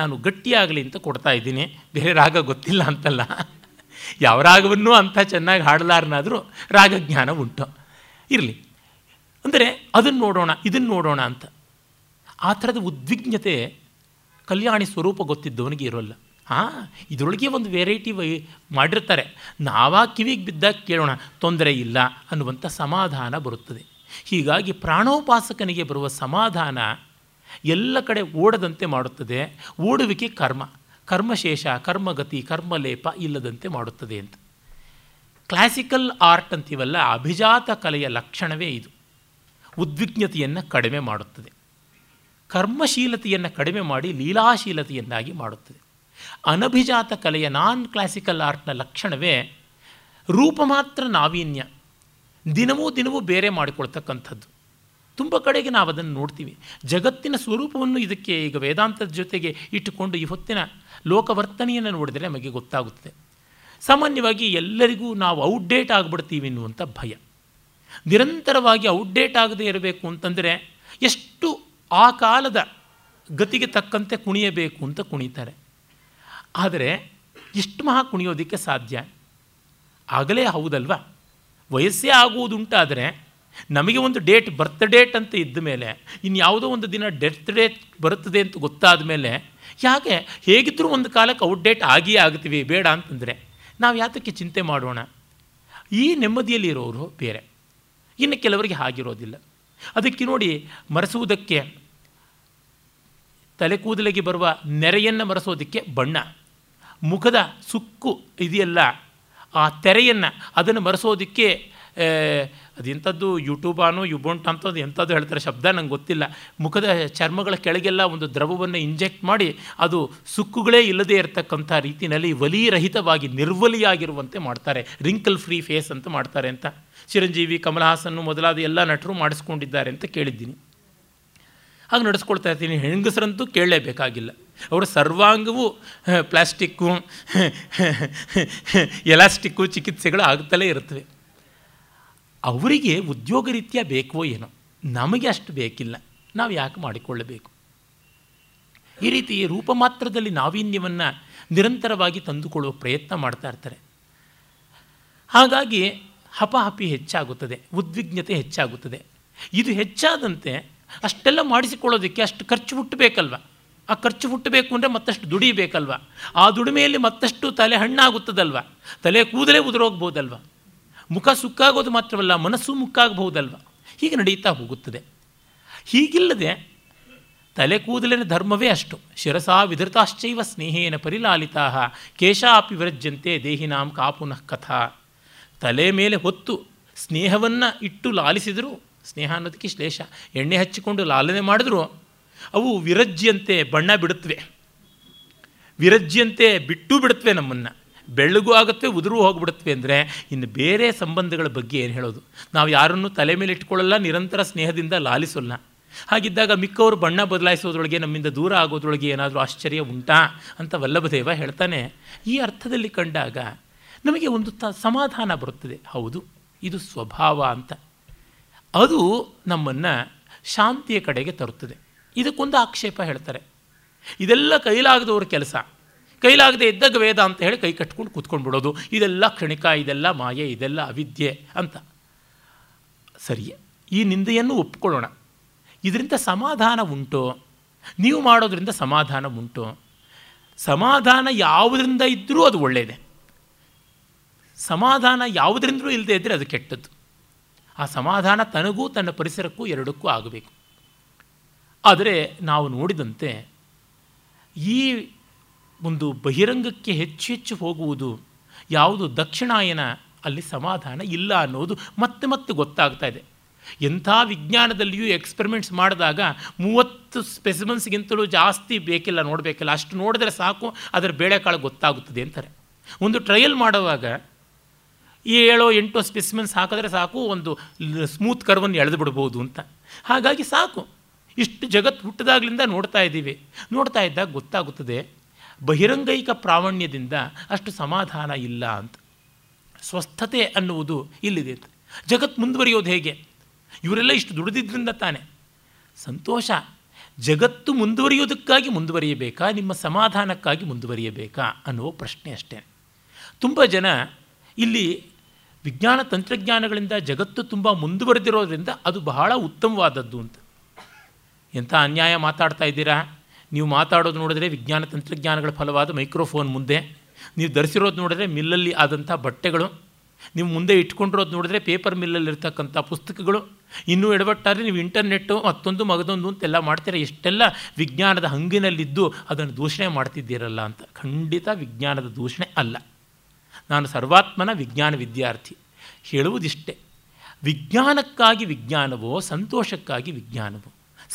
ನಾನು ಗಟ್ಟಿಯಾಗಲಿ ಅಂತ ಕೊಡ್ತಾ ಇದ್ದೀನಿ, ಬೇರೆ ರಾಗ ಗೊತ್ತಿಲ್ಲ ಅಂತಲ್ಲ. ಯಾವ ರಾಗವನ್ನು ಅಂತ ಚೆನ್ನಾಗಿ ಹಾಡಲಾರನಾದರೂ ರಾಗಜ್ಞಾನ ಉಂಟು, ಇರಲಿ. ಅಂದರೆ ಅದನ್ನು ನೋಡೋಣ ಇದನ್ನು ನೋಡೋಣ ಅಂತ ಆ ಥರದ ಉದ್ವಿಗ್ನತೆ ಕಲ್ಯಾಣಿ ಸ್ವರೂಪ ಗೊತ್ತಿದ್ದವನಿಗೆ ಇರೋಲ್ಲ. ಹಾಂ, ಇದರೊಳಗೆ ಒಂದು ವೆರೈಟಿ ಮಾಡಿರ್ತಾರೆ, ನಾವಾಗ ಕಿವಿಗೆ ಬಿದ್ದಾಗ ಕೇಳೋಣ, ತೊಂದರೆ ಇಲ್ಲ ಅನ್ನುವಂಥ ಸಮಾಧಾನ ಬರುತ್ತದೆ. ಹೀಗಾಗಿ ಪ್ರಾಣೋಪಾಸಕನಿಗೆ ಬರುವ ಸಮಾಧಾನ ಎಲ್ಲ ಕಡೆ ಓಡದಂತೆ ಮಾಡುತ್ತದೆ. ಓಡುವಿಕೆ ಕರ್ಮ, ಕರ್ಮಶೇಷ, ಕರ್ಮಗತಿ, ಕರ್ಮಲೇಪ ಇಲ್ಲದಂತೆ ಮಾಡುತ್ತದೆ ಅಂತ. ಕ್ಲಾಸಿಕಲ್ ಆರ್ಟ್ ಅಂತೀವಲ್ಲ, ಅಭಿಜಾತ ಕಲೆಯ ಲಕ್ಷಣವೇ ಇದು. ಉದ್ವಿಗ್ನತೆಯನ್ನು ಕಡಿಮೆ ಮಾಡುತ್ತದೆ, ಕರ್ಮಶೀಲತೆಯನ್ನು ಕಡಿಮೆ ಮಾಡಿ ಲೀಲಾಶೀಲತೆಯನ್ನಾಗಿ ಮಾಡುತ್ತದೆ. ಅನಭಿಜಾತ ಕಲೆಯ ನಾನ್ ಕ್ಲಾಸಿಕಲ್ ಆರ್ಟ್ನ ಲಕ್ಷಣವೇ ರೂಪ ಮಾತ್ರ ನಾವೀನ್ಯ, ದಿನವೂ ದಿನವೂ ಬೇರೆ ಮಾಡಿಕೊಳ್ತಕ್ಕಂಥದ್ದು. ತುಂಬ ಕಡೆಗೆ ನಾವು ಅದನ್ನು ನೋಡ್ತೀವಿ. ಜಗತ್ತಿನ ಸ್ವರೂಪವನ್ನು ಇದಕ್ಕೆ ಈಗ ವೇದಾಂತದ ಜೊತೆಗೆ ಇಟ್ಟುಕೊಂಡು ಈ ಹೊತ್ತಿನ ಲೋಕವರ್ತನೆಯನ್ನು ನೋಡಿದರೆ ನಮಗೆ ಗೊತ್ತಾಗುತ್ತದೆ. ಸಾಮಾನ್ಯವಾಗಿ ಎಲ್ಲರಿಗೂ ನಾವು ಔಟ್ಡೇಟ್ ಆಗಿಬಿಡ್ತೀವಿ ಅನ್ನುವಂಥ ಭಯ, ನಿರಂತರವಾಗಿ ಔಟ್ಡೇಟ್ ಆಗದೇ ಇರಬೇಕು ಅಂತಂದರೆ ಎಷ್ಟು ಆ ಕಾಲದ ಗತಿಗೆ ತಕ್ಕಂತೆ ಕುಣಿಯಬೇಕು ಅಂತ ಕುಣಿತಾರೆ. ಆದರೆ ಎಷ್ಟು ಮಹಾ ಕುಣಿಯೋದಕ್ಕೆ ಸಾಧ್ಯ? ಆಗಲೇ ಹೌದಲ್ವ, ವಯಸ್ಸೇ ಆಗುವುದುಂಟಾದರೆ ನಮಗೆ ಒಂದು ಡೇಟ್, ಬರ್ತ್ ಡೇಟ್ ಅಂತ ಇದ್ದ ಮೇಲೆ ಇನ್ಯಾವುದೋ ಒಂದು ದಿನ ಡೆತ್ ಡೇಟ್ ಬರ್ತದೆ ಅಂತ ಗೊತ್ತಾದ ಮೇಲೆ ಯಾಕೆ ಹೇಗಿದ್ದರೂ ಒಂದು ಕಾಲಕ್ಕೆ ಔಟ್ಡೇಟ್ ಆಗಿಯೇ ಆಗ್ತೀವಿ, ಬೇಡ ಅಂತಂದರೆ ನಾವು ಯಾತಕ್ಕೆ ಚಿಂತೆ ಮಾಡೋಣ? ಈ ನೆಮ್ಮದಿಯಲ್ಲಿ ಇರೋರು ಬೇರೆ, ಇನ್ನು ಕೆಲವರಿಗೆ ಆಗಿರೋದಿಲ್ಲ. ಅದಕ್ಕೆ ನೋಡಿ, ಮರೆಸುವುದಕ್ಕೆ ತಲೆ ಕೂದಲಿಗೆ ಬರುವ ನೆರೆಯನ್ನು ಮರೆಸೋದಕ್ಕೆ ಬಣ್ಣ, ಮುಖದ ಸುಕ್ಕು ಇದೆಯಲ್ಲ ಆ ತೆರೆಯನ್ನು ಅದನ್ನು ಮರೆಸೋದಕ್ಕೆ ಅದೆಂಥದ್ದು ಯೂಟ್ಯೂಬಾನೋ ಯುಬೋಂಟ ಅಂಥದ್ದು ಎಂಥದ್ದು ಹೇಳ್ತಾರೆ, ಶಬ್ದ ನಂಗೆ ಗೊತ್ತಿಲ್ಲ. ಮುಖದ ಚರ್ಮಗಳ ಕೆಳಗೆಲ್ಲ ಒಂದು ದ್ರವವನ್ನು ಇಂಜೆಕ್ಟ್ ಮಾಡಿ ಅದು ಸುಕ್ಕುಗಳೇ ಇಲ್ಲದೇ ಇರತಕ್ಕಂಥ ರೀತಿಯಲ್ಲಿ ವಲಿರಹಿತವಾಗಿ ನಿರ್ವಲಿಯಾಗಿರುವಂತೆ ಮಾಡ್ತಾರೆ. ರಿಂಕಲ್ ಫ್ರೀ ಫೇಸ್ ಅಂತ ಮಾಡ್ತಾರೆ ಅಂತ ಚಿರಂಜೀವಿ, ಕಮಲಹಾಸನ್ನು ಮೊದಲಾದ ಎಲ್ಲ ನಟರು ಮಾಡಿಸ್ಕೊಂಡಿದ್ದಾರೆ ಅಂತ ಕೇಳಿದ್ದೀನಿ. ಹಾಗೆ ನಡೆಸ್ಕೊಳ್ತಾ ಇರ್ತೀನಿ. ಹೆಂಗಸರಂತೂ ಕೇಳಲೇಬೇಕಾಗಿಲ್ಲ, ಅವರ ಸರ್ವಾಂಗವೂ ಪ್ಲಾಸ್ಟಿಕ್ಕು ಎಲಾಸ್ಟಿಕ್ಕು ಚಿಕಿತ್ಸೆಗಳು ಆಗ್ತಲೇ ಇರ್ತವೆ. ಅವರಿಗೆ ಉದ್ಯೋಗ ರೀತ್ಯ ಬೇಕೋ ಏನೋ, ನಮಗೆ ಅಷ್ಟು ಬೇಕಿಲ್ಲ, ನಾವು ಯಾಕೆ ಮಾಡಿಕೊಳ್ಳಬೇಕು? ಈ ರೀತಿ ರೂಪ ಮಾತ್ರದಲ್ಲಿ ನಾವೀನ್ಯವನ್ನು ನಿರಂತರವಾಗಿ ತಂದುಕೊಳ್ಳುವ ಪ್ರಯತ್ನ ಮಾಡ್ತಾ ಇರ್ತಾರೆ. ಹಾಗಾಗಿ ಹಪಹಪಿ ಹೆಚ್ಚಾಗುತ್ತದೆ, ಉದ್ವಿಗ್ನತೆ ಹೆಚ್ಚಾಗುತ್ತದೆ. ಇದು ಹೆಚ್ಚಾದಂತೆ ಅಷ್ಟೆಲ್ಲ ಮಾಡಿಸಿಕೊಳ್ಳೋದಕ್ಕೆ ಅಷ್ಟು ಖರ್ಚು ಹುಟ್ಟಬೇಕಲ್ವ, ಆ ಖರ್ಚು ಹುಟ್ಟಬೇಕು ಅಂದರೆ ಮತ್ತಷ್ಟು ದುಡಿಬೇಕಲ್ವ, ಆ ದುಡಿಮೆಯಲ್ಲಿ ಮತ್ತಷ್ಟು ತಲೆ ಹಣ್ಣಾಗುತ್ತದಲ್ವ, ತಲೆ ಕೂದಲೇ ಉದುರೋಗ್ಬೋದಲ್ವ, ಮುಖ ಸುಕ್ಕಾಗೋದು ಮಾತ್ರವಲ್ಲ ಮನಸ್ಸು ಮುಕ್ಕಾಗಬಹುದಲ್ವ. ಹೀಗೆ ನಡೀತಾ ಹೋಗುತ್ತದೆ. ಹೀಗಿಲ್ಲದೆ ತಲೆ ಕೂದಲಿನ ಧರ್ಮವೇ ಅಷ್ಟು. ಶಿರಸಾ ವಿಧೃತಾಶ್ಚೈವ ಸ್ನೇಹೇನ ಪರಿಲಾಲಿತಾ ಕೇಶಾ ಅಪಿ ವಿರಜ್ಯಂತೆ ದೇಹಿನಾಂ ಕಾ ಪುನಃ ಕಥಾ. ತಲೆ ಮೇಲೆ ಹೊತ್ತು ಸ್ನೇಹವನ್ನು ಇಟ್ಟು ಲಾಲಿಸಿದರೂ, ಸ್ನೇಹ ಅನ್ನೋದಕ್ಕೆ ಶ್ಲೇಷ, ಎಣ್ಣೆ ಹಚ್ಚಿಕೊಂಡು ಲಾಲನೆ ಮಾಡಿದ್ರು ಅವು ವಿರಜ್ಯಂತೆ ಬಣ್ಣ ಬಿಡುತ್ತವೆ, ವಿರಜ್ಯಂತೆ ಬಿಟ್ಟು ಬಿಡುತ್ತವೆ, ನಮ್ಮನ್ನು ಬೆಳ್ಳಗೂ ಆಗುತ್ತವೆ, ಉದುರು ಹೋಗಿಬಿಡುತ್ತವೆ. ಅಂದರೆ ಇನ್ನು ಬೇರೆ ಸಂಬಂಧಗಳ ಬಗ್ಗೆ ಏನು ಹೇಳೋದು? ನಾವು ಯಾರನ್ನು ತಲೆ ಮೇಲೆ ಇಟ್ಕೊಳ್ಳಲ್ಲ, ನಿರಂತರ ಸ್ನೇಹದಿಂದ ಲಾಲಿಸೋಲ್ಲ. ಹಾಗಿದ್ದಾಗ ಮಿಕ್ಕವರು ಬಣ್ಣ ಬದಲಾಯಿಸೋದ್ರೊಳಗೆ, ನಮ್ಮಿಂದ ದೂರ ಆಗೋದ್ರೊಳಗೆ ಏನಾದರೂ ಆಶ್ಚರ್ಯ ಉಂಟಾ ಅಂತ ವಲ್ಲಭದೇವ ಹೇಳ್ತಾನೆ. ಈ ಅರ್ಥದಲ್ಲಿ ಕಂಡಾಗ ನಮಗೆ ಒಂದು ಸಮಾಧಾನ ಬರುತ್ತದೆ. ಹೌದು, ಇದು ಸ್ವಭಾವ ಅಂತ. ಅದು ನಮ್ಮನ್ನು ಶಾಂತಿಯ ಕಡೆಗೆ ತರುತ್ತದೆ. ಇದಕ್ಕೊಂದು ಆಕ್ಷೇಪ ಹೇಳ್ತಾರೆ, ಇದೆಲ್ಲ ಕೈಲಾಗದವ್ರ ಕೆಲಸ, ಕೈಲಾಗದೇ ಇದ್ದಾಗ ವೇದ ಅಂತ ಹೇಳಿ ಕೈ ಕಟ್ಕೊಂಡು ಕೂತ್ಕೊಂಡ್ಬಿಡೋದು, ಇದೆಲ್ಲ ಕ್ಷಣಿಕ, ಇದೆಲ್ಲ ಮಾಯೆ, ಇದೆಲ್ಲ ಅವಿದ್ಯೆ ಅಂತ. ಸರಿಯೇ, ಈ ನಿಂದೆಯನ್ನು ಒಪ್ಕೊಳ್ಳೋಣ. ಇದರಿಂದ ಸಮಾಧಾನ ಉಂಟು, ನೀವು ಮಾಡೋದರಿಂದ ಸಮಾಧಾನ ಉಂಟು. ಸಮಾಧಾನ ಯಾವುದರಿಂದ ಇದ್ದರೂ ಅದು ಒಳ್ಳೆಯದೇ. ಸಮಾಧಾನ ಯಾವುದರಿಂದಲೂ ಇಲ್ಲದೆ ಇದ್ದರೆ ಅದು ಕೆಟ್ಟದ್ದು. ಆ ಸಮಾಧಾನ ತನಗೂ ತನ್ನ ಪರಿಸರಕ್ಕೂ ಎರಡಕ್ಕೂ ಆಗಬೇಕು. ಆದರೆ ನಾವು ನೋಡಿದಂತೆ ಈ ಒಂದು ಬಹಿರಂಗಕ್ಕೆ ಹೆಚ್ಚು ಹೆಚ್ಚು ಹೋಗುವುದು ಯಾವುದು ದಕ್ಷಿಣಾಯನ ಅಲ್ಲಿ ಸಮಾಧಾನ ಇಲ್ಲ ಅನ್ನೋದು ಮತ್ತೆ ಮತ್ತೆ ಗೊತ್ತಾಗ್ತಾ ಇದೆ. ಎಂಥ ವಿಜ್ಞಾನದಲ್ಲಿಯೂ ಎಕ್ಸ್ಪೆರಿಮೆಂಟ್ಸ್ ಮಾಡಿದಾಗ 30 ಸ್ಪೆಸಿಮನ್ಸ್ಗಿಂತಲೂ ಜಾಸ್ತಿ ಬೇಕಿಲ್ಲ, ನೋಡಬೇಕಿಲ್ಲ, ಅಷ್ಟು ನೋಡಿದ್ರೆ ಸಾಕು ಅದರ ಬೇಳೆಕಾಳು ಗೊತ್ತಾಗುತ್ತದೆ ಅಂತಾರೆ. ಒಂದು ಟ್ರಯಲ್ ಮಾಡುವಾಗ 7-8 ಸ್ಪೆಸಿಮನ್ಸ್ ಹಾಕಿದ್ರೆ ಸಾಕು, ಒಂದು ಸ್ಮೂತ್ ಕರ್ವನ್ನು ಎಳೆದು ಬಿಡ್ಬೋದು ಅಂತ. ಹಾಗಾಗಿ ಸಾಕು, ಇಷ್ಟು ಜಗತ್ತು ಹುಟ್ಟಿದಾಗಲಿಂದ ನೋಡ್ತಾ ಇದ್ದೀವಿ. ನೋಡ್ತಾ ಇದ್ದಾಗ ಗೊತ್ತಾಗುತ್ತದೆ ಬಹಿರಂಗೈಕ ಪ್ರಾಮಾಣ್ಯದಿಂದ ಅಷ್ಟು ಸಮಾಧಾನ ಇಲ್ಲ ಅಂತ. ಸ್ವಸ್ಥತೆ ಅನ್ನುವುದು ಇಲ್ಲಿದೆ ಅಂತ. ಜಗತ್ತು ಮುಂದುವರಿಯೋದು ಹೇಗೆ? ಇವರೆಲ್ಲ ಇಷ್ಟು ದುಡಿದಿದ್ದರಿಂದ ತಾನೆ ಸಂತೋಷ. ಜಗತ್ತು ಮುಂದುವರಿಯೋದಕ್ಕಾಗಿ ಮುಂದುವರಿಯಬೇಕಾ, ನಿಮ್ಮ ಸಮಾಧಾನಕ್ಕಾಗಿ ಮುಂದುವರಿಯಬೇಕಾ ಅನ್ನುವ ಪ್ರಶ್ನೆ ಅಷ್ಟೇ. ತುಂಬ ಜನ ಇಲ್ಲಿ ವಿಜ್ಞಾನ ತಂತ್ರಜ್ಞಾನಗಳಿಂದ ಜಗತ್ತು ತುಂಬ ಮುಂದುವರೆದಿರೋದ್ರಿಂದ ಅದು ಬಹಳ ಉತ್ತಮವಾದದ್ದು ಅಂತ. ಎಂಥ ಅನ್ಯಾಯ ಮಾತಾಡ್ತಾ ಇದ್ದೀರಾ ನೀವು. ಮಾತಾಡೋದು ನೋಡಿದ್ರೆ ವಿಜ್ಞಾನ ತಂತ್ರಜ್ಞಾನಗಳ ಫಲವಾದ ಮೈಕ್ರೋಫೋನ್ ಮುಂದೆ, ನೀವು ಧರಿಸಿರೋದು ನೋಡಿದ್ರೆ ಮಿಲ್ಲಲ್ಲಿ ಆದಂಥ ಬಟ್ಟೆಗಳು, ನೀವು ಮುಂದೆ ಇಟ್ಕೊಂಡಿರೋದು ನೋಡಿದ್ರೆ ಪೇಪರ್ ಮಿಲ್ಲಲ್ಲಿರ್ತಕ್ಕಂಥ ಪುಸ್ತಕಗಳು, ಇನ್ನೂ ಎಡವಟ್ಟಾದರೆ ನೀವು ಇಂಟರ್ನೆಟ್ಟು ಮತ್ತೊಂದು ಮಗದೊಂದು ಅಂತೆಲ್ಲ ಮಾಡ್ತೀರ. ಎಷ್ಟೆಲ್ಲ ವಿಜ್ಞಾನದ ಹಂಗಿನಲ್ಲಿದ್ದು ಅದನ್ನು ದೂಷಣೆ ಮಾಡ್ತಿದ್ದೀರಲ್ಲ ಅಂತ. ಖಂಡಿತ ವಿಜ್ಞಾನದ ದೂಷಣೆ ಅಲ್ಲ. ನಾನು ಸರ್ವಾತ್ಮನ ವಿಜ್ಞಾನ ವಿದ್ಯಾರ್ಥಿ. ಹೇಳುವುದಿಷ್ಟೇ, ವಿಜ್ಞಾನಕ್ಕಾಗಿ ವಿಜ್ಞಾನವೋ, ಸಂತೋಷಕ್ಕಾಗಿ ವಿಜ್ಞಾನವೋ,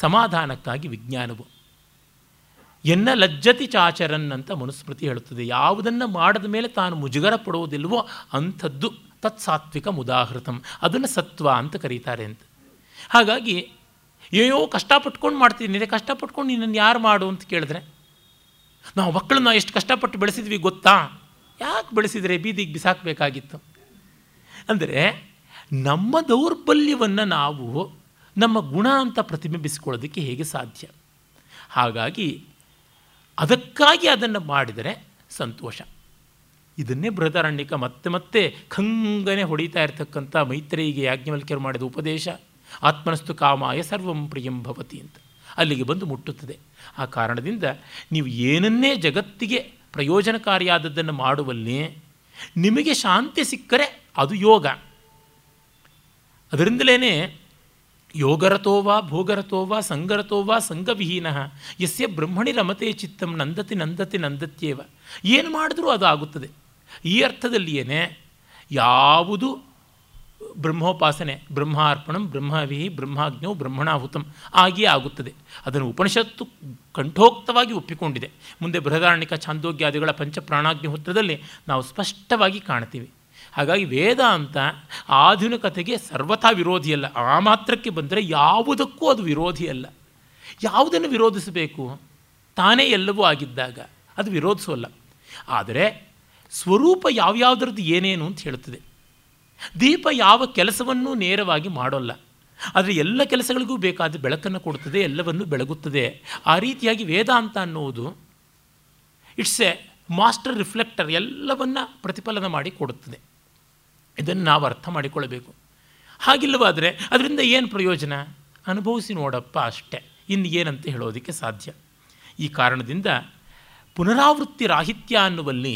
ಸಮಾಧಾನಕ್ಕಾಗಿ ವಿಜ್ಞಾನವೋ. ಎನ್ನ ಲಜ್ಜತಿ ಚಾಚರನ್ ಅಂತ ಮನುಸ್ಮೃತಿ ಹೇಳುತ್ತದೆ. ಯಾವುದನ್ನು ಮಾಡದ ಮೇಲೆ ತಾನು ಮುಜುಗರ ಪಡುವುದಿಲ್ವೋ ಅಂಥದ್ದು ತತ್ಸಾತ್ವಿಕ ಮುದಾಹೃತಂ, ಅದನ್ನು ಸತ್ವ ಅಂತ ಕರೀತಾರೆ ಅಂತ. ಹಾಗಾಗಿ ಏನೋ ಕಷ್ಟಪಟ್ಕೊಂಡು ಮಾಡ್ತಿದ್ದೀನಿ, ಕಷ್ಟಪಟ್ಕೊಂಡು ನಿನ್ನನ್ನು ಯಾರು ಮಾಡು ಅಂತ ಕೇಳಿದ್ರೆ, ನಾವು ಮಕ್ಕಳನ್ನ ಎಷ್ಟು ಕಷ್ಟಪಟ್ಟು ಬೆಳೆಸಿದ್ವಿ ಗೊತ್ತಾ, ಯಾಕೆ ಬೆಳೆಸಿದರೆ ಬೀದಿಗೆ ಬಿಸಾಕಬೇಕಾಗಿತ್ತು ಅಂದರೆ ನಮ್ಮ ದೌರ್ಬಲ್ಯವನ್ನು ನಾವು ನಮ್ಮ ಗುಣ ಅಂತ ಪ್ರತಿಬಿಂಬಿಸಿಕೊಳ್ಳೋದಕ್ಕೆ ಹೇಗೆ ಸಾಧ್ಯ? ಹಾಗಾಗಿ ಅದಕ್ಕಾಗಿ ಅದನ್ನು ಮಾಡಿದರೆ ಸಂತೋಷ. ಇದನ್ನೇ ಬೃಹದಾರಣ್ಯಕ ಮತ್ತೆ ಮತ್ತೆ ಖಂಗನೆ ಹೊಡಿತಾ ಇರತಕ್ಕಂಥ ಮೈತ್ರೇಯಿಗೆ ಯಾಜ್ಞವಲ್ಕ್ಯರು ಮಾಡಿದ ಉಪದೇಶ, ಆತ್ಮನಸ್ತು ಕಾಮಾಯ ಸರ್ವಂ ಪ್ರಿಯಂ ಭವತಿ ಅಂತ ಅಲ್ಲಿಗೆ ಬಂದು ಮುಟ್ಟುತ್ತದೆ. ಆ ಕಾರಣದಿಂದ ನೀವು ಏನನ್ನೇ ಜಗತ್ತಿಗೆ ಪ್ರಯೋಜನಕಾರಿಯಾದದ್ದನ್ನು ಮಾಡುವಲ್ಲಿ ನಿಮಗೆ ಶಾಂತಿ ಸಿಕ್ಕರೆ ಅದು ಯೋಗ. ಅದರಿಂದಲೇ ಯೋಗರಥೋವಾ ಭೋಗರಥೋವಾ ಸಂಗರಥೋವಾ ಸಂಗವಿಹೀನಃ ಯಸ್ಯ ಬ್ರಹ್ಮಣಿ ರಮತೆ ಚಿತ್ತಂ ನಂದತಿ ನಂದತಿ ನಂದತ್ಯೇವ. ಏನು ಮಾಡಿದ್ರೂ ಅದು ಆಗುತ್ತದೆ. ಈ ಅರ್ಥದಲ್ಲಿಯೇ ಯಾವುದು ಬ್ರಹ್ಮೋಪಾಸನೆ, ಬ್ರಹ್ಮಾರ್ಪಣಂ ಬ್ರಹ್ಮವಿಹಿ ಬ್ರಹ್ಮಾಜ್ಞೋ ಬ್ರಹ್ಮಣಾಹುತಂ ಆಗಿಯೇ ಆಗುತ್ತದೆ. ಅದನ್ನು ಉಪನಿಷತ್ತು ಕಂಠೋಕ್ತವಾಗಿ ಒಪ್ಪಿಕೊಂಡಿದೆ. ಮುಂದೆ ಬೃಹದಾರಣ್ಯಕ ಛಾಂದೋಗ್ಯಾದಿಗಳ ಪಂಚಪ್ರಾಣಾಗ್ನಿಹೋತ್ರದಲ್ಲಿ ನಾವು ಸ್ಪಷ್ಟವಾಗಿ ಕಾಣ್ತೀವಿ. ಹಾಗಾಗಿ ವೇದಾಂತ ಆಧುನಿಕತೆಗೆ ಸರ್ವಥಾ ವಿರೋಧಿಯಲ್ಲ. ಆ ಮಾತ್ರಕ್ಕೆ ಬಂದರೆ ಯಾವುದಕ್ಕೂ ಅದು ವಿರೋಧಿಯಲ್ಲ. ಯಾವುದನ್ನು ವಿರೋಧಿಸಬೇಕು? ತಾನೇ ಎಲ್ಲವೂ ಆಗಿದ್ದಾಗ ಅದು ವಿರೋಧಿಸೋಲ್ಲ. ಆದರೆ ಸ್ವರೂಪ ಯಾವ್ಯಾವುದ್ರದ್ದು ಏನೇನು ಅಂತ ಹೇಳುತ್ತದೆ. ದೀಪ ಯಾವ ಕೆಲಸವನ್ನೂ ನೇರವಾಗಿ ಮಾಡೋಲ್ಲ, ಆದರೆ ಎಲ್ಲ ಕೆಲಸಗಳಿಗೂ ಬೇಕಾದ ಬೆಳಕನ್ನು ಕೊಡುತ್ತದೆ, ಎಲ್ಲವನ್ನೂ ಬೆಳಗುತ್ತದೆ. ಆ ರೀತಿಯಾಗಿ ವೇದಾಂತ ಅನ್ನುವುದು ಇಟ್ಸ್ ಎ ಮಾಸ್ಟರ್ ರಿಫ್ಲೆಕ್ಟರ್, ಎಲ್ಲವನ್ನು ಪ್ರತಿಫಲನ ಮಾಡಿ ಕೊಡುತ್ತದೆ. ಇದನ್ನು ನಾವು ಅರ್ಥ ಮಾಡಿಕೊಳ್ಳಬೇಕು. ಹಾಗಿಲ್ಲವಾದರೆ ಅದರಿಂದ ಏನು ಪ್ರಯೋಜನ? ಅನುಭವಿಸಿ ನೋಡಪ್ಪ ಅಷ್ಟೇ, ಇನ್ನು ಏನಂತ ಹೇಳೋದಕ್ಕೆ ಸಾಧ್ಯ. ಈ ಕಾರಣದಿಂದ ಪುನರಾವೃತ್ತಿ ರಾಹಿತ್ಯ ಅನ್ನುವಲ್ಲಿ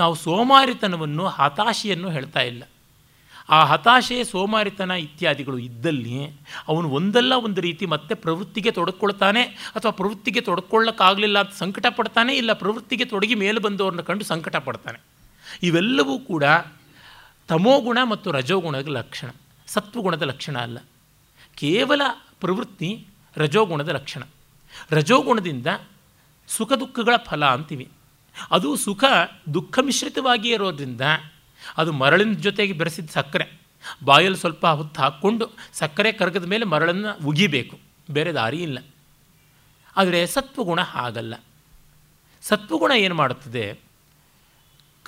ನಾವು ಸೋಮಾರಿತನವನ್ನು, ಹತಾಶೆಯನ್ನು ಹೇಳ್ತಾ ಇಲ್ಲ. ಆ ಹತಾಶೆ, ಸೋಮಾರಿತನ ಇತ್ಯಾದಿಗಳು ಇದ್ದಲ್ಲಿ ಅವನು ಒಂದಲ್ಲ ಒಂದು ರೀತಿ ಮತ್ತೆ ಪ್ರವೃತ್ತಿಗೆ ತೊಡಕೊಳ್ತಾನೆ, ಅಥವಾ ಪ್ರವೃತ್ತಿಗೆ ತೊಡಕೊಳ್ಳೋಕ್ಕಾಗಲಿಲ್ಲ ಅಂತ ಸಂಕಟ ಪಡ್ತಾನೆ, ಇಲ್ಲ ಪ್ರವೃತ್ತಿಗೆ ತೊಡಗಿ ಮೇಲೆ ಬಂದವ್ರನ್ನ ಕಂಡು ಸಂಕಟ ಪಡ್ತಾನೆ. ಇವೆಲ್ಲವೂ ಕೂಡ ತಮೋಗುಣ ಮತ್ತು ರಜೋಗುಣದ ಲಕ್ಷಣ, ಸತ್ವಗುಣದ ಲಕ್ಷಣ ಅಲ್ಲ. ಕೇವಲ ಪ್ರವೃತ್ತಿ ರಜೋಗುಣದ ಲಕ್ಷಣ. ರಜೋಗುಣದಿಂದ ಸುಖ ದುಃಖಗಳ ಫಲ ಅಂತೀವಿ. ಅದು ಸುಖ ದುಃಖ ಮಿಶ್ರಿತವಾಗಿ ಇರೋದ್ರಿಂದ ಅದು ಮರಳಿನ ಜೊತೆಗೆ ಬೆರೆಸಿದ ಸಕ್ಕರೆ, ಬಾಯಲ್ಲಿ ಸ್ವಲ್ಪ ಹೊತ್ತು ಹಾಕ್ಕೊಂಡು ಸಕ್ಕರೆ ಕರಗದ ಮೇಲೆ ಮರಳನ್ನು ಉಗಿಬೇಕು, ಬೇರೆ ದಾರಿ ಇಲ್ಲ. ಆದರೆ ಸತ್ವಗುಣ ಹಾಗಲ್ಲ. ಸತ್ವಗುಣ ಏನು ಮಾಡುತ್ತದೆ?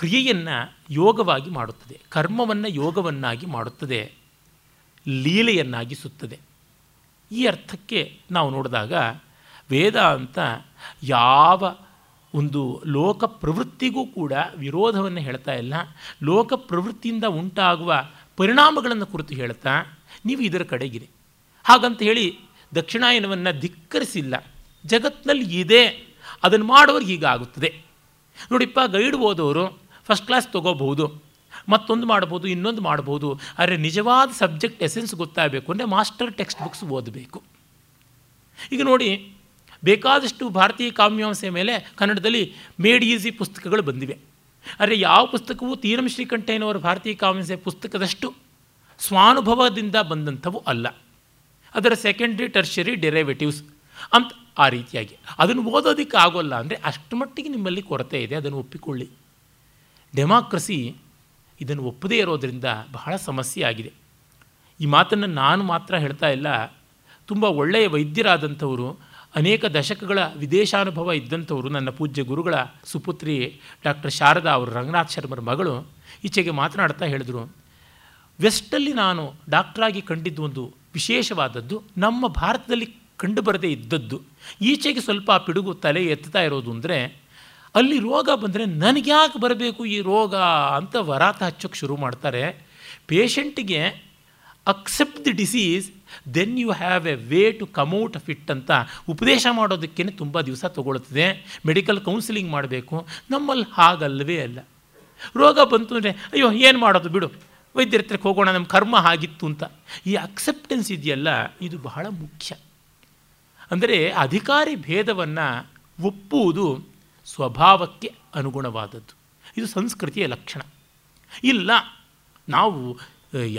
ಕ್ರಿಯೆಯನ್ನು ಯೋಗವಾಗಿ ಮಾಡುತ್ತದೆ, ಕರ್ಮವನ್ನು ಯೋಗವನ್ನಾಗಿ ಮಾಡುತ್ತದೆ, ಲೀಲೆಯನ್ನಾಗಿಸುತ್ತದೆ. ಈ ಅರ್ಥಕ್ಕೆ ನಾವು ನೋಡಿದಾಗ ವೇದಾಂತ ಯಾವ ಒಂದು ಲೋಕ ಪ್ರವೃತ್ತಿಗೂ ಕೂಡ ವಿರೋಧವನ್ನು ಹೇಳ್ತಾ ಇಲ್ಲ. ಲೋಕ ಪ್ರವೃತ್ತಿಯಿಂದ ಉಂಟಾಗುವ ಪರಿಣಾಮಗಳನ್ನು ಕುರಿತು ಹೇಳ್ತಾ ನೀವು ಇದರ ಕಡೆಗಿರಿ ಹಾಗಂತ ಹೇಳಿ ದಕ್ಷಿಣಾಯನವನ್ನು ಧಿಕ್ಕರಿಸಿಲ್ಲ. ಜಗತ್ತಿನಲ್ಲಿ ಇದೆ, ಅದನ್ನು ಮಾಡೋರು ಹೀಗಾಗುತ್ತದೆ. ನೋಡಿಪ್ಪ, ಗೈಡ್ ಓದೋರು ಫಸ್ಟ್ ಕ್ಲಾಸ್ ತೊಗೋಬಹುದು, ಮತ್ತೊಂದು ಮಾಡ್ಬೋದು, ಇನ್ನೊಂದು ಮಾಡ್ಬೋದು. ಆದರೆ ನಿಜವಾದ ಸಬ್ಜೆಕ್ಟ್ ಎಸೆನ್ಸ್ ಗೊತ್ತಾಗಬೇಕು ಅಂದರೆ ಮಾಸ್ಟರ್ ಟೆಕ್ಸ್ಟ್ ಬುಕ್ಸ್ ಓದಬೇಕು. ಈಗ ನೋಡಿ, ಬೇಕಾದಷ್ಟು ಭಾರತೀಯ ಕಾವ್ಯಾಂಶ ಮೇಲೆ ಕನ್ನಡದಲ್ಲಿ ಮೇಡ್ ಈಸಿ ಪುಸ್ತಕಗಳು ಬಂದಿವೆ. ಆದರೆ ಯಾವ ಪುಸ್ತಕವೂ ತೀರಂ ಶ್ರೀಕಂಠಯ್ಯನವರ ಭಾರತೀಯ ಕಾವ್ಯಾಂಶ ಪುಸ್ತಕದಷ್ಟು ಸ್ವಾನುಭವದಿಂದ ಬಂದಂಥವು ಅಲ್ಲ. ಅದರ ಸೆಕೆಂಡ್ರಿ ಟರ್ಷರಿ ಡೆರಿವೇಟಿವ್ಸ್ ಅಂತ ಆ ರೀತಿಯಾಗಿ ಅದನ್ನು ಓದೋದಕ್ಕೆ ಆಗೋಲ್ಲ ಅಂದರೆ ಅಷ್ಟು ಮಟ್ಟಿಗೆ ನಿಮ್ಮಲ್ಲಿ ಕೊರತೆ ಇದೆ, ಅದನ್ನು ಒಪ್ಪಿಕೊಳ್ಳಿ. ಡೆಮಾಕ್ರಸಿ ಇದನ್ನು ಒಪ್ಪದೇ ಇರೋದರಿಂದ ಬಹಳ ಸಮಸ್ಯೆ ಆಗಿದೆ. ಈ ಮಾತನ್ನು ನಾನು ಮಾತ್ರ ಹೇಳ್ತಾ ಇಲ್ಲ, ತುಂಬ ಒಳ್ಳೆಯ ವೈದ್ಯರಾದಂಥವರು, ಅನೇಕ ದಶಕಗಳ ವಿದೇಶಾನುಭವ ಇದ್ದಂಥವರು, ನನ್ನ ಪೂಜ್ಯ ಗುರುಗಳ ಸುಪುತ್ರಿ ಡಾಕ್ಟರ್ ಶಾರದಾ ಅವರು, ರಂಗನಾಥ್ ಶರ್ಮರ ಮಗಳು, ಈಚೆಗೆ ಮಾತನಾಡ್ತಾ ಹೇಳಿದರು, ವೆಸ್ಟಲ್ಲಿ ನಾನು ಡಾಕ್ಟ್ರಾಗಿ ಕಂಡಿದ್ದು ಒಂದು ವಿಶೇಷವಾದದ್ದು ನಮ್ಮ ಭಾರತದಲ್ಲಿ ಕಂಡುಬರದೇ ಇದ್ದದ್ದು, ಈಚೆಗೆ ಸ್ವಲ್ಪ ಆ ಪಿಡುಗು ತಲೆ ಎತ್ತಾ ಇರೋದು. ಅಂದರೆ ಅಲ್ಲಿ ರೋಗ ಬಂದರೆ ನನಗೆ ಯಾಕೆ ಬರಬೇಕು ಈ ರೋಗ ಅಂತ ವರಾತ ಹಚ್ಚೋಕ್ಕೆ ಶುರು ಮಾಡ್ತಾರೆ. ಪೇಷಂಟಿಗೆ accept the disease, then you have a way to come out of it ಅಂತ ಉಪದೇಶ ಮಾಡೋದಕ್ಕೇ ತುಂಬ ದಿವಸ ತೊಗೊಳ್ತದೆ. ಮೆಡಿಕಲ್ ಕೌನ್ಸಿಲಿಂಗ್ ಮಾಡಬೇಕು. ನಮ್ಮಲ್ಲಿ ಹಾಗಲ್ವೇ ಅಲ್ಲ. ರೋಗ ಬಂತು ಅಂದರೆ ಅಯ್ಯೋ ಏನು ಮಾಡೋದು ಬಿಡು, ವೈದ್ಯರ ಹತ್ರಕ್ಕೆ ಹೋಗೋಣ, ನಮ್ಮ ಕರ್ಮ ಆಗಿತ್ತು ಅಂತ. ಈ ಅಕ್ಸೆಪ್ಟೆನ್ಸ್ ಇದೆಯಲ್ಲ, ಇದು ಬಹಳ ಮುಖ್ಯ. ಅಂದರೆ ಅಧಿಕಾರಿ ಭೇದವನ್ನು ಒಪ್ಪುವುದು ಸ್ವಭಾವಕ್ಕೆ ಅನುಗುಣವಾದದ್ದು, ಇದು ಸಂಸ್ಕೃತಿಯ ಲಕ್ಷಣ. ಇಲ್ಲ, ನಾವು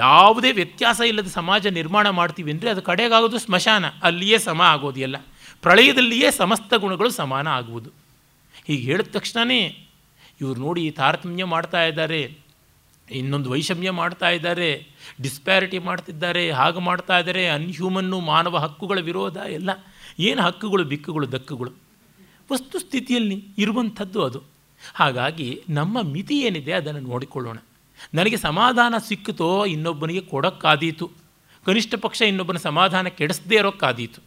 ಯಾವುದೇ ವ್ಯತ್ಯಾಸ ಇಲ್ಲದ ಸಮಾಜ ನಿರ್ಮಾಣ ಮಾಡ್ತೀವಿ ಅಂದರೆ ಅದು ಕಡೆಗಾಗೋದು ಸ್ಮಶಾನ, ಅಲ್ಲಿಯೇ ಸಮ ಆಗೋದಿಲ್ಲ, ಪ್ರಳಯದಲ್ಲಿಯೇ ಸಮಸ್ತ ಗುಣಗಳು ಸಮಾನ ಆಗುವುದು. ಹೀಗೆ ಹೇಳಿದ ತಕ್ಷಣವೇ ಇವರು ನೋಡಿ ತಾರತಮ್ಯ ಮಾಡ್ತಾ ಇದ್ದಾರೆ, ಇನ್ನೊಂದು ವೈಷಮ್ಯ ಮಾಡ್ತಾ ಇದ್ದಾರೆ, ಡಿಸ್ಪ್ಯಾರಿಟಿ ಮಾಡ್ತಿದ್ದಾರೆ, ಹಾಗೆ ಮಾಡ್ತಾ ಇದ್ದಾರೆ, ಅನ್ಹ್ಯೂಮನ್ನು ಮಾನವ ಹಕ್ಕುಗಳ ವಿರೋಧ ಎಲ್ಲ. ಏನು ಹಕ್ಕುಗಳು, ಬಿಕ್ಕುಗಳು, ದಕ್ಕುಗಳು ವಸ್ತುಸ್ಥಿತಿಯಲ್ಲಿ ಇರುವಂಥದ್ದು ಅದು. ಹಾಗಾಗಿ ನಮ್ಮ ಮಿತಿ ಏನಿದೆ ಅದನ್ನು ನೋಡಿಕೊಳ್ಳೋಣ. ನನಗೆ ಸಮಾಧಾನ ಸಿಕ್ಕಿತೋ ಇನ್ನೊಬ್ಬನಿಗೆ ಕೊಡೋಕ್ಕಾದೀತು, ಕನಿಷ್ಠ ಪಕ್ಷ ಇನ್ನೊಬ್ಬನ ಸಮಾಧಾನ ಕೆಡಿಸದೇ ಇರೋಕ್ಕಾದೀತು.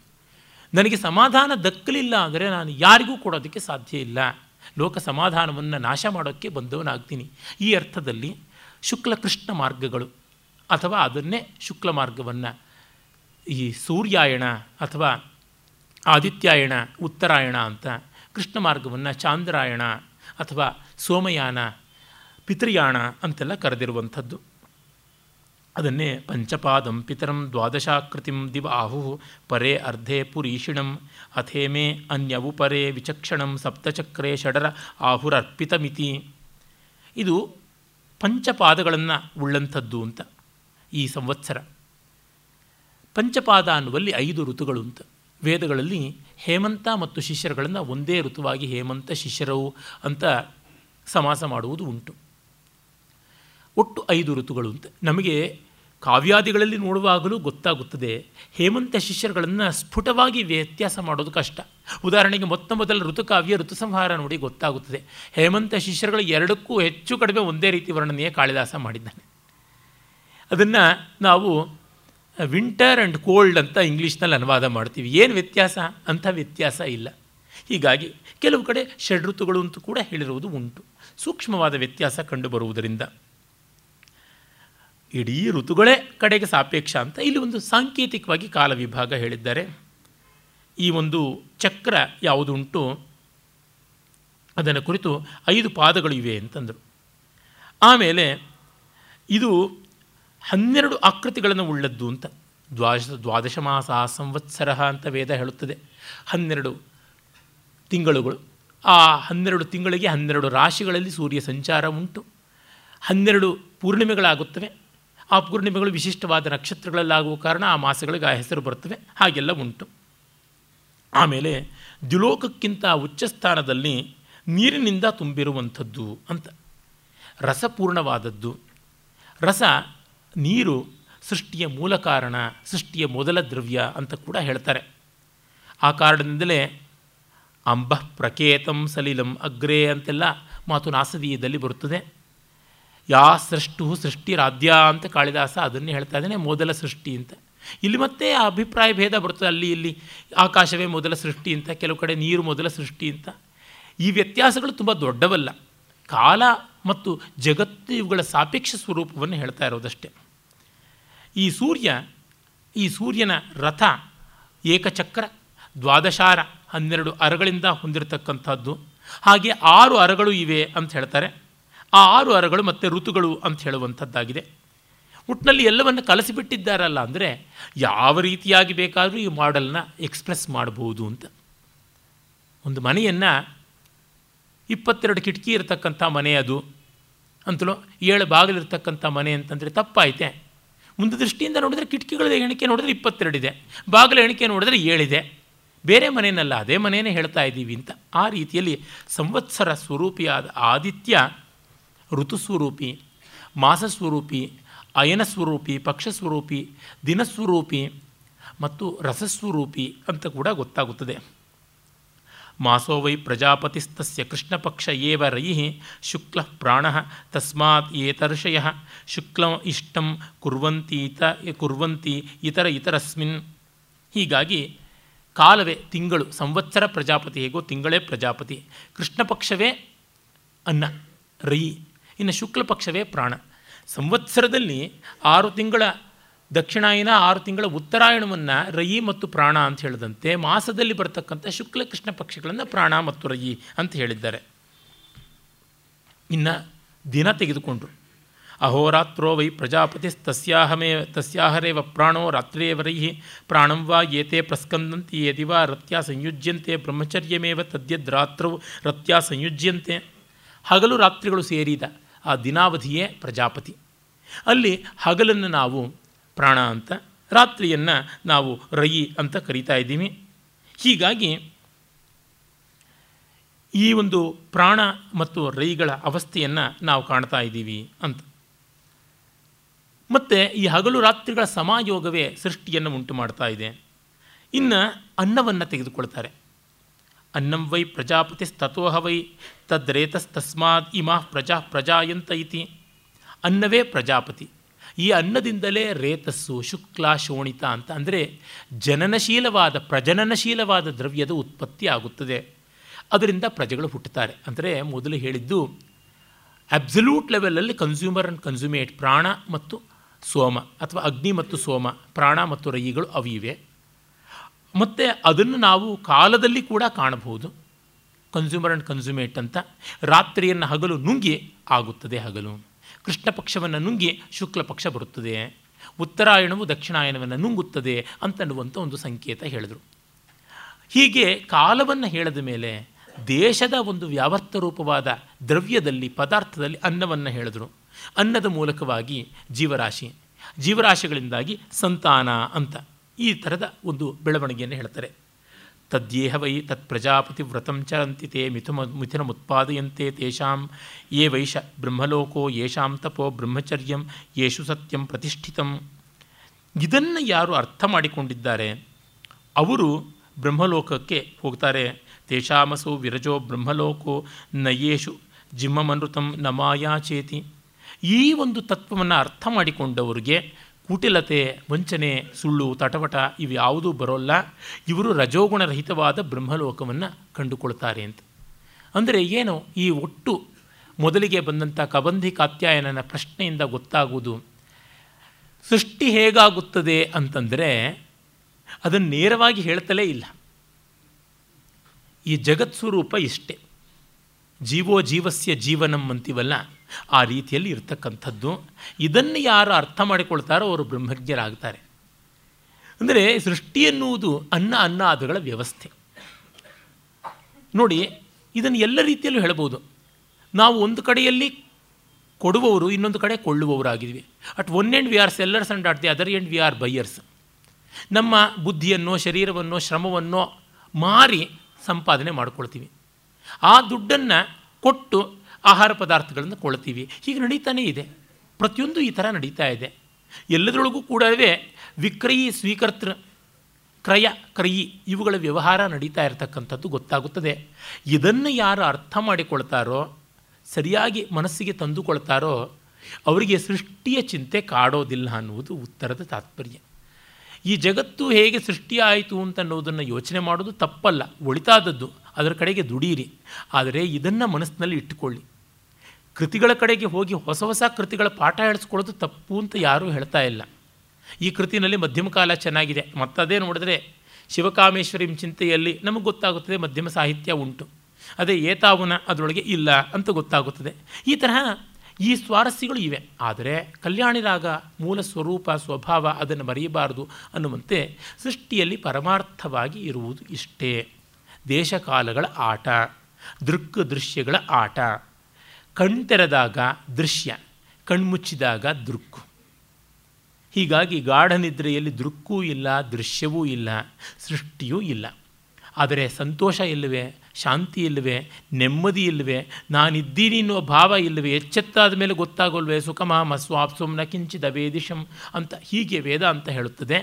ನನಗೆ ಸಮಾಧಾನ ದಕ್ಕಲಿಲ್ಲ ಅಂದರೆ ನಾನು ಯಾರಿಗೂ ಕೊಡೋದಕ್ಕೆ ಸಾಧ್ಯ ಇಲ್ಲ, ಲೋಕ ಸಮಾಧಾನವನ್ನು ನಾಶ ಮಾಡೋಕ್ಕೆ ಬಂದವನಾಗ್ತೀನಿ. ಈ ಅರ್ಥದಲ್ಲಿ ಶುಕ್ಲ ಕೃಷ್ಣ ಮಾರ್ಗಗಳು, ಅಥವಾ ಅದನ್ನೇ ಶುಕ್ಲ ಮಾರ್ಗವನ್ನು ಈ ಸೂರ್ಯಾಯಣ ಅಥವಾ ಆದಿತ್ಯಾಯಣ, ಉತ್ತರಾಯಣ ಅಂತ, ಕೃಷ್ಣ ಮಾರ್ಗವನ್ನು ಚಾಂದ್ರಾಯಣ ಅಥವಾ ಸೋಮಯಾನ, ಪಿತೃಯಾಣ ಅಂತೆಲ್ಲ ಕರೆದಿರುವಂಥದ್ದು. ಅದನ್ನೇ ಪಂಚಪಾದಂ ಪಿತರಂ ದ್ವಾದಶಾಕೃತಿಂ ದಿವ ಆಹುಃ ಪರೇ ಅರ್ಧೇ ಪುರೀಷಿಣಂ ಅಥೇಮೇ ಅನ್ಯವು ಪರೇ ವಿಚಕ್ಷಣಂ ಸಪ್ತಚಕ್ರೇ ಷಡರ ಆಹುರರ್ಪಿತಮಿತಿ. ಇದು ಪಂಚಪಾದಗಳನ್ನು ಉಳ್ಳಂಥದ್ದು ಅಂತ. ಈ ಸಂವತ್ಸರ ಪಂಚಪಾದ ಅನ್ನುವಲ್ಲಿ 5 ಋತುಗಳು ಅಂತ. ವೇದಗಳಲ್ಲಿ ಹೇಮಂತ ಮತ್ತು ಶಿಶಿರಗಳನ್ನು ಒಂದೇ ಋತುವಾಗಿ ಹೇಮಂತ ಶಿಶಿರವು ಅಂತ ಸಮಾಸ ಮಾಡುವುದು ಉಂಟು. ಒಟ್ಟು 5 ಋತುಗಳು ಅಂತ ನಮಗೆ ಕಾವ್ಯಾದಿಗಳಲ್ಲಿ ನೋಡುವಾಗಲೂ ಗೊತ್ತಾಗುತ್ತದೆ. ಹೇಮಂತ ಶಿಶಿರಗಳನ್ನು ಸ್ಫುಟವಾಗಿ ವ್ಯತ್ಯಾಸ ಮಾಡೋದು ಕಷ್ಟ. ಉದಾಹರಣೆಗೆ ಮೊದಲ ಋತುಕಾವ್ಯ ಋತುಸಂಹಾರ ನೋಡಿ ಗೊತ್ತಾಗುತ್ತದೆ, ಹೇಮಂತ ಶಿಶಿರಗಳು ಎರಡಕ್ಕೂ ಹೆಚ್ಚು ಕಡಿಮೆ ಒಂದೇ ರೀತಿ ವರ್ಣನೆಯ ಕಾಳಿದಾಸ ಮಾಡಿದ್ದಾನೆ. ಅದನ್ನು ನಾವು ವಿಂಟರ್ ಆ್ಯಂಡ್ ಕೋಲ್ಡ್ ಅಂತ ಇಂಗ್ಲೀಷ್ನಲ್ಲಿ ಅನುವಾದ ಮಾಡ್ತೀವಿ. ಏನು ವ್ಯತ್ಯಾಸ? ಅಂಥ ವ್ಯತ್ಯಾಸ ಇಲ್ಲ. ಹೀಗಾಗಿ ಕೆಲವು ಕಡೆ ಷಡ್ಋತುಗಳು ಅಂತೂ ಕೂಡ ಹೇಳಿರುವುದು ಉಂಟು. ಸೂಕ್ಷ್ಮವಾದ ವ್ಯತ್ಯಾಸ ಕಂಡುಬರುವುದರಿಂದ ಇಡೀ ಋತುಗಳೇ ಕಡೆಗೆ ಸಾಪೇಕ್ಷ ಅಂತ ಇಲ್ಲಿ ಒಂದು ಸಾಂಕೇತಿಕವಾಗಿ ಕಾಲ ವಿಭಾಗ ಹೇಳಿದ್ದಾರೆ. ಈ ಒಂದು ಚಕ್ರ ಯಾವುದುಂಟು ಅದನ್ನು ಕುರಿತು 5 ಪಾದಗಳು ಇವೆ ಅಂತಂದರು. ಆಮೇಲೆ ಇದು 12 ಆಕೃತಿಗಳನ್ನು ಉಳ್ಳದ್ದು ಅಂತ. ದ್ವಾದಶ ಮಾಸ ಸಂವತ್ಸರ ಅಂತ ವೇದ ಹೇಳುತ್ತದೆ. 12 ತಿಂಗಳುಗಳು, ಆ 12 ತಿಂಗಳಿಗೆ 12 ರಾಶಿಗಳಲ್ಲಿ ಸೂರ್ಯ ಸಂಚಾರ ಉಂಟು. 12 ಪೂರ್ಣಿಮೆಗಳಾಗುತ್ತವೆ. ಆ ಪೂರ್ಣಿಮೆಗಳು ವಿಶಿಷ್ಟವಾದ ನಕ್ಷತ್ರಗಳಲ್ಲಾಗುವ ಕಾರಣ ಆ ಮಾಸಗಳಿಗೆ ಆ ಹೆಸರು ಬರ್ತವೆ. ಹಾಗೆಲ್ಲ ಉಂಟು. ಆಮೇಲೆ ದ್ಯುಲೋಕಕ್ಕಿಂತ ಉಚ್ಚ ಸ್ಥಾನದಲ್ಲಿ ನೀರಿನಿಂದ ತುಂಬಿರುವಂಥದ್ದು ಅಂತ, ರಸಪೂರ್ಣವಾದದ್ದು. ರಸ, ನೀರು ಸೃಷ್ಟಿಯ ಮೂಲ ಕಾರಣ, ಸೃಷ್ಟಿಯ ಮೊದಲ ದ್ರವ್ಯ ಅಂತ ಕೂಡ ಹೇಳ್ತಾರೆ. ಆ ಕಾರಣದಿಂದಲೇ ಅಂಬಃ ಪ್ರಕೇತಂ ಸಲಿಲಂ ಅಗ್ರೇ ಅಂತೆಲ್ಲ ಮಾತು ನಾಸದೀಯದಲ್ಲಿ ಬರುತ್ತದೆ. ಯಾ ಸೃಷ್ಟು ಸೃಷ್ಟಿರಾಧ್ಯ ಅಂತ ಕಾಳಿದಾಸ ಅದನ್ನೇ ಹೇಳ್ತಾ ಇದ್ದಾನೆ, ಮೊದಲ ಸೃಷ್ಟಿ ಅಂತ. ಇಲ್ಲಿ ಮತ್ತೆ ಆ ಅಭಿಪ್ರಾಯ ಭೇದ ಬರ್ತದೆ. ಅಲ್ಲಿ ಇಲ್ಲಿ ಆಕಾಶವೇ ಮೊದಲ ಸೃಷ್ಟಿ ಅಂತ, ಕೆಲವು ಕಡೆ ನೀರು ಮೊದಲ ಸೃಷ್ಟಿ ಅಂತ. ಈ ವ್ಯತ್ಯಾಸಗಳು ತುಂಬ ದೊಡ್ಡವಲ್ಲ, ಕಾಲ ಮತ್ತು ಜಗತ್ತು ಇವುಗಳ ಸಾಪೇಕ್ಷ ಸ್ವರೂಪವನ್ನು ಹೇಳ್ತಾ ಇರೋದಷ್ಟೇ. ಈ ಸೂರ್ಯನ ರಥ ಏಕಚಕ್ರ, ದ್ವಾದಶಾರ, 12 ಅರಗಳಿಂದ ಹೊಂದಿರತಕ್ಕಂಥದ್ದು. ಹಾಗೆ 6 ಅರಗಳು ಇವೆ ಅಂತ ಹೇಳ್ತಾರೆ. ಆ 6 ಹರಗಳು ಮತ್ತು ಋತುಗಳು ಅಂತ ಹೇಳುವಂಥದ್ದಾಗಿದೆ. ಒಟ್ಟಿನಲ್ಲಿ ಎಲ್ಲವನ್ನು ಕಲಸಿಬಿಟ್ಟಿದ್ದಾರಲ್ಲ ಅಂದರೆ ಯಾವ ರೀತಿಯಾಗಿ ಬೇಕಾದರೂ ಈ ಮಾಡೆಲ್ನ ಎಕ್ಸ್ಪ್ರೆಸ್ ಮಾಡ್ಬೋದು ಅಂತ. ಒಂದು ಮನೆಯನ್ನು 22 ಕಿಟಕಿ ಇರತಕ್ಕಂಥ ಮನೆ ಅದು ಅಂತಲೋ 7 ಬಾಗಿಲಿರ್ತಕ್ಕಂಥ ಮನೆ ಅಂತಂದರೆ ತಪ್ಪಾಯಿತೆ. ಮುಂದೆ ದೃಷ್ಟಿಯಿಂದ ನೋಡಿದರೆ ಕಿಟಕಿಗಳ ಎಣಿಕೆ ನೋಡಿದ್ರೆ 22 ಇದೆ, ಬಾಗಿಲ ಎಣಿಕೆ ನೋಡಿದ್ರೆ 7 ಇದೆ. ಬೇರೆ ಮನೆಯಲ್ಲ, ಅದೇ ಮನೆಯೇ ಹೇಳ್ತಾ ಇದ್ದೀವಿ ಅಂತ. ಆ ರೀತಿಯಲ್ಲಿ ಸಂವತ್ಸರ ಸ್ವರೂಪಿಯಾದ ಆದಿತ್ಯ ಋತುಸ್ವರೂಪಿ, ಮಾಸಸ್ವರೂಪಿ, ಅಯನಸ್ವರೂಪಿ, ಪಕ್ಷಸ್ವರೂಪಿ, ದಿನಸ್ವರೂಪಿ ಮತ್ತು ರಸಸ್ವರೂಪಿ ಅಂತ ಕೂಡ ಗೊತ್ತಾಗುತ್ತದೆ. ಮಾಸೋ ವೈ ಪ್ರಜಾಪತಿಸ್ತಸ್ಯ ಕೃಷ್ಣಪಕ್ಷ ಏವ ರಯಿ ಶುಕ್ಲ ಪ್ರಾಣಃ ತಸ್ಮಾತ್ ಏತರ್ಷಯ ಶುಕ್ಲ ಇಷ್ಟಂ ಕುರ್ವಂತಿ ಇತರ ಇತರಸ್ಮಿನ್. ಹೀಗಾಗಿ ಕಾಲವೇ ತಿಂಗಳು, ಸಂವತ್ಸರ ಪ್ರಜಾಪತಿ ಹೇಗೋ ತಿಂಗಳೇ ಪ್ರಜಾಪತಿ, ಕೃಷ್ಣಪಕ್ಷವೇ ಅನ್ನ ರಯಿ, ಇನ್ನು ಶುಕ್ಲ ಪಕ್ಷವೇ ಪ್ರಾಣ. ಸಂವತ್ಸರದಲ್ಲಿ 6 ತಿಂಗಳ ದಕ್ಷಿಣಾಯನ, 6 ತಿಂಗಳ ಉತ್ತರಾಯಣವನ್ನು ರಯಿ ಮತ್ತು ಪ್ರಾಣ ಅಂತ ಹೇಳಿದಂತೆ, ಮಾಸದಲ್ಲಿ ಬರ್ತಕ್ಕಂಥ ಶುಕ್ಲ ಕೃಷ್ಣ ಪಕ್ಷಗಳನ್ನು ಪ್ರಾಣ ಮತ್ತು ರಯಿ ಅಂತ ಹೇಳಿದ್ದಾರೆ. ಇನ್ನು ದಿನ ತೆಗೆದುಕೊಂಡ್ರು. ಅಹೋರಾತ್ರೋ ವೈ ಪ್ರಜಾಪತಿ ತಸ್ಯಾಹರೇವ ಪ್ರಾಣೋ ರಾತ್ರಿಯೇವ ರಯಿ ಪ್ರಾಣಂ ವಾ ಏತೆ ಪ್ರಸ್ಕಂದಂತಿ ಯೇ ದಿವಾ ರತ್ಯಾ ಸಂಯುಜ್ಯಂತೆ ಬ್ರಹ್ಮಚರ್ಯಮೇವ ತದ್ಯದ್ ರಾತ್ರೌ ರತ್ಯಾ ಸಂಯುಜ್ಯಂತೆ. ಹಗಲು ರಾತ್ರಿಗಳು ಸೇರಿದ ಆ ದಿನಾವಧಿಯೇ ಪ್ರಜಾಪತಿ. ಅಲ್ಲಿ ಹಗಲನ್ನು ನಾವು ಪ್ರಾಣ ಅಂತ, ರಾತ್ರಿಯನ್ನು ನಾವು ರಯಿ ಅಂತ ಕರೀತಾ ಇದ್ದೀವಿ. ಹೀಗಾಗಿ ಈ ಒಂದು ಪ್ರಾಣ ಮತ್ತು ರಯಿಗಳ ಅವಸ್ಥೆಯನ್ನು ನಾವು ಕಾಣ್ತಾ ಇದ್ದೀವಿ ಅಂತ. ಮತ್ತು ಈ ಹಗಲು ರಾತ್ರಿಗಳ ಸಮಾಯೋಗವೇ ಸೃಷ್ಟಿಯನ್ನು ಉಂಟು ಮಾಡ್ತಾ ಇದೆ. ಇನ್ನು ಅನ್ನವನ್ನು ತೆಗೆದುಕೊಳ್ತಾರೆ. ಅನ್ನಂ ವೈ ಪ್ರಜಾಪತಿಸ್ತತೋಹ ವೈ ತದ್ರೇತಸ್ತಸ್ಮಾತ್ ಇಮಾಃ ಪ್ರಜಾ ಪ್ರಜಾಯಂತ ಇತಿ. ಅನ್ನವೇ ಪ್ರಜಾಪತಿ, ಈ ಅನ್ನದಿಂದಲೇ ರೇತಸ್ಸು, ಶುಕ್ಲ, ಶೋಣಿತ ಅಂತ, ಅಂದರೆ ಜನನಶೀಲವಾದ ಪ್ರಜನನಶೀಲವಾದ ದ್ರವ್ಯದ ಉತ್ಪತ್ತಿ ಆಗುತ್ತದೆ. ಅದರಿಂದ ಪ್ರಜೆಗಳು ಹುಟ್ಟುತ್ತಾರೆ. ಅಂದರೆ ಮೊದಲು ಹೇಳಿದ್ದು ಅಬ್ಸಲ್ಯೂಟ್ ಲೆವೆಲಲ್ಲಿ ಕನ್ಸ್ಯೂಮರ್ ಆ್ಯಂಡ್ ಕನ್ಸ್ಯೂಮೇಟ್, ಪ್ರಾಣ ಮತ್ತು ಸೋಮ ಅಥವಾ ಅಗ್ನಿ ಮತ್ತು ಸೋಮ, ಪ್ರಾಣ ಮತ್ತು ರಯಿಗಳು ಅವಿವೆ. ಮತ್ತು ಅದನ್ನು ನಾವು ಕಾಲದಲ್ಲಿ ಕೂಡ ಕಾಣಬಹುದು, ಕನ್ಸ್ಯೂಮರ್ ಆ್ಯಂಡ್ ಕನ್ಸ್ಯೂಮೇಟ್ ಅಂತ. ರಾತ್ರಿಯನ್ನು ಹಗಲು ನುಂಗಿ ಆಗುತ್ತದೆ ಹಗಲು, ಕೃಷ್ಣ ಪಕ್ಷವನ್ನು ನುಂಗಿ ಶುಕ್ಲ ಪಕ್ಷ ಬರುತ್ತದೆ, ಉತ್ತರಾಯಣವು ದಕ್ಷಿಣಾಯನವನ್ನು ನುಂಗುತ್ತದೆ ಅಂತನ್ನುವಂಥ ಒಂದು ಸಂಕೇತ ಹೇಳಿದರು. ಹೀಗೆ ಕಾಲವನ್ನು ಹೇಳಿದ ಮೇಲೆ ದೇಶದ ಒಂದು ವ್ಯಾವರ್ಥ ರೂಪವಾದ ದ್ರವ್ಯದಲ್ಲಿ, ಪದಾರ್ಥದಲ್ಲಿ ಅನ್ನವನ್ನು ಹೇಳಿದರು. ಅನ್ನದ ಮೂಲಕವಾಗಿ ಜೀವರಾಶಿ, ಜೀವರಾಶಿಗಳಿಂದಾಗಿ ಸಂತಾನ ಅಂತ ಈ ಥರದ ಒಂದು ಬೆಳವಣಿಗೆಯನ್ನು ಹೇಳ್ತಾರೆ. ತದ್ಯೇಹ ವೈ ತತ್ ಪ್ರಜಾಪತಿ ವ್ರತಂ ಚರಂತಿ ತೇ ಮಿಥುನಮುತ್ಪಾದಯಂತೆ ತೇಷಾಂ ಯೇ ವೈಷ ಬ್ರಹ್ಮಲೋಕೋ ಯೇಷಾಂ ತಪೋ ಬ್ರಹ್ಮಚರ್ಯಂ ಯೇಷು ಸತ್ಯಂ ಪ್ರತಿಷ್ಠಿತಂ. ಇದನ್ನು ಯಾರು ಅರ್ಥ ಮಾಡಿಕೊಂಡಿದ್ದಾರೆ ಅವರು ಬ್ರಹ್ಮಲೋಕಕ್ಕೆ ಹೋಗ್ತಾರೆ. ತೇಷಾಮಸೋ ವಿರಜೋ ಬ್ರಹ್ಮಲೋಕೋ ನ ಯೇಷು ಜಿಮ್ಮಮನೃತಂ ನ ಮಾಯಾಚೇತಿ. ಈ ಒಂದು ತತ್ವವನ್ನು ಅರ್ಥ ಮಾಡಿಕೊಂಡವರಿಗೆ ಕುಟಿಲತೆ, ವಂಚನೆ, ಸುಳ್ಳು, ತಟವಟ ಇವು ಯಾವುದೂ ಬರೋಲ್ಲ. ಇವರು ರಜೋಗುಣರಹಿತವಾದ ಬ್ರಹ್ಮಲೋಕವನ್ನು ಕಂಡುಕೊಳ್ತಾರೆ ಅಂತ. ಅಂದರೆ ಏನು ಈ ಒಟ್ಟು ಮೊದಲಿಗೆ ಬಂದಂಥ ಕಬಂಧಿ ಕಾತ್ಯಾಯನನ ಪ್ರಶ್ನೆಯಿಂದ ಗೊತ್ತಾಗುವುದು, ಸೃಷ್ಟಿ ಹೇಗಾಗುತ್ತದೆ ಅಂತಂದರೆ ಅದನ್ನು ನೇರವಾಗಿ ಹೇಳ್ತಲೇ ಇಲ್ಲ. ಈ ಜಗತ್ಸ್ವರೂಪ ಇಷ್ಟೇ, ಜೀವೋ ಜೀವಸ್ಯ ಜೀವನಂ ಅಂತೀವಲ್ಲ, ಆ ರೀತಿಯಲ್ಲಿ ಇರ್ತಕ್ಕಂಥದ್ದು. ಇದನ್ನು ಯಾರು ಅರ್ಥ ಮಾಡಿಕೊಳ್ತಾರೋ ಅವರು ಬ್ರಹ್ಮಜ್ಞರಾಗ್ತಾರೆ. ಅಂದರೆ ಸೃಷ್ಟಿ ಎನ್ನುವುದು ಅನ್ನಾದಿಗಳ ವ್ಯವಸ್ಥೆ. ನೋಡಿ, ಇದನ್ನು ಎಲ್ಲ ರೀತಿಯಲ್ಲೂ ಹೇಳ್ಬೋದು. ನಾವು ಒಂದು ಕಡೆಯಲ್ಲಿ ಕೊಡುವವರು, ಇನ್ನೊಂದು ಕಡೆ ಕೊಳ್ಳುವವರಾಗಿದ್ವಿ. At one end we are sellers and at the other end we are buyers. ನಮ್ಮ ಬುದ್ಧಿಯನ್ನೋ ಶರೀರವನ್ನೋ ಶ್ರಮವನ್ನೋ ಮಾರಿ ಸಂಪಾದನೆ ಮಾಡಿಕೊಳ್ತೀವಿ. ಆ ದುಡ್ಡನ್ನು ಕೊಟ್ಟು ಆಹಾರ ಪದಾರ್ಥಗಳನ್ನು ಕೊಳ್ತೀವಿ. ಹೀಗೆ ನಡೀತಾನೇ ಇದೆ, ಪ್ರತಿಯೊಂದು ಈ ಥರ ನಡೀತಾ ಇದೆ. ಎಲ್ಲದರೊಳಗೂ ಕೂಡ ವಿಕ್ರಯಿ, ಸ್ವೀಕರ್ತೃ, ಕ್ರಯ, ಕ್ರಯಿ ಇವುಗಳ ವ್ಯವಹಾರ ನಡೀತಾ ಇರತಕ್ಕಂಥದ್ದು ಗೊತ್ತಾಗುತ್ತದೆ. ಇದನ್ನು ಯಾರು ಅರ್ಥ ಮಾಡಿಕೊಳ್ತಾರೋ, ಸರಿಯಾಗಿ ಮನಸ್ಸಿಗೆ ತಂದುಕೊಳ್ತಾರೋ ಅವರಿಗೆ ಸೃಷ್ಟಿಯ ಚಿಂತೆ ಕಾಡೋದಿಲ್ಲ ಅನ್ನುವುದು ಉತ್ತರದ ತಾತ್ಪರ್ಯ. ಈ ಜಗತ್ತು ಹೇಗೆ ಸೃಷ್ಟಿಯಾಯಿತು ಅಂತನ್ನುವುದನ್ನು ಯೋಚನೆ ಮಾಡೋದು ತಪ್ಪಲ್ಲ, ಒಳಿತಾದದ್ದು, ಅದರ ಕಡೆಗೆ ದುಡೀರಿ. ಆದರೆ ಇದನ್ನು ಮನಸ್ಸಿನಲ್ಲಿ ಇಟ್ಟುಕೊಳ್ಳಿ. ಕೃತಿಗಳ ಕಡೆಗೆ ಹೋಗಿ ಹೊಸ ಹೊಸ ಕೃತಿಗಳ ಪಾಠ ಹೇಳಿಸ್ಕೊಳ್ಳೋದು ತಪ್ಪು ಅಂತ ಯಾರೂ ಹೇಳ್ತಾ ಇಲ್ಲ. ಈ ಕೃತಿನಲ್ಲಿ ಮಧ್ಯಮ ಕಾಲ ಚೆನ್ನಾಗಿದೆ, ಮತ್ತದೇ ನೋಡಿದ್ರೆ ಶಿವಕಾಮೇಶ್ವರಿ ಚಿಂತೆಯಲ್ಲಿ ನಮಗೆ ಗೊತ್ತಾಗುತ್ತದೆ ಮಧ್ಯಮ ಸಾಹಿತ್ಯ ಉಂಟು. ಅದೇ ಏತಾವುನ ಅದರೊಳಗೆ ಇಲ್ಲ ಅಂತ ಗೊತ್ತಾಗುತ್ತದೆ. ಈ ತರಹ ಈ ಸ್ವಾರಸ್ಯಗಳು ಇವೆ. ಆದರೆ ಕಲ್ಯಾಣಿರಾಗ ಮೂಲ ಸ್ವರೂಪ ಸ್ವಭಾವ ಅದನ್ನು ಮರೆಯಬಾರದು ಅನ್ನುವಂತೆ ಸೃಷ್ಟಿಯಲ್ಲಿ ಪರಮಾರ್ಥವಾಗಿ ಇರುವುದು ಇಷ್ಟೇ. ದೇಶಕಾಲಗಳ ಆಟ, ದೃಕ್ ದೃಶ್ಯಗಳ ಆಟ. ಕಣ್ತೆರೆದಾಗ ದೃಶ್ಯ, ಕಣ್ಮುಚ್ಚಿದಾಗ ದೃಕ್ಕು. ಹೀಗಾಗಿ ಗಾಢನಿದ್ರೆಯಲ್ಲಿ ದೃಕ್ಕೂ ಇಲ್ಲ, ದೃಶ್ಯವೂ ಇಲ್ಲ, ಸೃಷ್ಟಿಯೂ ಇಲ್ಲ. ಆದರೆ ಸಂತೋಷ ಇಲ್ಲವೇ, ಶಾಂತಿ ಇಲ್ಲವೇ, ನೆಮ್ಮದಿ ಇಲ್ಲವೇ, ನಾನಿದ್ದೀನಿ ಎನ್ನುವ ಭಾವ ಇಲ್ಲವೇ, ಎಚ್ಚೆತ್ತಾದ ಮೇಲೆ ಗೊತ್ತಾಗೋಲ್ವೇ ಸುಖಮಾಮ ಸ್ವಾಪ್ಸೋಮ್ನ ಕಿಂಚಿದ ವೇದಿಶಂ ಅಂತ ಹೀಗೆ ವೇದ ಅಂತ ಹೇಳುತ್ತದೆ.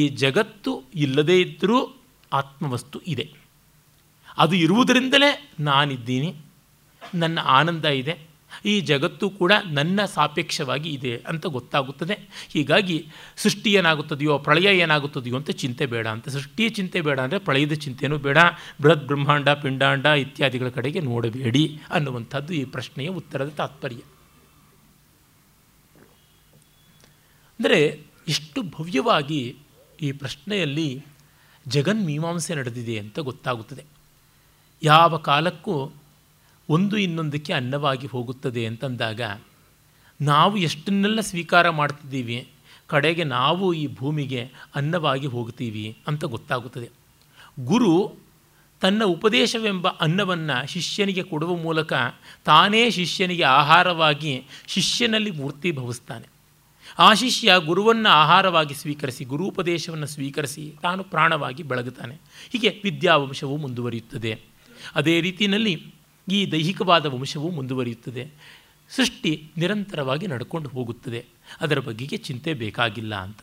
ಈ ಜಗತ್ತು ಇಲ್ಲದೇ ಇದ್ದರೂ ಆತ್ಮವಸ್ತು ಇದೆ. ಅದು ಇರುವುದರಿಂದಲೇ ನಾನಿದ್ದೀನಿ, ನನ್ನ ಆನಂದ ಇದೆ, ಈ ಜಗತ್ತು ಕೂಡ ನನ್ನ ಸಾಪೇಕ್ಷವಾಗಿ ಇದೆ ಅಂತ ಗೊತ್ತಾಗುತ್ತದೆ. ಹೀಗಾಗಿ ಸೃಷ್ಟಿ ಏನಾಗುತ್ತದೆಯೋ ಪ್ರಳಯ ಏನಾಗುತ್ತದೆಯೋ ಅಂತ ಚಿಂತೆ ಬೇಡ ಅಂತ. ಸೃಷ್ಟಿಯ ಚಿಂತೆ ಬೇಡ ಅಂದರೆ ಪ್ರಳಯದ ಚಿಂತೆಯೂ ಬೇಡ. ಬೃಹತ್ ಬ್ರಹ್ಮಾಂಡ ಪಿಂಡಾಂಡ ಇತ್ಯಾದಿಗಳ ಕಡೆಗೆ ನೋಡಬೇಡಿ ಅನ್ನುವಂಥದ್ದು ಈ ಪ್ರಶ್ನೆಯ ಉತ್ತರದ ತಾತ್ಪರ್ಯ. ಅಂದರೆ ಇಷ್ಟು ಭವ್ಯವಾಗಿ ಈ ಪ್ರಶ್ನೆಯಲ್ಲಿ ಜಗನ್ಮೀಮಾಂಸೆ ನಡೆದಿದೆ ಅಂತ ಗೊತ್ತಾಗುತ್ತದೆ. ಯಾವ ಕಾಲಕ್ಕೂ ಒಂದು ಇನ್ನೊಂದಕ್ಕೆ ಅನ್ನವಾಗಿ ಹೋಗುತ್ತದೆ ಅಂತಂದಾಗ ನಾವು ಎಷ್ಟನ್ನೆಲ್ಲ ಸ್ವೀಕಾರ ಮಾಡ್ತಿದ್ದೀವಿ, ಕಡೆಗೆ ನಾವು ಈ ಭೂಮಿಗೆ ಅನ್ನವಾಗಿ ಹೋಗ್ತೀವಿ ಅಂತ ಗೊತ್ತಾಗುತ್ತದೆ. ಗುರು ತನ್ನ ಉಪದೇಶವೆಂಬ ಅನ್ನವನ್ನು ಶಿಷ್ಯನಿಗೆ ಕೊಡುವ ಮೂಲಕ ತಾನೇ ಶಿಷ್ಯನಿಗೆ ಆಹಾರವಾಗಿ ಶಿಷ್ಯನಲ್ಲಿ ಮೂರ್ತಿಭವಿಸ್ತಾನೆ. ಆ ಶಿಷ್ಯ ಗುರುವನ್ನು ಆಹಾರವಾಗಿ ಸ್ವೀಕರಿಸಿ ಗುರೂಪದೇಶವನ್ನು ಸ್ವೀಕರಿಸಿ ತಾನು ಪ್ರಾಣವಾಗಿ ಬೆಳಗುತ್ತಾನೆ. ಹೀಗೆ ವಿದ್ಯಾವಂಶವು ಮುಂದುವರಿಯುತ್ತದೆ. ಅದೇ ರೀತಿಯಲ್ಲಿ ಈ ದೈಹಿಕವಾದ ವಂಶವು ಮುಂದುವರಿಯುತ್ತದೆ. ಸೃಷ್ಟಿ ನಿರಂತರವಾಗಿ ನಡ್ಕೊಂಡು ಹೋಗುತ್ತದೆ. ಅದರ ಬಗೆಗೆ ಚಿಂತೆ ಬೇಕಾಗಿಲ್ಲ ಅಂತ.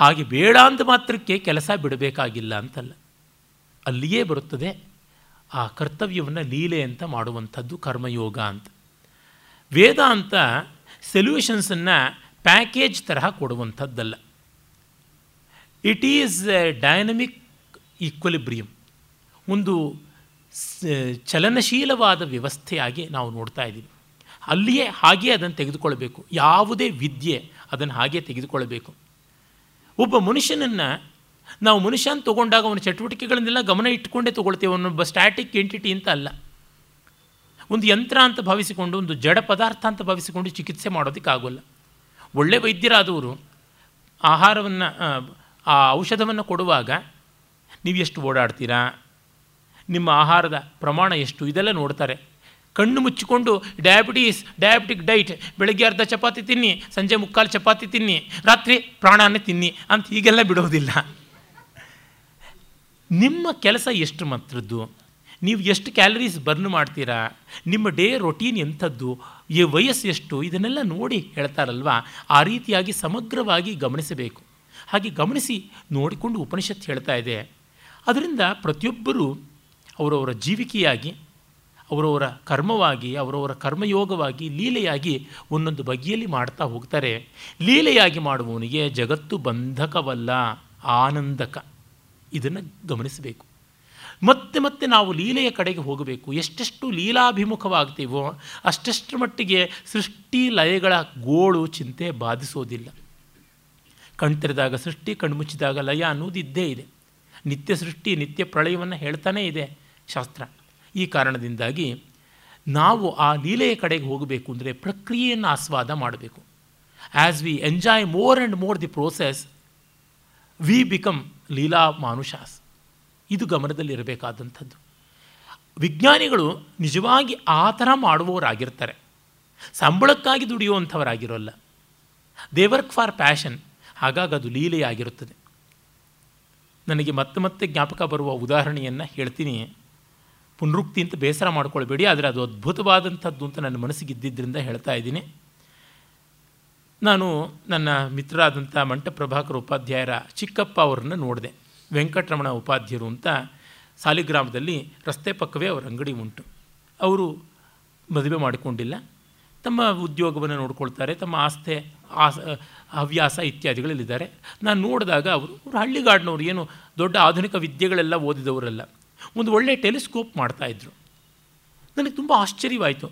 ಹಾಗೆ ಬೇಡ ಅಂತ ಮಾತ್ರಕ್ಕೆ ಕೆಲಸ ಬಿಡಬೇಕಾಗಿಲ್ಲ ಅಂತಲ್ಲ. ಅಲ್ಲಿಯೇ ಬರುತ್ತದೆ ಆ ಕರ್ತವ್ಯವನ್ನು ಲೀಲೆ ಅಂತ ಮಾಡುವಂಥದ್ದು ಕರ್ಮಯೋಗ ಅಂತ. ವೇದ ಅಂತ ಸೊಲ್ಯೂಷನ್ಸನ್ನು ಪ್ಯಾಕೇಜ್ ತರಹ ಕೊಡುವಂಥದ್ದಲ್ಲ. It is a dynamic equilibrium, ಒಂದು ಚಲನಶೀಲವಾದ ವ್ಯವಸ್ಥೆಯಾಗಿ ನಾವು ನೋಡ್ತಾ ಇದ್ದೀವಿ. ಅಲ್ಲಿಯೇ ಹಾಗೇ ಅದನ್ನು ತೆಗೆದುಕೊಳ್ಳಬೇಕು. ಯಾವುದೇ ವಿದ್ಯೆ ಅದನ್ನು ಹಾಗೆ ತೆಗೆದುಕೊಳ್ಳಬೇಕು. ಒಬ್ಬ ಮನುಷ್ಯನನ್ನು ನಾವು ಮನುಷ್ಯನ ತೊಗೊಂಡಾಗ ಅವನ ಚಟುವಟಿಕೆಗಳನ್ನೆಲ್ಲ ಗಮನ ಇಟ್ಟುಕೊಂಡೇ ತೊಗೊಳ್ತೇವೆ. ಅವನೊಬ್ಬ ಸ್ಟ್ಯಾಟಿಕ್ ಎಂಟಿಟಿ ಅಂತ ಅಲ್ಲ. ಒಂದು ಯಂತ್ರ ಅಂತ ಭಾವಿಸಿಕೊಂಡು, ಒಂದು ಜಡ ಪದಾರ್ಥ ಅಂತ ಭಾವಿಸಿಕೊಂಡು ಚಿಕಿತ್ಸೆ ಮಾಡೋದಕ್ಕಾಗೋಲ್ಲ. ಒಳ್ಳೆ ವೈದ್ಯರಾದವರು ಆಹಾರವನ್ನು ಆ ಔಷಧವನ್ನು ಕೊಡುವಾಗ ನೀವು ಎಷ್ಟು ಓಡಾಡ್ತೀರಾ, ನಿಮ್ಮ ಆಹಾರದ ಪ್ರಮಾಣ ಎಷ್ಟು, ಇದೆಲ್ಲ ನೋಡ್ತಾರೆ. ಕಣ್ಣು ಮುಚ್ಚಿಕೊಂಡು ಡಯಾಬಿಟಿಕ್ ಡೈಟ್, ಬೆಳಗ್ಗೆ ಅರ್ಧ ಚಪಾತಿ ತಿನ್ನಿ, ಸಂಜೆ ಮುಕ್ಕಾಲು ಚಪಾತಿ ತಿನ್ನಿ, ರಾತ್ರಿ ಪ್ರಾಣಾನೇ ತಿನ್ನಿ ಅಂತ ಹೀಗೆಲ್ಲ ಬಿಡೋದಿಲ್ಲ. ನಿಮ್ಮ ಕೆಲಸ ಎಷ್ಟು ಮಾತ್ರದ್ದು, ನೀವು ಎಷ್ಟು ಕ್ಯಾಲರೀಸ್ ಬರ್ನ್ ಮಾಡ್ತೀರಾ, ನಿಮ್ಮ ಡೇ ರೊಟೀನ್ ಎಂಥದ್ದು, ಈ ವಯಸ್ಸು ಎಷ್ಟು, ಇದನ್ನೆಲ್ಲ ನೋಡಿ ಹೇಳ್ತಾರಲ್ವ. ಆ ರೀತಿಯಾಗಿ ಸಮಗ್ರವಾಗಿ ಗಮನಿಸಬೇಕು. ಹಾಗೆ ಗಮನಿಸಿ ನೋಡಿಕೊಂಡು ಉಪನಿಷತ್ತು ಹೇಳ್ತಾ ಇದೆ. ಅದರಿಂದ ಪ್ರತಿಯೊಬ್ಬರೂ ಅವರವರ ಜೀವಿಕೆಯಾಗಿ, ಅವರವರ ಕರ್ಮವಾಗಿ, ಅವರವರ ಕರ್ಮಯೋಗವಾಗಿ, ಲೀಲೆಯಾಗಿ ಒಂದೊಂದು ಬಗೆಯಲ್ಲಿ ಮಾಡ್ತಾ ಹೋಗ್ತಾರೆ. ಲೀಲೆಯಾಗಿ ಮಾಡುವವನಿಗೆ ಜಗತ್ತು ಬಂಧಕವಲ್ಲ, ಆನಂದಕ. ಇದನ್ನು ಗಮನಿಸಬೇಕು. ಮತ್ತೆ ಮತ್ತೆ ನಾವು ಲೀಲೆಯ ಕಡೆಗೆ ಹೋಗಬೇಕು. ಎಷ್ಟೆಷ್ಟು ಲೀಲಾಭಿಮುಖವಾಗ್ತೀವೋ ಅಷ್ಟೆಷ್ಟರ ಮಟ್ಟಿಗೆ ಸೃಷ್ಟಿ ಲಯಗಳ ಗೋಳು ಚಿಂತೆ ಬಾಧಿಸೋದಿಲ್ಲ. ಕಣ್ತೆರೆದಾಗ ಸೃಷ್ಟಿ, ಕಣ್ಮುಚ್ಚಿದಾಗ ಲಯ ಅನ್ನೋದು ಇದ್ದೇ ಇದೆ. ನಿತ್ಯ ಸೃಷ್ಟಿ, ನಿತ್ಯ ಪ್ರಳಯವನ್ನು ಹೇಳ್ತಾನೇ ಇದೆ ಶಾಸ್ತ್ರ. ಈ ಕಾರಣದಿಂದಾಗಿ ನಾವು ಆ ಲೀಲೆಯ ಕಡೆಗೆ ಹೋಗಬೇಕು ಅಂದರೆ ಪ್ರಕ್ರಿಯೆಯನ್ನು ಆಸ್ವಾದ ಮಾಡಬೇಕು. As we enjoy more and more the process, we become Leela ಮಾನುಷಾಸ್. ಇದು ಗಮನದಲ್ಲಿರಬೇಕಾದಂಥದ್ದು. ವಿಜ್ಞಾನಿಗಳು ನಿಜವಾಗಿ ಆ ಥರ ಮಾಡುವವರಾಗಿರ್ತಾರೆ. ಸಂಬಳಕ್ಕಾಗಿ ದುಡಿಯುವಂಥವರಾಗಿರೋಲ್ಲ. They work for passion. ಹಾಗಾಗಿ ಅದು ಲೀಲೆಯಾಗಿರುತ್ತದೆ. ನನಗೆ ಮತ್ತೆ ಮತ್ತೆ ಜ್ಞಾಪಕ ಬರುವ ಉದಾಹರಣೆಯನ್ನು ಹೇಳ್ತೀನಿ, ಪುನರುಕ್ತಿ ಅಂತ ಬೇಸರ ಮಾಡ್ಕೊಳ್ಬೇಡಿ, ಆದರೆ ಅದು ಅದ್ಭುತವಾದಂಥದ್ದು ಅಂತ ನನ್ನ ಮನಸ್ಸಿಗಿದ್ದರಿಂದ ಹೇಳ್ತಾ ಇದ್ದೀನಿ. ನಾನು ನನ್ನ ಮಿತ್ರರಾದಂಥ ಮಂಟಪ್ರಭಾಕರ್ ಉಪಾಧ್ಯಾಯರ ಚಿಕ್ಕಪ್ಪ ಅವರನ್ನು ನೋಡಿದೆ. ವೆಂಕಟರಮಣ ಉಪಾಧ್ಯಾಯರು ಅಂತ ಸಾಲಿಗ್ರಾಮದಲ್ಲಿ ರಸ್ತೆ ಪಕ್ಕವೇ ಅವರ ಅಂಗಡಿ ಉಂಟು. ಅವರು ಮದುವೆ ಮಾಡಿಕೊಂಡಿಲ್ಲ, ತಮ್ಮ ಉದ್ಯೋಗವನ್ನು ನೋಡ್ಕೊಳ್ತಾರೆ, ತಮ್ಮ ಆಸ್ತೆ ಹವ್ಯಾಸ ಇತ್ಯಾದಿಗಳಲ್ಲಿದ್ದಾರೆ. ನಾನು ನೋಡಿದಾಗ ಅವರು ಹಳ್ಳಿಗಾಡಿನವ್ರು, ಏನು ದೊಡ್ಡ ಆಧುನಿಕ ವಿದ್ಯೆಗಳೆಲ್ಲ ಓದಿದವರೆಲ್ಲ. ಒಂದು ಒಳ್ಳೆಯ ಟೆಲಿಸ್ಕೋಪ್ ಮಾಡ್ತಾಯಿದ್ರು. ನನಗೆ ತುಂಬ ಆಶ್ಚರ್ಯವಾಯಿತು.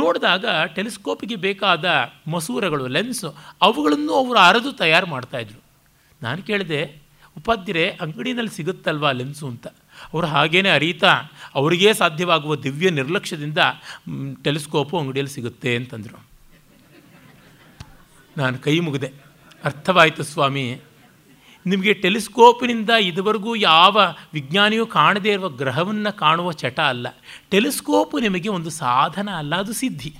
ನೋಡಿದಾಗ ಟೆಲಿಸ್ಕೋಪಿಗೆ ಬೇಕಾದ ಮಸೂರಗಳು, ಲೆನ್ಸು, ಅವುಗಳನ್ನು ಅವರು ಅರೆದು ತಯಾರು ಮಾಡ್ತಾಯಿದ್ರು. ನಾನು ಕೇಳಿದೆ, ಉಪಾಧ್ಯರೇ ಅಂಗಡಿನಲ್ಲಿ ಸಿಗುತ್ತಲ್ವಾ ಲೆನ್ಸು ಅಂತ. ಅವರು ಹಾಗೇ ಅರಿತಾ ಅವರಿಗೇ ಸಾಧ್ಯವಾಗುವ ದಿವ್ಯ ನಿರ್ಲಕ್ಷ್ಯದಿಂದ ಟೆಲಿಸ್ಕೋಪು ಅಂಗಡಿಯಲ್ಲಿ ಸಿಗುತ್ತೆ ಅಂತಂದರು. ನಾನು ಕೈ ಮುಗಿದೆ, ಅರ್ಥವಾಯಿತು ಸ್ವಾಮಿ, ನಿಮಗೆ ಟೆಲಿಸ್ಕೋಪಿನಿಂದ ಇದುವರೆಗೂ ಯಾವ ವಿಜ್ಞಾನಿಯೂ ಕಾಣದೇ ಇರುವ ಗ್ರಹವನ್ನು ಕಾಣುವ ಚಟ ಅಲ್ಲ. ಟೆಲಿಸ್ಕೋಪು ನಿಮಗೆ ಒಂದು ಸಾಧನ ಅಲ್ಲ, ಅದು ಸಿದ್ಧಿ.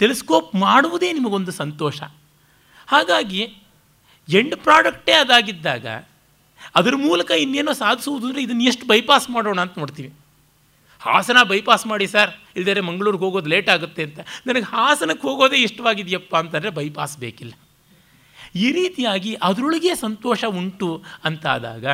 ಟೆಲಿಸ್ಕೋಪ್ ಮಾಡುವುದೇ ನಿಮಗೊಂದು ಸಂತೋಷ. ಹಾಗಾಗಿ ಎಂಡ್ ಪ್ರಾಡಕ್ಟೇ ಅದಾಗಿದ್ದಾಗ ಅದರ ಮೂಲಕ ಇನ್ನೇನೋ ಸಾಧಿಸುವುದು ಅಂದರೆ ಇದನ್ನು ಎಷ್ಟು ಬೈಪಾಸ್ ಮಾಡೋಣ ಅಂತ ನೋಡ್ತೀವಿ. ಹಾಸನ ಬೈಪಾಸ್ ಮಾಡಿ ಸರ್, ಇಲ್ಲದೇ ಮಂಗಳೂರಿಗೆ ಹೋಗೋದು ಲೇಟ್ ಆಗುತ್ತೆ ಅಂತ. ನನಗೆ ಹಾಸನಕ್ಕೆ ಹೋಗೋದೇ ಇಷ್ಟವಾಗಿದೆಯಪ್ಪ ಅಂತಂದರೆ ಬೈಪಾಸ್ ಬೇಕಿಲ್ಲ. ಈ ರೀತಿಯಾಗಿ ಅದರೊಳಗೆ ಸಂತೋಷ ಉಂಟು ಅಂತಾದಾಗ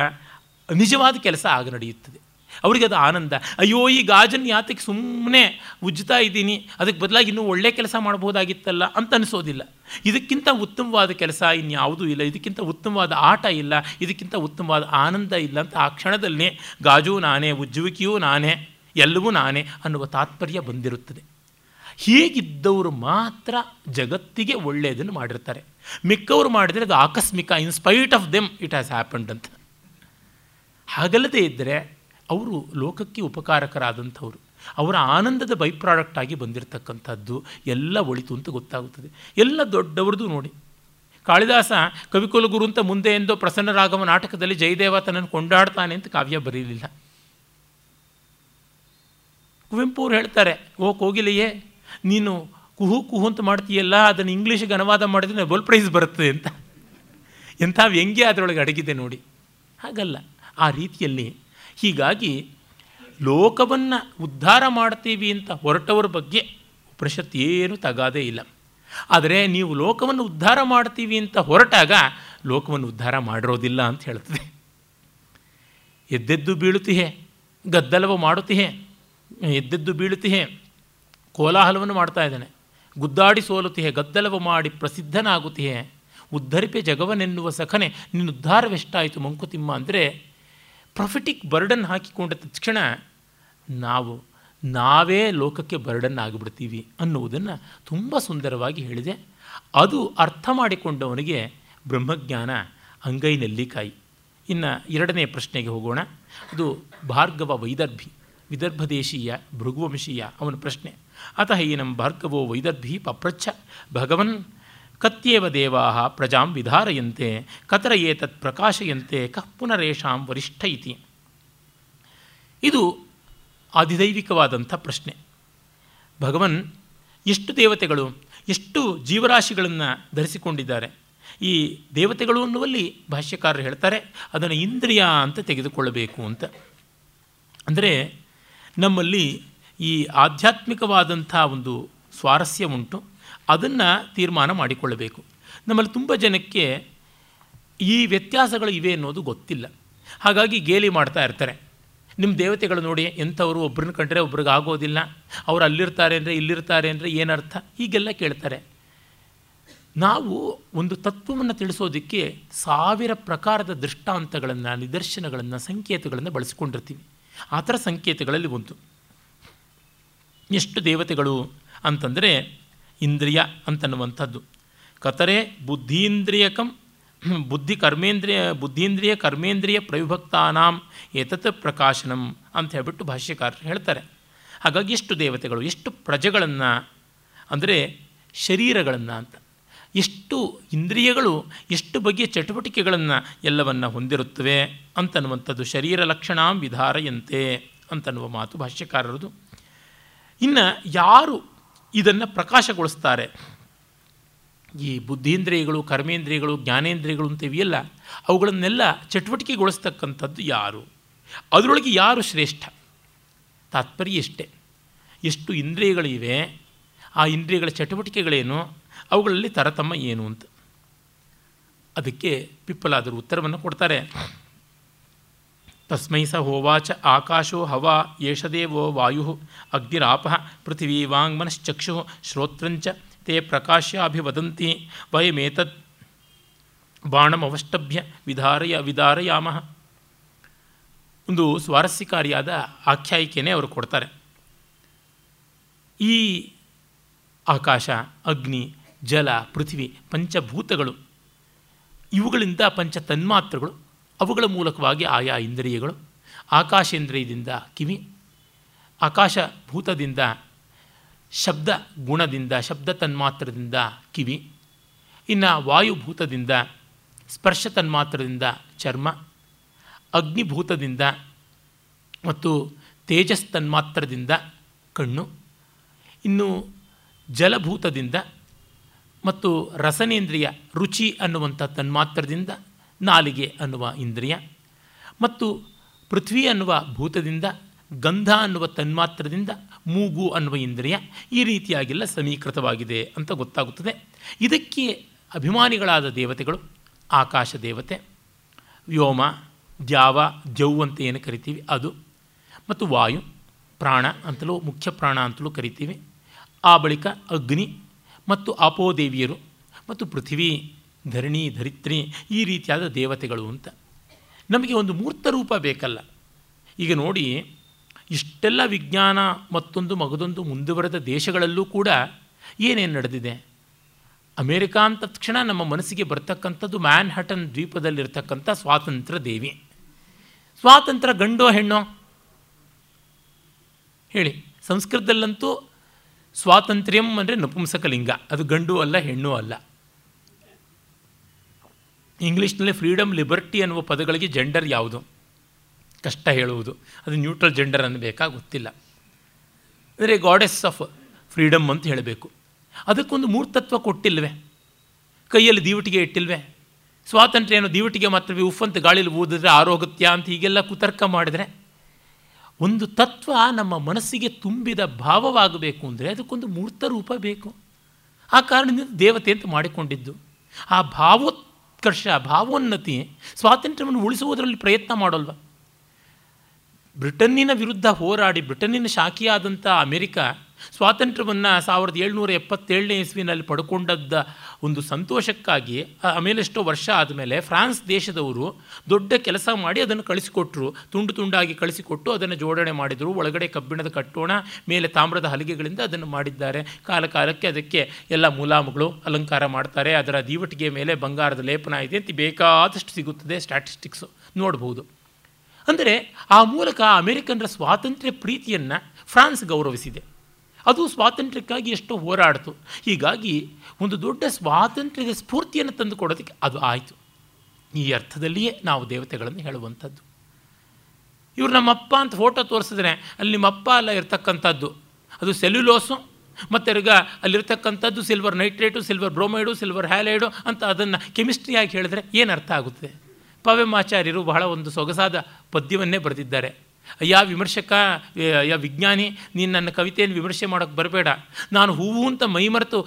ನಿಜವಾದ ಕೆಲಸ ಆಗ ನಡೆಯುತ್ತದೆ. ಅವರಿಗೆ ಅದು ಆನಂದ. ಅಯ್ಯೋ, ಈ ಗಾಜನ್ನು ಯಾತಕ್ಕೆ ಸುಮ್ಮನೆ ಉಜ್ಜುತ್ತಾ ಇದ್ದೀನಿ, ಅದಕ್ಕೆ ಬದಲಾಗಿ ಇನ್ನೂ ಒಳ್ಳೆ ಕೆಲಸ ಮಾಡ್ಬೋದಾಗಿತ್ತಲ್ಲ ಅಂತ ಅನಿಸೋದಿಲ್ಲ. ಇದಕ್ಕಿಂತ ಉತ್ತಮವಾದ ಕೆಲಸ ಇನ್ಯಾವುದೂ ಇಲ್ಲ, ಇದಕ್ಕಿಂತ ಉತ್ತಮವಾದ ಆಟ ಇಲ್ಲ, ಇದಕ್ಕಿಂತ ಉತ್ತಮವಾದ ಆನಂದ ಇಲ್ಲ ಅಂತ ಆ ಕ್ಷಣದಲ್ಲಿ ಗಾಜು ನಾನೇ, ಉಜ್ಜುವಿಕೆಯೂ ನಾನೇ, ಎಲ್ಲವೂ ನಾನೇ ಅನ್ನುವ ತಾತ್ಪರ್ಯ ಬಂದಿರುತ್ತದೆ. ಹೀಗಿದ್ದವರು ಮಾತ್ರ ಜಗತ್ತಿಗೆ ಒಳ್ಳೆಯದನ್ನು ಮಾಡಿರ್ತಾರೆ. ಮಿಕ್ಕವರು ಮಾಡಿದರೆ ಅದು ಆಕಸ್ಮಿಕ, in spite of them it has happened ಅಂತ. ಹಾಗಲ್ಲದೆ ಇದ್ದರೆ ಅವರು ಲೋಕಕ್ಕೆ ಉಪಕಾರಕರಾದಂಥವರು, ಅವರ ಆನಂದದ ಬೈ ಪ್ರಾಡಕ್ಟಾಗಿ ಬಂದಿರತಕ್ಕಂಥದ್ದು ಎಲ್ಲ ಒಳಿತು ಅಂತ ಗೊತ್ತಾಗುತ್ತದೆ. ಎಲ್ಲ ದೊಡ್ಡವ್ರದ್ದು ನೋಡಿ, ಕಾಳಿದಾಸ ಕವಿಕುಲಗುರು ಅಂತ ಮುಂದೆ ಎಂದೋ ಪ್ರಸನ್ನರಾಗವ ನಾಟಕದಲ್ಲಿ ಜಯದೇವ ತನ್ನನ್ನು ಕೊಂಡಾಡ್ತಾನೆ ಅಂತ ಕಾವ್ಯ ಬರೀಲಿಲ್ಲ. ಕುವೆಂಪು ಅವ್ರು ಹೇಳ್ತಾರೆ, ಓ ಕೋಗಿಲೆಯೇ, ನೀನು ಕುಹು ಕುಹು ಅಂತ ಮಾಡ್ತೀಯಲ್ಲ, ಅದನ್ನು ಇಂಗ್ಲೀಷಿಗೆ ಅನುವಾದ ಮಾಡಿದ್ರೆ ನೊಬೆಲ್ ಪ್ರೈಸ್ ಬರುತ್ತೆ ಅಂತ. ಎಂಥ ವ್ಯಂಗ್ಯ ಅದರೊಳಗೆ ಅಡಗಿದೆ ನೋಡಿ. ಹಾಗಲ್ಲ, ಆ ರೀತಿಯಲ್ಲಿ. ಹೀಗಾಗಿ ಲೋಕವನ್ನು ಉದ್ಧಾರ ಮಾಡ್ತೀವಿ ಅಂತ ಹೊರಟವ್ರ ಬಗ್ಗೆ ಉಪನಿಷತ್ತು ಏನೂ ತಗಾದೇ ಇಲ್ಲ. ಆದರೆ ನೀವು ಲೋಕವನ್ನು ಉದ್ಧಾರ ಮಾಡ್ತೀವಿ ಅಂತ ಹೊರಟಾಗ ಲೋಕವನ್ನು ಉದ್ಧಾರ ಮಾಡಿರೋದಿಲ್ಲ ಅಂತ ಹೇಳ್ತದೆ. ಎದ್ದೆದ್ದು ಬೀಳುತ್ತಿಹೆ, ಗದ್ದಲವ ಮಾಡುತ್ತಿಹೆ, ಎದ್ದೆದ್ದು ಬೀಳುತ್ತಿಹೆ, ಕೋಲಾಹಲವನ್ನು ಮಾಡ್ತಾ ಇದ್ದಾನೆ, ಗುದ್ದಾಡಿ ಸೋಲುತ್ತಿಹೆ, ಗದ್ದಲವ ಮಾಡಿ ಪ್ರಸಿದ್ಧನಾಗುತ್ತಿಹೆ, ಉದ್ಧರಿಪೆ ಜಗವನೆನ್ನುವ ಸಖನೆ ನಿನ್ನುದ್ಧಾರವೆಷ್ಟಾಯಿತು ಮಂಕುತಿಮ್ಮ. ಅಂದರೆ ಪ್ರಾಫಿಟಿಕ್ ಬರ್ಡನ್ ಹಾಕಿಕೊಂಡ ತಕ್ಷಣ ನಾವೇ ಲೋಕಕ್ಕೆ ಬರ್ಡನ್ ಆಗಿಬಿಡ್ತೀವಿ ಅನ್ನುವುದನ್ನು ತುಂಬ ಸುಂದರವಾಗಿ ಹೇಳಿದೆ. ಅದು ಅರ್ಥ ಮಾಡಿಕೊಂಡವನಿಗೆ ಬ್ರಹ್ಮಜ್ಞಾನ ಅಂಗೈ ನೆಲ್ಲಿಕಾಯಿ. ಇನ್ನು ಎರಡನೇ ಪ್ರಶ್ನೆಗೆ ಹೋಗೋಣ. ಅದು ಭಾರ್ಗವ ವೈದರ್ಭಿ, ವಿದರ್ಭದೇಶೀಯ ಭೃಗುವಂಶೀಯ, ಅವನ ಪ್ರಶ್ನೆ. ಅತಃ ಏನಂ ಭಾರ್ಗವೋ ವೈದರ್ಭಿ ಪಪ್ರಚ್ಛ ಭಗವನ್ ಕತ್ಯೇವ ದೇವಾಃ ಪ್ರಜಾಂ ವಿಧಾರಯಂತೆ ಕತರ ಏತತ್ ಪ್ರಕಾಶಯಂತೆ ಕಃ ಪುನರೇಷಾಂ ವರಿಷ್ಠ ಇತಿ. ಇದು ಅಧಿದೈವಿಕವಾದಂಥ ಪ್ರಶ್ನೆ. ಭಗವನ್ ಎಷ್ಟು ದೇವತೆಗಳು, ಎಷ್ಟು ಜೀವರಾಶಿಗಳನ್ನು ಧರಿಸಿಕೊಂಡಿದ್ದಾರೆ. ಈ ದೇವತೆಗಳು ಅನ್ನುವಲ್ಲಿ ಭಾಷ್ಯಕಾರರು ಹೇಳ್ತಾರೆ ಅದನ್ನು ಇಂದ್ರಿಯ ಅಂತ ತೆಗೆದುಕೊಳ್ಳಬೇಕು ಅಂತ. ಅಂದರೆ ನಮ್ಮಲ್ಲಿ ಈ ಆಧ್ಯಾತ್ಮಿಕವಾದಂಥ ಒಂದು ಸ್ವಾರಸ್ಯ ಉಂಟು, ಅದನ್ನು ತೀರ್ಮಾನ ಮಾಡಿಕೊಳ್ಳಬೇಕು. ನಮ್ಮಲ್ಲಿ ತುಂಬ ಜನಕ್ಕೆ ಈ ವ್ಯತ್ಯಾಸಗಳು ಇವೆ ಅನ್ನೋದು ಗೊತ್ತಿಲ್ಲ. ಹಾಗಾಗಿ ಗೇಲಿ ಮಾಡ್ತಾ ಇರ್ತಾರೆ, ನಿಮ್ಮ ದೇವತೆಗಳು ನೋಡಿ ಎಂಥವರು, ಒಬ್ರನ್ನ ಕಂಡ್ರೆ ಒಬ್ರಿಗೆ ಆಗೋದಿಲ್ಲ, ಅವ್ರು ಅಲ್ಲಿರ್ತಾರೆ ಅಂದರೆ ಇಲ್ಲಿರ್ತಾರೆ ಅಂದರೆ ಏನರ್ಥ, ಹೀಗೆಲ್ಲ ಕೇಳ್ತಾರೆ. ನಾವು ಒಂದು ತತ್ವವನ್ನು ತಿಳಿಸೋದಕ್ಕೆ 1000 ಪ್ರಕಾರದ ದೃಷ್ಟಾಂತಗಳನ್ನು, ನಿದರ್ಶನಗಳನ್ನು, ಸಂಕೇತಗಳನ್ನು ಬಳಸಿಕೊಂಡಿರ್ತೀವಿ. ಆ ಥರ ಸಂಕೇತಗಳಲ್ಲಿ ಒಂದು ಎಷ್ಟು ದೇವತೆಗಳು ಅಂತಂದರೆ ಇಂದ್ರಿಯ ಅಂತನ್ನುವಂಥದ್ದು. ಕತರೆ ಬುದ್ಧೀಂದ್ರಿಯಕಂ ಬುದ್ಧೀಂದ್ರಿಯ ಕರ್ಮೇಂದ್ರಿಯ ಪ್ರವಿಭಕ್ತಾನಾಂ ಏತತ್ ಪ್ರಕಾಶನಂ ಅಂತ ಹೇಳ್ಬಿಟ್ಟು ಭಾಷ್ಯಕಾರರು ಹೇಳ್ತಾರೆ. ಹಾಗಾಗಿ ಎಷ್ಟು ದೇವತೆಗಳು, ಎಷ್ಟು ಪ್ರಜೆಗಳನ್ನು ಅಂದರೆ ಶರೀರಗಳನ್ನು ಅಂತ, ಎಷ್ಟು ಇಂದ್ರಿಯಗಳು ಎಷ್ಟು ಬಗೆಯ ಚಟುವಟಿಕೆಗಳನ್ನು ಎಲ್ಲವನ್ನು ಹೊಂದಿರುತ್ತವೆ ಅಂತನ್ನುವಂಥದ್ದು. ಶರೀರ ಲಕ್ಷಣಾಂ ವಿಧಾರಯಂತೆ ಅಂತನ್ನುವ ಮಾತು ಭಾಷ್ಯಕಾರರದು. ಇನ್ನು ಯಾರು ಇದನ್ನು ಪ್ರಕಾಶಗೊಳಿಸ್ತಾರೆ, ಈ ಬುದ್ಧೀಂದ್ರಿಯಗಳು, ಕರ್ಮೇಂದ್ರಿಯಗಳು, ಜ್ಞಾನೇಂದ್ರಿಯಗಳು ಅಂತ ಇವೆಯಲ್ಲ, ಅವುಗಳನ್ನೆಲ್ಲ ಚಟುವಟಿಕೆಗೊಳಿಸ್ತಕ್ಕಂಥದ್ದು ಯಾರು, ಅದರೊಳಗೆ ಯಾರು ಶ್ರೇಷ್ಠ? ತಾತ್ಪರ್ಯ ಇಷ್ಟೇ, ಎಷ್ಟು ಇಂದ್ರಿಯಗಳಿವೆ, ಆ ಇಂದ್ರಿಯಗಳ ಚಟುವಟಿಕೆಗಳೇನು, ಅವುಗಳಲ್ಲಿ ತಾರತಮ್ಯ ಏನು ಅಂತ. ಅದಕ್ಕೆ ಪಿಪ್ಪಲಾದರು ಉತ್ತರವನ್ನು ಕೊಡ್ತಾರೆ. ತಸ್ಮೈ ಸ ಹೋವಾಚ ಆಕಾಶೋ ಹವಾ ಯೇಷ ದೇವೋ ವಾಯು ಅಗ್ನಿರಾಪಃ ಪೃಥಿವೀ ವಾಂಗ್ಮನಶ್ಚಕ್ಷು ಶ್ರೋತ್ರಂಚ ತೇ ಪ್ರಕಾಶ್ಯಾಭಿವದಂತಿ ವಯಮೇತತ್ ಬಾಣಮವಷ್ಟಭ್ಯ ವಿಧಾರಯಾಮಃ. ಒಂದು ಸ್ವಾರಸ್ಯಕಾರಿಯಾದ ಆಖ್ಯಾಯಿಕೆಯೇ ಅವರು ಕೊಡ್ತಾರೆ. ಈ ಆಕಾಶ, ಅಗ್ನಿ, ಜಲ, ಪೃಥ್ವಿ, ಪಂಚಭೂತಗಳು, ಇವುಗಳಿಂದ ಪಂಚತನ್ಮಾತ್ರಗಳು, ಅವುಗಳ ಮೂಲಕವಾಗಿ ಆಯಾ ಇಂದ್ರಿಯಗಳು, ಆಕಾಶೇಂದ್ರಿಯದಿಂದ ಕಿವಿ, ಆಕಾಶಭೂತದಿಂದ ಶಬ್ದ ಗುಣದಿಂದ ಶಬ್ದ ತನ್ಮಾತ್ರದಿಂದ ಕಿವಿ, ಇನ್ನು ವಾಯುಭೂತದಿಂದ ಸ್ಪರ್ಶ ತನ್ಮಾತ್ರದಿಂದ ಚರ್ಮ, ಅಗ್ನಿಭೂತದಿಂದ ಮತ್ತು ತೇಜಸ್ ತನ್ಮಾತ್ರದಿಂದ ಕಣ್ಣು, ಇನ್ನು ಜಲಭೂತದಿಂದ ಮತ್ತು ರಸನೇಂದ್ರಿಯ ರುಚಿ ಅನ್ನುವಂಥ ತನ್ಮಾತ್ರದಿಂದ ನಾಲಿಗೆ ಅನ್ನುವ ಇಂದ್ರಿಯ, ಮತ್ತು ಪೃಥ್ವಿ ಅನ್ನುವ ಭೂತದಿಂದ ಗಂಧ ಅನ್ನುವ ತನ್ಮಾತ್ರದಿಂದ ಮೂಗು ಅನ್ನುವ ಇಂದ್ರಿಯ. ಈ ರೀತಿಯಾಗಿಲ್ಲ ಸಮೀಕೃತವಾಗಿದೆ ಅಂತ ಗೊತ್ತಾಗುತ್ತದೆ. ಇದಕ್ಕೆ ಅಭಿಮಾನಿಗಳಾದ ದೇವತೆಗಳು ಆಕಾಶ ದೇವತೆ, ವ್ಯೋಮ, ದ್ಯಾವ, ದ್ಯೌ ಅಂತ ಏನು ಕರಿತೀವಿ ಅದು, ಮತ್ತು ವಾಯು, ಪ್ರಾಣ ಅಂತಲೂ ಮುಖ್ಯ ಪ್ರಾಣ ಅಂತಲೂ ಕರಿತೀವಿ, ಆ ಬಳಿಕ ಅಗ್ನಿ ಮತ್ತು ಆಪೋದೇವಿಯರು ಮತ್ತು ಪೃಥ್ವಿ, ಧರಣಿ, ಧರಿತ್ರಿ, ಈ ರೀತಿಯಾದ ದೇವತೆಗಳು ಅಂತ. ನಮಗೆ ಒಂದು ಮೂರ್ತರೂಪ ಬೇಕಲ್ಲ. ಈಗ ನೋಡಿ, ಇಷ್ಟೆಲ್ಲ ವಿಜ್ಞಾನ ಮತ್ತೊಂದು ಮಗದೊಂದು ಮುಂದುವರೆದ ದೇಶಗಳಲ್ಲೂ ಕೂಡ ಏನೇನು ನಡೆದಿದೆ. ಅಮೇರಿಕಾ ಅಂದ ತಕ್ಷಣ ನಮ್ಮ ಮನಸ್ಸಿಗೆ ಬರ್ತಕ್ಕಂಥದ್ದು ಮ್ಯಾನ್ಹಟನ್ ದ್ವೀಪದಲ್ಲಿರ್ತಕ್ಕಂಥ ಸ್ವಾತಂತ್ರ್ಯ ದೇವಿ. ಸ್ವಾತಂತ್ರ್ಯ ಗಂಡೋ ಹೆಣ್ಣೋ ಹೇಳಿ? ಸಂಸ್ಕೃತದಲ್ಲಂತೂ ಸ್ವಾತಂತ್ರ್ಯಂ ಅಂದರೆ ನಪುಂಸಕಲಿಂಗ, ಅದು ಗಂಡು ಅಲ್ಲ ಹೆಣ್ಣು ಅಲ್ಲ. ಇಂಗ್ಲೀಷ್ನಲ್ಲಿ ಫ್ರೀಡಮ್, ಲಿಬರ್ಟಿ ಅನ್ನುವ ಪದಗಳಿಗೆ ಜೆಂಡರ್ ಯಾವುದು ಕಷ್ಟ ಹೇಳುವುದು, ಅದು ನ್ಯೂಟ್ರಲ್ ಜೆಂಡರ್ ಅನ್ನಬೇಕಾ ಗೊತ್ತಿಲ್ಲ. ಅಂದರೆ ಗಾಡೆಸ್ ಆಫ್ ಫ್ರೀಡಮ್ ಅಂತ ಹೇಳಬೇಕು. ಅದಕ್ಕೊಂದು ಮೂರ್ತತ್ವ ಕೊಟ್ಟಿಲ್ವೇ? ಕೈಯಲ್ಲಿ ದೀವಟಿಗೆ ಇಟ್ಟಿಲ್ವೇ? ಸ್ವಾತಂತ್ರ್ಯ ಅನ್ನೋ ದೀವಟಿಗೆ ಮಾತ್ರವೇ ಉಫ್ ಅಂತ ಗಾಳಿಲಿ ಊದಿದ್ರೆ ಆರೋಗ್ಯ ಅಂತ ಹೀಗೆಲ್ಲ ಕುತರ್ಕ ಮಾಡಿದರೆ, ಒಂದು ತತ್ವ ನಮ್ಮ ಮನಸ್ಸಿಗೆ ತುಂಬಿದ ಭಾವವಾಗಬೇಕು ಅಂದರೆ ಅದಕ್ಕೊಂದು ಮೂರ್ತರೂಪ ಬೇಕು. ಆ ಕಾರಣದಿಂದ ದೇವತೆ ಅಂತ ಮಾಡಿಕೊಂಡಿದ್ದು. ಆ ಭಾವೋತ್ಕರ್ಷ, ಭಾವೋನ್ನತಿ ಸ್ವಾತಂತ್ರ್ಯವನ್ನು ಉಳಿಸುವುದರಲ್ಲಿ ಪ್ರಯತ್ನ ಮಾಡೋಲ್ವ? ಬ್ರಿಟನ್ನಿನ ವಿರುದ್ಧ ಹೋರಾಡಿ ಬ್ರಿಟನ್ನಿನ ಶಾಖೆಯಾದಂಥ ಅಮೆರಿಕ ಸ್ವಾತಂತ್ರ್ಯವನ್ನು 1777ನೇ ಇಸ್ವಿನಲ್ಲಿ ಪಡ್ಕೊಂಡದ್ದ ಒಂದು ಸಂತೋಷಕ್ಕಾಗಿ ಆಮೇಲೆ ಎಷ್ಟೋ ವರ್ಷ ಆದಮೇಲೆ ಫ್ರಾನ್ಸ್ ದೇಶದವರು ದೊಡ್ಡ ಕೆಲಸ ಮಾಡಿ ಅದನ್ನು ಕಳಿಸಿಕೊಟ್ರು. ತುಂಡು ತುಂಡಾಗಿ ಕಳಿಸಿಕೊಟ್ಟು ಅದನ್ನು ಜೋಡಣೆ ಮಾಡಿದರು. ಒಳಗಡೆ ಕಬ್ಬಿಣದ ಕಟ್ಟೋಣ, ಮೇಲೆ ತಾಮ್ರದ ಹಲಿಗೆಗಳಿಂದ ಅದನ್ನು ಮಾಡಿದ್ದಾರೆ. ಕಾಲ ಕಾಲಕ್ಕೆ ಅದಕ್ಕೆ ಎಲ್ಲ ಮುಲಾಮುಗಳು ಅಲಂಕಾರ ಮಾಡ್ತಾರೆ. ಅದರ ದೀವಟಿಗೆ ಮೇಲೆ ಬಂಗಾರದ ಲೇಪನ ಇದೆ ಅಂತ ಬೇಕಾದಷ್ಟು ಸಿಗುತ್ತದೆ. ಸ್ಟ್ಯಾಟಿಸ್ಟಿಕ್ಸು ನೋಡ್ಬೋದು. ಅಂದರೆ ಆ ಮೂಲಕ ಅಮೇರಿಕನ್ರ ಸ್ವಾತಂತ್ರ್ಯ ಪ್ರೀತಿಯನ್ನು ಫ್ರಾನ್ಸ್ ಗೌರವಿಸಿದೆ. ಅದು ಸ್ವಾತಂತ್ರ್ಯಕ್ಕಾಗಿ ಎಷ್ಟೋ ಹೋರಾಡ್ತು. ಹೀಗಾಗಿ ಒಂದು ದೊಡ್ಡ ಸ್ವಾತಂತ್ರ್ಯದ ಸ್ಫೂರ್ತಿಯನ್ನು ತಂದುಕೊಡೋದಕ್ಕೆ ಅದು ಆಯಿತು. ಈ ಅರ್ಥದಲ್ಲಿಯೇ ನಾವು ದೇವತೆಗಳನ್ನು ಹೇಳುವಂಥದ್ದು. ಇವರು ನಮ್ಮಪ್ಪ ಅಂತ ಫೋಟೋ ತೋರಿಸಿದ್ರೆ ಅಲ್ಲಿ ನಿಮ್ಮಪ್ಪ ಅಲ್ಲ ಇರ್ತಕ್ಕಂಥದ್ದು, ಅದು ಸೆಲ್ಯುಲೋಸು, ಮತ್ತು ತಿರ್ಗ ಅಲ್ಲಿರ್ತಕ್ಕಂಥದ್ದು silver nitrate, silver bromide, silver halide ಅಂತ ಅದನ್ನು ಕೆಮಿಸ್ಟ್ರಿಯಾಗಿ ಹೇಳಿದ್ರೆ ಏನು ಅರ್ಥ ಆಗುತ್ತದೆ? ಪವೆಮಾಚಾರ್ಯರು ಬಹಳ ಒಂದು ಸೊಗಸಾದ ಪದ್ಯವನ್ನೇ ಬರೆದಿದ್ದಾರೆ. ಅಯ್ಯ ವಿಮರ್ಶಕ, ಅಯ್ಯ ವಿಜ್ಞಾನಿ, ನೀನು ನನ್ನ ಕವಿತೆಯನ್ನು ವಿಮರ್ಶೆ ಮಾಡೋಕ್ಕೆ ಬರಬೇಡ. ನಾನು ಹೂವು ಅಂತ ಮೈಮರೆತು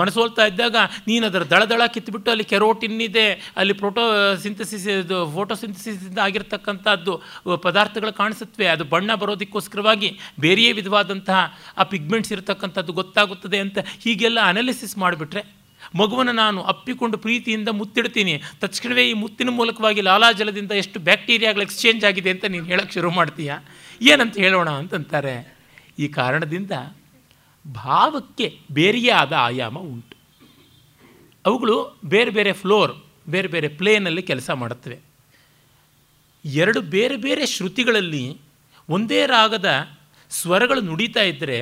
ಮನಸೋಲ್ತಾ ಇದ್ದಾಗ ನೀನು ಅದರ ದಳದಳ ಕಿತ್ತುಬಿಟ್ಟು ಅಲ್ಲಿ ಕೆರೋಟಿನ್ ಇದೆ, ಅಲ್ಲಿ ಪ್ರೋಟೋಸಿಂಥಸಿಸ್, ಫೋಟೋಸಿಂಥಸಿಸಿಂದ ಆಗಿರ್ತಕ್ಕಂಥದ್ದು ಪದಾರ್ಥಗಳು ಕಾಣಿಸುತ್ತವೆ. ಅದು ಬಣ್ಣ ಬರೋದಕ್ಕೋಸ್ಕರವಾಗಿ ಬೇರೆಯೇ ವಿಧವಾದಂತಹ ಆ ಪಿಗ್ಮೆಂಟ್ಸ್ ಇರತಕ್ಕಂಥದ್ದು ಗೊತ್ತಾಗುತ್ತದೆ ಅಂತ ಹೀಗೆಲ್ಲ ಅನಾಲಿಸಿಸ್ ಮಾಡಿಬಿಟ್ರೆ, ಮಗುವನ್ನು ನಾನು ಅಪ್ಪಿಕೊಂಡು ಪ್ರೀತಿಯಿಂದ ಮುತ್ತಿಡ್ತೀನಿ, ತಕ್ಷಣವೇ ಈ ಮುತ್ತಿನ ಮೂಲಕವಾಗಿ ಲಾಲಾಜಲದಿಂದ ಎಷ್ಟು ಬ್ಯಾಕ್ಟೀರಿಯಾಗಳು ಎಕ್ಸ್ಚೇಂಜ್ ಆಗಿದೆ ಅಂತ ನೀನು ಹೇಳಕ್ಕೆ ಶುರು ಮಾಡ್ತೀಯ, ಏನಂತ ಹೇಳೋಣ ಅಂತಂತಾರೆ. ಈ ಕಾರಣದಿಂದ ಭಾವಕ್ಕೆ ಬೇರೆಯೇ ಆದ ಆಯಾಮ ಉಂಟು. ಅವುಗಳು ಬೇರೆ ಬೇರೆ ಫ್ಲೋರ್, ಬೇರೆ ಬೇರೆ ಪ್ಲೇನಲ್ಲಿ ಕೆಲಸ ಮಾಡುತ್ತವೆ. ಎರಡು ಬೇರೆ ಬೇರೆ ಶ್ರುತಿಗಳಲ್ಲಿ ಒಂದೇ ರಾಗದ ಸ್ವರಗಳು ನುಡಿತಾ ಇದ್ದರೆ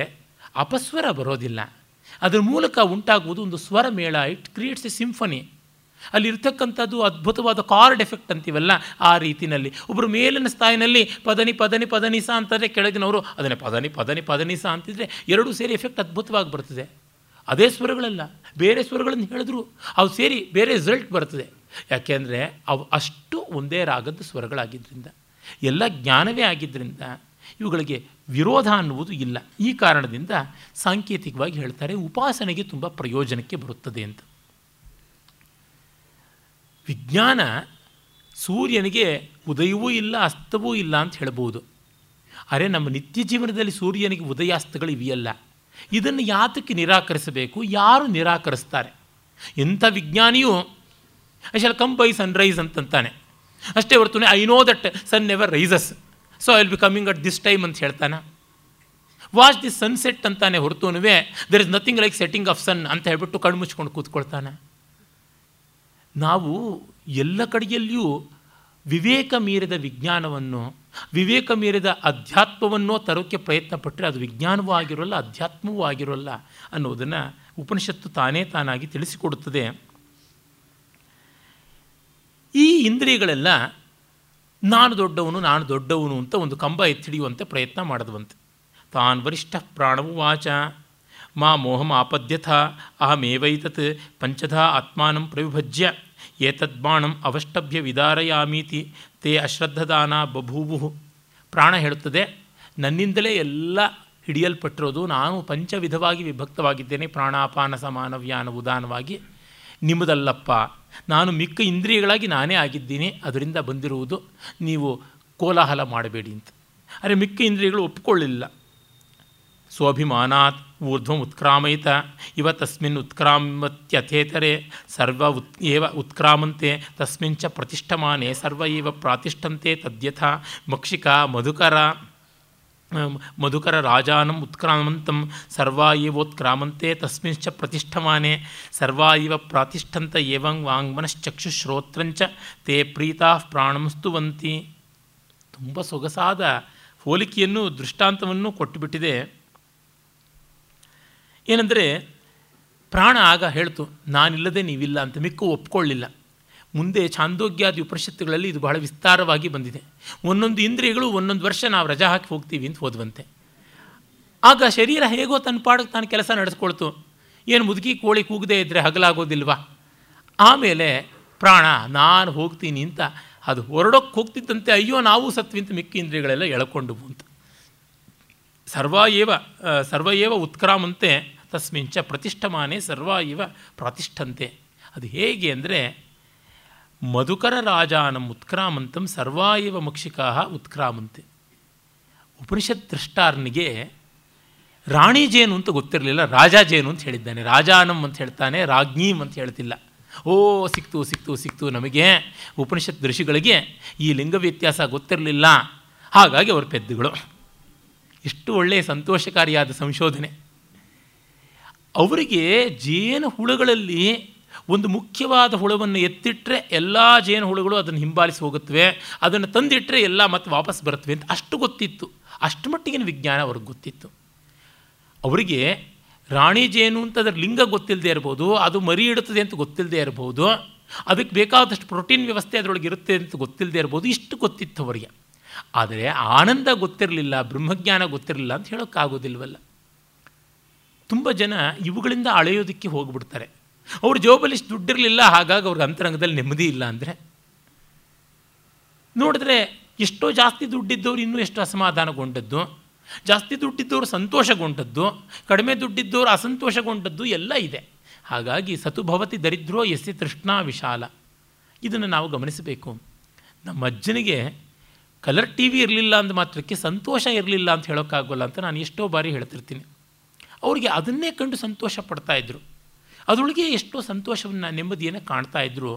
ಅಪಸ್ವರ ಬರೋದಿಲ್ಲ. ಅದರ ಮೂಲಕ ಉಂಟಾಗುವುದು ಒಂದು ಸ್ವರ ಮೇಳ. It creates a symphony. ಅಲ್ಲಿರ್ತಕ್ಕಂಥದ್ದು ಅದ್ಭುತವಾದ ಕಾರ್ಡ್ ಎಫೆಕ್ಟ್ ಅಂತೀವಲ್ಲ, ಆ ರೀತಿಯಲ್ಲಿ ಒಬ್ಬರು ಮೇಲಿನ ಸ್ಥಾಯಿನಲ್ಲಿ ಪದನಿ ಪದನಿ ಪದನಿಸ ಅಂತಂದರೆ ಕೆಳಗಿನವರು ಅದನ್ನೇ ಪದನಿ ಪದನಿ ಪದನಿಸ ಅಂತಿದ್ರೆ ಎರಡೂ ಸೇರಿ ಎಫೆಕ್ಟ್ ಅದ್ಭುತವಾಗಿ ಬರ್ತದೆ. ಅದೇ ಸ್ವರಗಳಲ್ಲ, ಬೇರೆ ಸ್ವರಗಳನ್ನು ಹೇಳಿದ್ರು ಅವು ಸೇರಿ ಬೇರೆ ರಿಸಲ್ಟ್ ಬರ್ತದೆ. ಯಾಕೆಂದರೆ ಅವು ಅಷ್ಟು ಒಂದೇ ರಾಗದ ಸ್ವರಗಳಾಗಿದ್ದರಿಂದ, ಎಲ್ಲ ಜ್ಞಾನವೇ ಆಗಿದ್ದರಿಂದ ಇವುಗಳಿಗೆ ವಿರೋಧ ಅನ್ನುವುದು ಇಲ್ಲ. ಈ ಕಾರಣದಿಂದ ಸಾಂಕೇತಿಕವಾಗಿ ಹೇಳ್ತಾರೆ ಉಪಾಸನೆಗೆ ತುಂಬ ಪ್ರಯೋಜನಕ್ಕೆ ಬರುತ್ತದೆ ಅಂತ. ವಿಜ್ಞಾನ ಸೂರ್ಯನಿಗೆ ಉದಯವೂ ಇಲ್ಲ ಅಸ್ತವೂ ಇಲ್ಲ ಅಂತ ಹೇಳ್ಬೋದು. ಅರೆ, ನಮ್ಮ ನಿತ್ಯ ಜೀವನದಲ್ಲಿ ಸೂರ್ಯನಿಗೆ ಉದಯಾಸ್ತಗಳು ಇವೆಯಲ್ಲ, ಇದನ್ನು ಯಾತಕ್ಕೆ ನಿರಾಕರಿಸಬೇಕು? ಯಾರು ನಿರಾಕರಿಸ್ತಾರೆ? ಎಂಥ ವಿಜ್ಞಾನಿಯೂ I shall come by sunrise ಅಂತಂತಾನೆ ಅಷ್ಟೇ ಹೊರತು I know that sun never rises so I will be coming at this time ಅಂತ ಹೇಳ್ತಾನೆ. ವಾಚ್ ದಿಸ್ ಸನ್ಸೆಟ್ ಅಂತಾನೆ ಹೊರತುನುವೆ there is nothing like setting of sun ಅಂತ ಹೇಳ್ಬಿಟ್ಟು ಕಣ್ಮುಚ್ಕೊಂಡು ಕೂತ್ಕೊಳ್ತಾನೆ. ನಾವು ಎಲ್ಲ ಕಡೆಯಲ್ಲಿಯೂ ವಿವೇಕ ಮೀರಿದ ವಿಜ್ಞಾನವನ್ನು ವಿವೇಕ ಮೀರಿದ ಅಧ್ಯಾತ್ಮವನ್ನೋ ತರೋಕ್ಕೆ ಪ್ರಯತ್ನ ಪಟ್ಟರೆ ಅದು ವಿಜ್ಞಾನವೂ ಆಗಿರೋಲ್ಲ, ಅಧ್ಯಾತ್ಮವೂ ಆಗಿರೋಲ್ಲ ಅನ್ನೋದನ್ನು ಉಪನಿಷತ್ತು ತಾನೇ ತಾನಾಗಿ ತಿಳಿಸಿಕೊಡುತ್ತದೆ. ಈ ಇಂದ್ರಿಯಗಳೆಲ್ಲ ನಾನು ದೊಡ್ಡವನು ನಾನು ದೊಡ್ಡವನು ಅಂತ ಒಂದು ಕಂಬ ಎತ್ತಿಡಿಯುವಂತೆ ಪ್ರಯತ್ನ ಮಾಡಿದ್ವಂತೆ. ತಾನ್ ವರಿಷ್ಠ ಪ್ರಾಣವು ವಾಚ ಮಾ ಮೋಹಂ ಆಪದ್ಯಥ ಅಹಮೇವೈತತ್ ಪಂಚಧಾ ಆತ್ಮಾನಂ ಪ್ರವಿಭಜ್ಯ ಏತದ್ಬಾಣಂ ಅವಷ್ಟಭ್ಯ ವಿದಾರಯಾಮೀತಿ ತೇ ಅಶ್ರದ್ಧದಾನ ಬಭೂವು. ಪ್ರಾಣ ಹೇಳುತ್ತದೆ, ನನ್ನಿಂದಲೇ ಎಲ್ಲ ಹಿಡಿಯಲ್ಪಟ್ಟಿರೋದು, ನಾನು ಪಂಚವಿಧವಾಗಿ ವಿಭಕ್ತವಾಗಿದ್ದೇನೆ, ಪ್ರಾಣಾಪಾನ ಸಮಾನ ವ್ಯಾನ ಉದಾನವಾಗಿ, ನಿಮ್ಮದಲ್ಲಪ್ಪ, ನಾನು ಮಿಕ್ಕ ಇಂದ್ರಿಯಗಳಾಗಿ ನಾನೇ ಆಗಿದ್ದೀನಿ, ಅದರಿಂದ ಬಂದಿರುವುದು, ನೀವು ಕೋಲಾಹಲ ಮಾಡಬೇಡಿ ಅಂತ. ಆದರೆ ಮಿಕ್ಕ ಇಂದ್ರಿಯಗಳು ಒಪ್ಪಿಕೊಳ್ಳಲಿಲ್ಲ. ಸ್ವಾಭಿಮಾನಾತ್ ಊರ್ಧ್ವಂ ಉತ್ಕ್ರಾಮಯಿತ ಇವ ತಸ್ಮಿನ್ ಉತ್ಕ್ರಾಮತ್ಯಥೇತರೆ ಸರ್ವ ಏವ ಉತ್ಕ್ರಾಮಂತೆ ತಸ್ಮಿನ್ ಚ ಪ್ರತಿಷ್ಠಮಾನೆ ಸರ್ವ ಏವ ಪ್ರಾತಿಷ್ಠಂತೆ ತದ್ಯಥಾ ಮಕ್ಷಿಕಾ ಮಧುಕರ ರಾಜಾನಂ ಉತ್ಕ್ರಾಮಂತಂ ಸರ್ವ ಏವೋತ್ಕ್ರಾಮಂತೆ ತಸ್ಮಿನ್ ಚ ಪ್ರತಿಷ್ಠಮಾನೆ ಸರ್ವ ಇವ ಪ್ರಾತಿಷ್ಠಂತ ಏವಂ ವಾಂಗ್ಮನಶ್ಚಕ್ಷುಶ್ರೋತ್ರಂಚ ತೇ ಪ್ರೀತಾಃ ಪ್ರಾಣಂ ಸ್ತುವಂತಿ. ತುಂಬ ಸೊಗಸಾದ ಹೋಲಿಕೆಯನ್ನು ದೃಷ್ಟಾಂತವನ್ನು ಕೊಟ್ಟುಬಿಟ್ಟಿದೆ. ಏನೆಂದರೆ ಪ್ರಾಣ ಆಗ ಹೇಳ್ತು ನಾನಿಲ್ಲದೆ ನೀವಿಲ್ಲ ಅಂತ, ಮಿಕ್ಕು ಒಪ್ಕೊಳ್ಳಿಲ್ಲ. ಮುಂದೆ ಛಾಂದೋಗ್ಯಾದಿ ಉಪನಿಷತ್ತುಗಳಲ್ಲಿ ಇದು ಬಹಳ ವಿಸ್ತಾರವಾಗಿ ಬಂದಿದೆ. ಒಂದೊಂದು ಇಂದ್ರಿಯಗಳು ಒಂದೊಂದು ವರ್ಷ ನಾವು ರಜಾ ಹಾಕಿ ಹೋಗ್ತೀವಿ ಅಂತ ಹೋದ್ವಂತೆ. ಆಗ ಶರೀರ ಹೇಗೋ ತನ್ನ ಪಾಡಕ್ಕೆ ತಾನು ಕೆಲಸ ನಡೆಸ್ಕೊಳ್ತು. ಏನು ಮುದುಕಿ ಕೋಳಿ ಕೂಗದೆ ಇದ್ದರೆ ಹಗಲಾಗೋದಿಲ್ವಾ? ಆಮೇಲೆ ಪ್ರಾಣ ನಾನು ಹೋಗ್ತೀನಿ ಅಂತ ಅದು ಹೊರಡೋಕ್ಕೆ ಹೋಗ್ತಿದ್ದಂತೆ ಅಯ್ಯೋ ನಾವು ಸತ್ವಿ ಅಂತ ಮಿಕ್ಕ ಇಂದ್ರಿಯಗಳೆಲ್ಲ ಎಳ್ಕೊಂಡವು ಅಂತ. ಸರ್ವ ಏವ ಉತ್ಕ್ರಾಮಂತೆ ತಸ್ಮಿಂಚ ಪ್ರತಿಷ್ಠಮಾನೆ ಸರ್ವ ಇವ ಪ್ರಾತಿಷ್ಠಂತೆ. ಅದು ಹೇಗೆ ಅಂದರೆ ಮಧುಕರ ರಾಜಾನಂ ಉತ್ಕ್ರಾಮಂತಂ ಸರ್ವ ಇವ ಮಕ್ಷಿಕಾ ಉತ್ಕ್ರಾಮಂತೆ. ಉಪನಿಷತ್ ದೃಷ್ಟಾರ್ನಿಗೆ ರಾಣಿ ಜೇನು ಅಂತ ಗೊತ್ತಿರಲಿಲ್ಲ, ರಾಜಾ ಜೇನು ಅಂತ ಹೇಳಿದ್ದಾನೆ. ರಾಜಾನಂ ಅಂತ ಹೇಳ್ತಾನೆ, ರಾಜ್ಞೀಮ್ ಅಂತ ಹೇಳ್ತಿಲ್ಲ. ಓ ಸಿಕ್ತು ಸಿಕ್ತು ಸಿಕ್ತು ನಮಗೆ ಉಪನಿಷತ್ ಋಷಿಗಳಿಗೆ ಈ ಲಿಂಗ ವ್ಯತ್ಯಾಸ ಗೊತ್ತಿರಲಿಲ್ಲ, ಹಾಗಾಗಿ ಅವ್ರ ಪೆದ್ದುಗಳು. ಎಷ್ಟು ಒಳ್ಳೆಯ ಸಂತೋಷಕಾರಿಯಾದ ಸಂಶೋಧನೆ. ಅವರಿಗೆ ಜೇನು ಹುಳುಗಳಲ್ಲಿ ಒಂದು ಮುಖ್ಯವಾದ ಹುಳವನ್ನು ಎತ್ತಿಟ್ಟರೆ ಎಲ್ಲ ಜೇನು ಹುಳುಗಳು ಅದನ್ನು ಹಿಂಬಾಲಿಸಿ ಹೋಗುತ್ತವೆ, ಅದನ್ನು ತಂದಿಟ್ಟರೆ ಎಲ್ಲ ಮತ್ತೆ ವಾಪಸ್ ಬರುತ್ತವೆ ಅಂತ ಅಷ್ಟು ಗೊತ್ತಿತ್ತು. ಅಷ್ಟು ಮಟ್ಟಿಗಿನ ವಿಜ್ಞಾನ ಅವ್ರಿಗೆ ಗೊತ್ತಿತ್ತು. ಅವರಿಗೆ ರಾಣಿ ಜೇನು ಅಂತ ಅದರ ಲಿಂಗ ಗೊತ್ತಿಲ್ಲದೆ ಇರ್ಬೋದು, ಅದು ಮರಿ ಇಡುತ್ತದೆ ಅಂತ ಗೊತ್ತಿಲ್ಲದೆ ಇರ್ಬೋದು, ಅದಕ್ಕೆ ಬೇಕಾದಷ್ಟು ಪ್ರೋಟೀನ್ ವ್ಯವಸ್ಥೆ ಅದರೊಳಗೆ ಇರುತ್ತೆ ಅಂತ ಗೊತ್ತಿಲ್ಲದೆ ಇರ್ಬೋದು, ಇಷ್ಟು ಗೊತ್ತಿತ್ತು ಅವರಿಗೆ. ಆದರೆ ಆನಂದ ಗೊತ್ತಿರಲಿಲ್ಲ, ಬ್ರಹ್ಮಜ್ಞಾನ ಗೊತ್ತಿರಲಿಲ್ಲ ಅಂತ ಹೇಳೋಕ್ಕಾಗೋದಿಲ್ವಲ್ಲ. ತುಂಬ ಜನ ಇವುಗಳಿಂದ ಅಳೆಯೋದಕ್ಕೆ ಹೋಗ್ಬಿಡ್ತಾರೆ. ಅವ್ರ ಜೋಬಲ್ಲಿ ಇಷ್ಟು ದುಡ್ಡಿರಲಿಲ್ಲ, ಹಾಗಾಗಿ ಅವ್ರಿಗೆ ಅಂತರಂಗದಲ್ಲಿ ನೆಮ್ಮದಿ ಇಲ್ಲ ಅಂದರೆ. ನೋಡಿದ್ರೆ ಎಷ್ಟೋ ಜಾಸ್ತಿ ದುಡ್ಡಿದ್ದವ್ರು ಇನ್ನೂ ಎಷ್ಟು ಅಸಮಾಧಾನಗೊಂಡದ್ದು, ಜಾಸ್ತಿ ದುಡ್ಡಿದ್ದವರು ಸಂತೋಷಗೊಂಡದ್ದು, ಕಡಿಮೆ ದುಡ್ಡಿದ್ದವರು ಅಸಂತೋಷಗೊಂಡದ್ದು ಎಲ್ಲ ಇದೆ. ಹಾಗಾಗಿ ಸತುಭವತಿ ದರಿದ್ರೋ ಎಸ್ಸಿ ತೃಷ್ಣಾ ವಿಶಾಲ, ಇದನ್ನು ನಾವು ಗಮನಿಸಬೇಕು. ನಮ್ಮ ಅಜ್ಜನಿಗೆ ಕಲರ್ ಟಿ ವಿ ಇರಲಿಲ್ಲ ಅಂದ ಮಾತ್ರಕ್ಕೆ ಸಂತೋಷ ಇರಲಿಲ್ಲ ಅಂತ ಹೇಳೋಕ್ಕಾಗೋಲ್ಲ ಅಂತ ನಾನು ಎಷ್ಟೋ ಬಾರಿ ಹೇಳ್ತಿರ್ತೀನಿ. ಅವರಿಗೆ ಅದನ್ನೇ ಕಂಡು ಸಂತೋಷ ಪಡ್ತಾಯಿದ್ರು, ಅದರೊಳಗೆ ಎಷ್ಟೋ ಸಂತೋಷವನ್ನು ನೆಮ್ಮದಿಯನ್ನು ಕಾಣ್ತಾಯಿದ್ರು.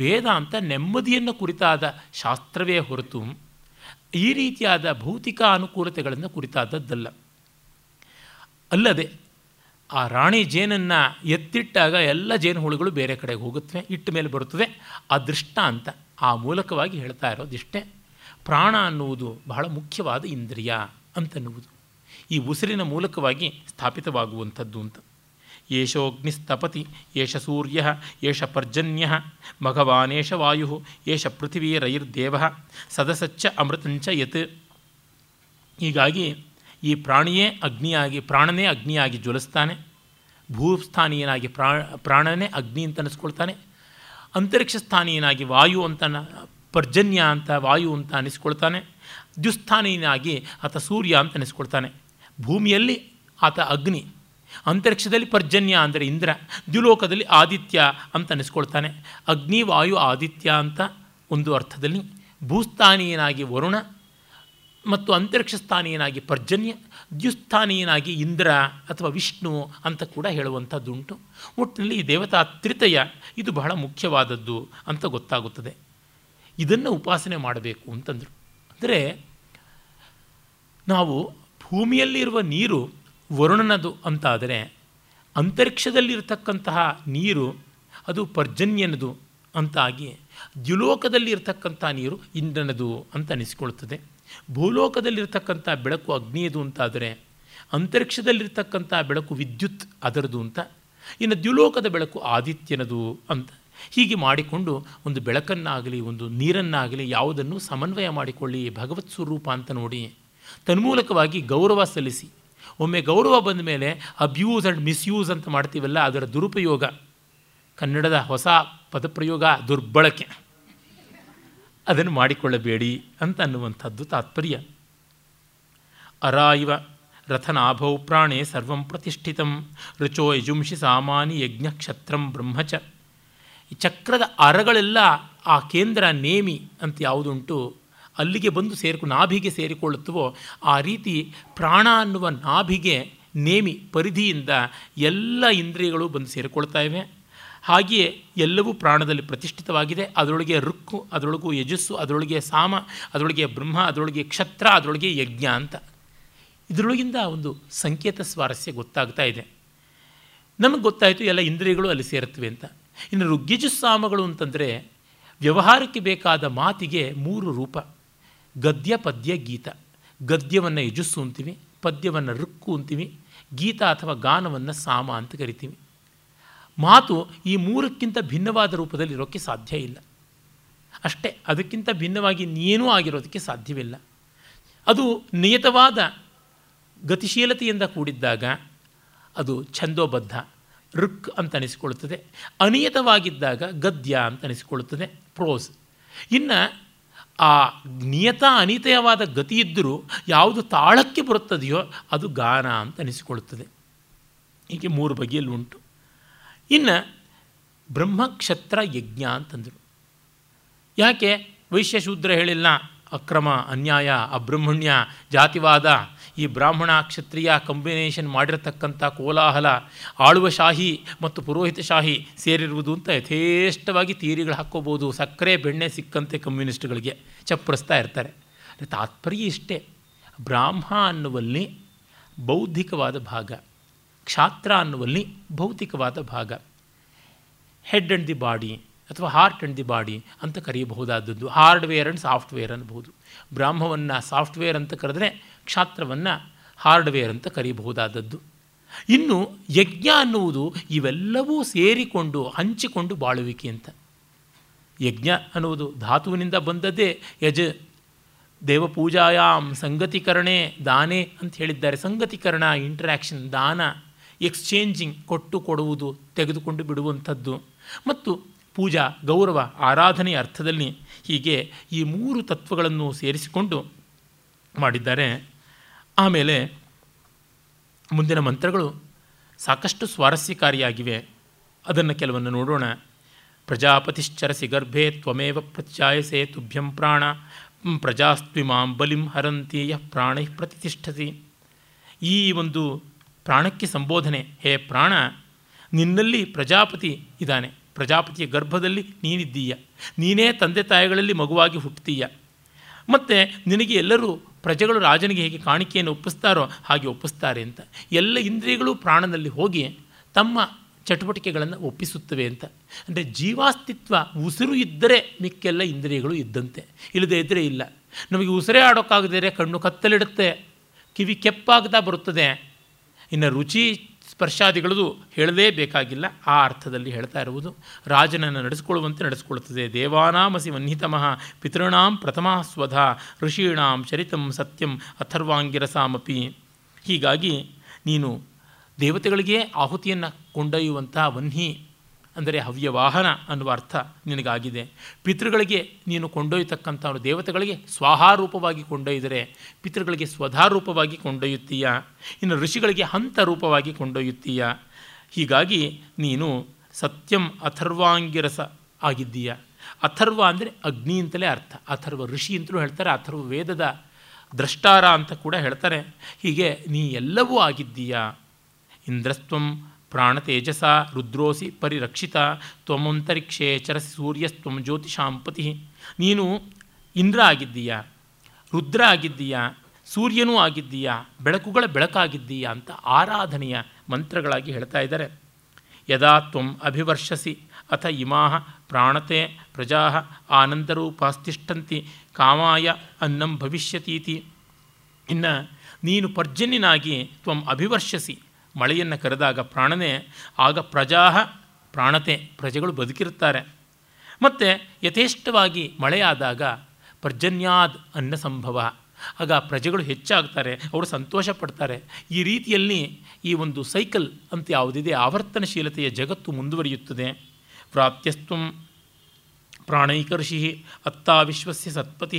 ವೇದಾಂತ ನೆಮ್ಮದಿಯನ್ನು ಕುರಿತಾದ ಶಾಸ್ತ್ರವೇ ಹೊರತು ಈ ರೀತಿಯಾದ ಭೌತಿಕ ಅನುಕೂಲತೆಗಳನ್ನು ಕುರಿತಾದದ್ದಲ್ಲ. ಅಲ್ಲದೆ ಆ ರಾಣಿ ಜೇನನ್ನು ಎತ್ತಿಟ್ಟಾಗ ಎಲ್ಲ ಜೇನುಹುಳುಗಳು ಬೇರೆ ಕಡೆಗೆ ಹೋಗುತ್ತವೆ, ಇಟ್ಟ ಮೇಲೆ ಬರುತ್ತವೆ, ಆ ದೃಷ್ಟಾಂತ ಆ ಮೂಲಕವಾಗಿ ಹೇಳ್ತಾ ಇರೋದಿಷ್ಟೇ. ಪ್ರಾಣ ಅನ್ನುವುದು ಬಹಳ ಮುಖ್ಯವಾದ ಇಂದ್ರಿಯ ಅಂತನ್ನುವುದು ಈ ಉಸಿರಿನ ಮೂಲಕವಾಗಿ ಸ್ಥಾಪಿತವಾಗುವಂಥದ್ದು ಅಂತ. ಯೇಷೋಗ್ನಿಸ್ತಪತಿ ಯೇಷ ಸೂರ್ಯ ಯೇಷ ಪರ್ಜನ್ಯ ಭಗವಾನೇಷ ವಾಯು ಯೇಷ ಪೃಥಿವೀರೈರ್ದೇವ ಸದಸಚ್ಚ ಅಮೃತಂಚ ಯತ್. ಹೀಗಾಗಿ ಈ ಪ್ರಾಣಿಯೇ ಅಗ್ನಿಯಾಗಿ, ಪ್ರಾಣನೇ ಅಗ್ನಿಯಾಗಿ ಜ್ವಲಿಸ್ತಾನೆ, ಭೂಸ್ಥಾನೀಯನಾಗಿ ಪ್ರಾಣನೇ ಅಗ್ನಿ ಅಂತ ಅನ್ನಿಸ್ಕೊಳ್ತಾನೆ, ಅಂತರಿಕ್ಷ ಸ್ಥಾನೀಯನಾಗಿ ವಾಯು ಅಂತ, ಪರ್ಜನ್ಯ ಅಂತ ವಾಯು ಅಂತ ಅನಿಸ್ಕೊಳ್ತಾನೆ, ದ್ಯುಸ್ಥಾನೀಯನಾಗಿ ಆತ ಸೂರ್ಯ ಅಂತ ಅನಿಸ್ಕೊಳ್ತಾನೆ. ಭೂಮಿಯಲ್ಲಿ ಆತ ಅಗ್ನಿ, ಅಂತರಿಕ್ಷದಲ್ಲಿ ಪರ್ಜನ್ಯ ಅಂದರೆ ಇಂದ್ರ, ದ್ಯುಲೋಕದಲ್ಲಿ ಆದಿತ್ಯ ಅಂತ ಅನಿಸ್ಕೊಳ್ತಾನೆ. ಅಗ್ನಿ ವಾಯು ಆದಿತ್ಯ ಅಂತ ಒಂದು ಅರ್ಥದಲ್ಲಿ, ಭೂಸ್ಥಾನೀಯನಾಗಿ ವರುಣ ಮತ್ತು ಅಂತರಿಕ್ಷ ಸ್ಥಾನೀಯನಾಗಿ ಪರ್ಜನ್ಯ, ದ್ಯುಸ್ಥಾನೀಯನಾಗಿ ಇಂದ್ರ ಅಥವಾ ವಿಷ್ಣು ಅಂತ ಕೂಡ ಹೇಳುವಂಥದ್ದುಂಟು. ಒಟ್ಟಿನಲ್ಲಿ ಈ ದೇವತಾ ತ್ರಿತಯ ಇದು ಬಹಳ ಮುಖ್ಯವಾದದ್ದು ಅಂತ ಗೊತ್ತಾಗುತ್ತದೆ. ಇದನ್ನು ಉಪಾಸನೆ ಮಾಡಬೇಕು ಅಂತಂದರು. ಅಂದರೆ ನಾವು ಭೂಮಿಯಲ್ಲಿರುವ ನೀರು ವರುಣನದು ಅಂತಾದರೆ, ಅಂತರಿಕ್ಷದಲ್ಲಿರ್ತಕ್ಕಂತಹ ನೀರು ಅದು ಪರ್ಜನ್ಯನದು ಅಂತಾಗಿ, ದ್ಯುಲೋಕದಲ್ಲಿ ಇರತಕ್ಕಂಥ ನೀರು ಇಂದ್ರನದು ಅಂತ ಅನಿಸಿಕೊಳ್ತದೆ. ಭೂಲೋಕದಲ್ಲಿರ್ತಕ್ಕಂಥ ಬೆಳಕು ಅಗ್ನಿಯದು ಅಂತಾದರೆ, ಅಂತರಿಕ್ಷದಲ್ಲಿರ್ತಕ್ಕಂಥ ಬೆಳಕು ವಿದ್ಯುತ್ ಅದರದು ಅಂತ, ಇನ್ನು ದ್ಯುಲೋಕದ ಬೆಳಕು ಆದಿತ್ಯನದು ಅಂತ ಹೀಗೆ ಮಾಡಿಕೊಂಡು ಒಂದು ಬೆಳಕನ್ನಾಗಲಿ ಒಂದು ನೀರನ್ನಾಗಲಿ ಯಾವುದನ್ನು ಸಮನ್ವಯ ಮಾಡಿಕೊಳ್ಳಿ ಭಗವತ್ ಸ್ವರೂಪ ಅಂತ ನೋಡಿ ತನ್ಮೂಲಕವಾಗಿ ಗೌರವ ಸಲ್ಲಿಸಿ. ಒಮ್ಮೆ ಗೌರವ ಬಂದ ಮೇಲೆ ಅಬ್ಯೂಸ್ ಆ್ಯಂಡ್ ಮಿಸ್ಯೂಸ್ ಅಂತ ಮಾಡ್ತೀವಲ್ಲ, ಅದರ ದುರುಪಯೋಗ, ಕನ್ನಡದ ಹೊಸ ಪದಪ್ರಯೋಗ ದುರ್ಬಳಕೆ, ಅದನ್ನು ಮಾಡಿಕೊಳ್ಳಬೇಡಿ ಅಂತ ಅನ್ನುವಂಥದ್ದು ತಾತ್ಪರ್ಯ. ಅರಾಯಿವ ರಥನಾಭೌ ಪ್ರಾಣೇ ಸರ್ವಂ ಪ್ರತಿಷ್ಠಿತಂ ರುಚೋ ಯಜುಂಷಿ ಸಾಮಾನಿ ಯಜ್ಞ ಕ್ಷತ್ರಂ ಬ್ರಹ್ಮಚ. ಈ ಚಕ್ರದ ಅರಗಳೆಲ್ಲ ಆ ಕೇಂದ್ರ ನೇಮಿ ಅಂತ ಯಾವುದುಂಟು ಅಲ್ಲಿಗೆ ಬಂದು ನಾಭಿಗೆ ಸೇರಿಕೊಳ್ಳುತ್ತವೋ ಆ ರೀತಿ ಪ್ರಾಣ ಅನ್ನುವ ನಾಭಿಗೆ ನೇಮಿ ಪರಿಧಿಯಿಂದ ಎಲ್ಲ ಇಂದ್ರಿಯಗಳು ಬಂದು ಸೇರಿಕೊಳ್ತಾ ಇವೆ. ಹಾಗೆಯೇ ಎಲ್ಲವೂ ಪ್ರಾಣದಲ್ಲಿ ಪ್ರತಿಷ್ಠಿತವಾಗಿದೆ. ಅದರೊಳಗೆ ಋಕ್ಕು, ಅದರೊಳಗೂ ಯಜಸ್ಸು, ಅದರೊಳಗೆ ಸಾಮ, ಅದರೊಳಗೆ ಬ್ರಹ್ಮ, ಅದರೊಳಗೆ ಕ್ಷತ್ರ, ಅದರೊಳಗೆ ಯಜ್ಞ ಅಂತ ಇದರೊಳಗಿಂದ ಒಂದು ಸಂಕೇತ ಸ್ವಾರಸ್ಯ ಗೊತ್ತಾಗ್ತಾ ಇದೆ. ನಮಗೆ ಗೊತ್ತಾಯಿತು ಎಲ್ಲ ಇಂದ್ರಿಯಗಳು ಅಲ್ಲಿ ಸೇರುತ್ತವೆ ಅಂತ. ಇನ್ನು ಋಗ್ಯಜುಸ್ಸಾಮಗಳು ಅಂತಂದರೆ ವ್ಯವಹಾರಕ್ಕೆ ಬೇಕಾದ ಮಾತಿಗೆ ಮೂರು ರೂಪ: ಗದ್ಯ, ಪದ್ಯ, ಗೀತ. ಗದ್ಯವನ್ನು ಯಜಸ್ಸು ಅಂತೀವಿ, ಪದ್ಯವನ್ನು ಋಕ್ಕು ಅಂತೀವಿ, ಗೀತ ಅಥವಾ ಗಾನವನ್ನು ಸಾಮ ಅಂತ ಕರಿತೀವಿ. ಮಾತು ಈ ಮೂರಕ್ಕಿಂತ ಭಿನ್ನವಾದ ರೂಪದಲ್ಲಿ ಇರೋಕ್ಕೆ ಸಾಧ್ಯ ಇಲ್ಲ. ಅಷ್ಟೇ, ಅದಕ್ಕಿಂತ ಭಿನ್ನವಾಗಿ ಇನ್ನೇನೂ ಆಗಿರೋದಕ್ಕೆ ಸಾಧ್ಯವಿಲ್ಲ. ಅದು ನಿಯತವಾದ ಗತಿಶೀಲತೆಯಿಂದ ಕೂಡಿದ್ದಾಗ ಅದು ಛಂದೋಬದ್ಧ ಋಕ್ ಅಂತ ಅನಿಸಿಕೊಳ್ಳುತ್ತದೆ. ಅನಿಯತವಾಗಿದ್ದಾಗ ಗದ್ಯ ಅಂತ ಅನಿಸಿಕೊಳ್ಳುತ್ತದೆ, ಪ್ರೋಸ್. ಇನ್ನು ಆ ನಿಯತ ಅನಿಯತವಾದ ಗತಿ ಇದ್ದರೂ ಯಾವುದು ತಾಳಕ್ಕೆ ಬರುತ್ತದೆಯೋ ಅದು ಗಾನ ಅಂತ ಅನಿಸಿಕೊಳ್ಳುತ್ತದೆ. ಹೀಗೆ ಮೂರು ಬಗೆಯಲ್ಲಿ ಉಂಟು. ಇನ್ನು ಬ್ರಹ್ಮಕ್ಷತ್ರ ಯಜ್ಞ ಅಂತಂದರು. ಯಾಕೆ ವೈಶ್ಯಶೂದ್ರ ಹೇಳಿಲ್ಲ? ಅಕ್ರಮ, ಅನ್ಯಾಯ, ಅಬ್ರಹ್ಮಣ್ಯ, ಜಾತಿವಾದ, ಈ ಬ್ರಾಹ್ಮಣ ಕ್ಷತ್ರಿಯ ಕಾಂಬಿನೇಷನ್ ಮಾಡಿರತಕ್ಕಂಥ ಕೋಲಾಹಲ, ಆಳುವಶಾಹಿ ಮತ್ತು ಪುರೋಹಿತಶಾಹಿ ಸೇರಿರುವುದು ಅಂತ ಯಥೇಷ್ಟವಾಗಿ ತೀರಿಗಳು ಹಾಕ್ಕೋಬೋದು. ಸಕ್ಕರೆ ಬೆಣ್ಣೆ ಸಿಕ್ಕಂತೆ ಕಮ್ಯುನಿಸ್ಟ್ಗಳಿಗೆ ಚಪ್ಪರಿಸ್ತಾ ಇರ್ತಾರೆ. ತಾತ್ಪರ್ಯ ಇಷ್ಟೇ: ಬ್ರಾಹ್ಮ ಅನ್ನುವಲ್ಲಿ ಬೌದ್ಧಿಕವಾದ ಭಾಗ, ಕ್ಷಾತ್ರ ಅನ್ನುವಲ್ಲಿ ಭೌತಿಕವಾದ ಭಾಗ, ಹೆಡ್ ಆ್ಯಂಡ್ ದಿ ಬಾಡಿ ಅಥವಾ ಹಾರ್ಟ್ ಆ್ಯಂಡ್ ದಿ ಬಾಡಿ ಅಂತ ಕರೆಯಬಹುದಾದದ್ದು. ಹಾರ್ಡ್ವೇರ್ ಆ್ಯಂಡ್ ಸಾಫ್ಟ್ವೇರ್ ಅನ್ನಬಹುದು. ಬ್ರಾಹ್ಮವನ್ನು ಸಾಫ್ಟ್ವೇರ್ ಅಂತ ಕರೆದರೆ ಕ್ಷಾತ್ರವನ್ನು ಹಾರ್ಡ್ವೇರ್ ಅಂತ ಕರೆಯಬಹುದಾದದ್ದು. ಇನ್ನು ಯಜ್ಞ ಅನ್ನುವುದು ಇವೆಲ್ಲವೂ ಸೇರಿಕೊಂಡು ಹಂಚಿಕೊಂಡು ಬಾಳುವಿಕೆ ಅಂತ. ಯಜ್ಞ ಅನ್ನುವುದು ಧಾತುವಿನಿಂದ ಬಂದದ್ದೇ. ಯಜ ದೇವಪೂಜಾಯಾಂ ಸಂಗತಿಕರಣೆ ದಾನೆ ಅಂತ ಹೇಳಿದ್ದಾರೆ. ಸಂಗತಿಕರಣ, ಇಂಟ್ರ್ಯಾಕ್ಷನ್, ದಾನ, ಎಕ್ಸ್ಚೇಂಜಿಂಗ್, ಕೊಟ್ಟು ಕೊಡುವುದು, ತೆಗೆದುಕೊಂಡು ಬಿಡುವಂಥದ್ದು, ಮತ್ತು ಪೂಜಾ, ಗೌರವ, ಆರಾಧನೆಯ ಅರ್ಥದಲ್ಲಿ ಹೀಗೆ ಈ ಮೂರು ತತ್ವಗಳನ್ನು ಸೇರಿಸಿಕೊಂಡು ಮಾಡಿದ್ದಾರೆ. ಆಮೇಲೆ ಮುಂದಿನ ಮಂತ್ರಗಳು ಸಾಕಷ್ಟು ಸ್ವಾರಸ್ಯಕಾರಿಯಾಗಿವೆ. ಅದನ್ನು ಕೆಲವನ್ನು ನೋಡೋಣ. ಪ್ರಜಾಪತಿಶ್ಚರಸಿ ಗರ್ಭೆ ತ್ವಮೇವ ಪ್ರತ್ಯಾಯಸೆ ತುಭ್ಯಂ ಪ್ರಾಣ ಪ್ರಜಾಸ್ತ್ವಿಮಾಂ ಬಲಿಂ ಹರಂತಿ ಯಃ ಪ್ರಾಣ ಪ್ರತಿಷ್ಠತಿ. ಈ ಒಂದು ಪ್ರಾಣಕ್ಕೆ ಸಂಬೋಧನೆ. ಹೇ ಪ್ರಾಣ, ನಿನ್ನಲ್ಲಿ ಪ್ರಜಾಪತಿ ಇದ್ದಾನೆ, ಪ್ರಜಾಪತಿಯ ಗರ್ಭದಲ್ಲಿ ನೀನಿದ್ದೀಯ, ನೀನೇ ತಂದೆ ತಾಯಿಗಳಲ್ಲಿ ಮಗುವಾಗಿ ಹುಟ್ಟುತ್ತೀಯ. ಮತ್ತು ನಿನಗೆ ಎಲ್ಲರೂ ಪ್ರಜೆಗಳು ರಾಜನಿಗೆ ಹೇಗೆ ಕಾಣಿಕೆಯನ್ನು ಒಪ್ಪಿಸ್ತಾರೋ ಹಾಗೆ ಒಪ್ಪಿಸ್ತಾರೆ ಅಂತ. ಎಲ್ಲ ಇಂದ್ರಿಯಗಳು ಪ್ರಾಣನಲ್ಲಿ ಹೋಗಿ ತಮ್ಮ ಚಟುವಟಿಕೆಗಳನ್ನು ಒಪ್ಪಿಸುತ್ತವೆ ಅಂತ. ಅಂದರೆ ಜೀವಾಸ್ತಿತ್ವ, ಉಸಿರು ಇದ್ದರೆ ಮಿಕ್ಕೆಲ್ಲ ಇಂದ್ರಿಯಗಳು ಇದ್ದಂತೆ, ಇಲ್ಲದೇ ಇದ್ದರೆ ಇಲ್ಲ. ನಮಗೆ ಉಸಿರೇ ಆಡೋಕ್ಕಾಗದೇ ಕಣ್ಣು ಕತ್ತಲಿಡುತ್ತೆ, ಕಿವಿ ಕೆಪ್ಪಾಗ್ತಾ ಬರುತ್ತದೆ. ಇನ್ನು ರುಚಿ ಸ್ಪರ್ಶಾದಿಗಳದು ಹೇಳದೇ ಬೇಕಾಗಿಲ್ಲ. ಆ ಅರ್ಥದಲ್ಲಿ ಹೇಳ್ತಾ ಇರುವುದು ರಾಜನನ್ನು ನಡೆಸಿಕೊಳ್ಳುವಂತೆ ನಡೆಸಿಕೊಳ್ಳುತ್ತದೆ. ದೇವಾನಾಮಸಿ ಮನ್ಹಿತಮಃ ಪಿತೃಣಾಂ ಪ್ರಥಮ ಸ್ವಧ ಋಷೀಣಾಂ ಚರಿತಂ ಸತ್ಯಂ ಅಥರ್ವಾಂಗಿರಸಾಮಪಿ. ಹೀಗಾಗಿ ನೀನು ದೇವತೆಗಳಿಗೆ ಆಹುತಿಯನ್ನು ಕೊಂಡೊಯ್ಯುವಂತಹ ವನ್ಹಿ ಅಂದರೆ ಹವ್ಯವಾಹನ ಅನ್ನುವ ಅರ್ಥ ನಿನಗಾಗಿದೆ. ಪಿತೃಗಳಿಗೆ ನೀನು ಕೊಂಡೊಯ್ಯತಕ್ಕಂಥವ್ರು ದೇವತೆಗಳಿಗೆ ಸ್ವಾಹಾರೂಪವಾಗಿ ಕೊಂಡೊಯ್ದರೆ ಪಿತೃಗಳಿಗೆ ಸ್ವಧಾರೂಪವಾಗಿ ಕೊಂಡೊಯ್ಯುತ್ತೀಯ. ಇನ್ನು ಋಷಿಗಳಿಗೆ ಹಂತ ರೂಪವಾಗಿ ಕೊಂಡೊಯ್ಯುತ್ತೀಯ. ಹೀಗಾಗಿ ನೀನು ಸತ್ಯಂ ಅಥರ್ವಾಂಗಿರಸ ಆಗಿದ್ದೀಯ. ಅಥರ್ವ ಅಂದರೆ ಅಗ್ನಿ ಅಂತಲೇ ಅರ್ಥ. ಅಥರ್ವ ಋಷಿ ಅಂತಲೂ ಹೇಳ್ತಾರೆ, ಅಥರ್ವ ವೇದದ ದ್ರಷ್ಟಾರ ಅಂತ ಕೂಡ ಹೇಳ್ತಾರೆ. ಹೀಗೆ ನೀ ಎಲ್ಲವೂ ಆಗಿದ್ದೀಯ. ಇಂದ್ರಸ್ತ್ವಂ ಪ್ರಾಣ ತೇಜಸ ರುದ್ರೋಸಿ ಪರಿರಕ್ಷಿತ ತ್ವಮಂತರಿಕ್ಷೇ ಚರಸಿ ಸೂರ್ಯಸ್ತ್ವ ಜ್ಯೋತಿಷಾಂಪತಿ. ನೀನು ಇಂದ್ರ ಆಗಿದ್ದೀಯ, ರುದ್ರ ಆಗಿದ್ದೀಯ, ಸೂರ್ಯನೂ ಆಗಿದ್ದೀಯ, ಬೆಳಕುಗಳ ಬೆಳಕಾಗಿದ್ದೀಯ ಅಂತ ಆರಾಧನೆಯ ಮಂತ್ರಗಳಾಗಿ ಹೇಳ್ತಾ ಇದ್ದಾರೆ. ಯದಾ ತ್ವಂ ಅಭಿವರ್ಷಸಿ ಅಥ ಇಮಾಹ ಪ್ರಾಣತೆ ಪ್ರಜಾ ಆನಂದರೂಪಾಸ್ತಿಷ್ಠಂತಿ ಕಾಮಾಯ ಅನ್ನಂ ಭವಿಷ್ಯತೀತಿ. ಇನ್ನು ನೀನು ಪರ್ಜನ್ಯನಾಗಿ ತ್ವಂ ಅಭಿವರ್ಷಸಿ, ಮಳೆಯನ್ನು ಕರೆದಾಗ ಪ್ರಾಣನೇ, ಆಗ ಪ್ರಜಾ ಪ್ರಾಣತೆ, ಪ್ರಜೆಗಳು ಬದುಕಿರ್ತಾರೆ. ಮತ್ತು ಯಥೇಷ್ಟವಾಗಿ ಮಳೆಯಾದಾಗ ಪರ್ಜನ್ಯಾದ್ ಅನ್ನ ಸಂಭವ, ಆಗ ಪ್ರಜೆಗಳು ಹೆಚ್ಚಾಗ್ತಾರೆ, ಅವರು ಸಂತೋಷ ಪಡ್ತಾರೆ. ಈ ರೀತಿಯಲ್ಲಿ ಈ ಒಂದು ಸೈಕಲ್ ಅಂತ ಯಾವುದಿದೆ ಆವರ್ತನಶೀಲತೆಯ ಜಗತ್ತು ಮುಂದುವರಿಯುತ್ತದೆ. ಪ್ರಾಪ್ತ್ಯಸ್ತ್ವಂ ಪ್ರಾಣೈಕರ್ಷಿ ಅತ್ತಾ ವಿಶ್ವಸ್ಯ ಸತ್ಪತಿ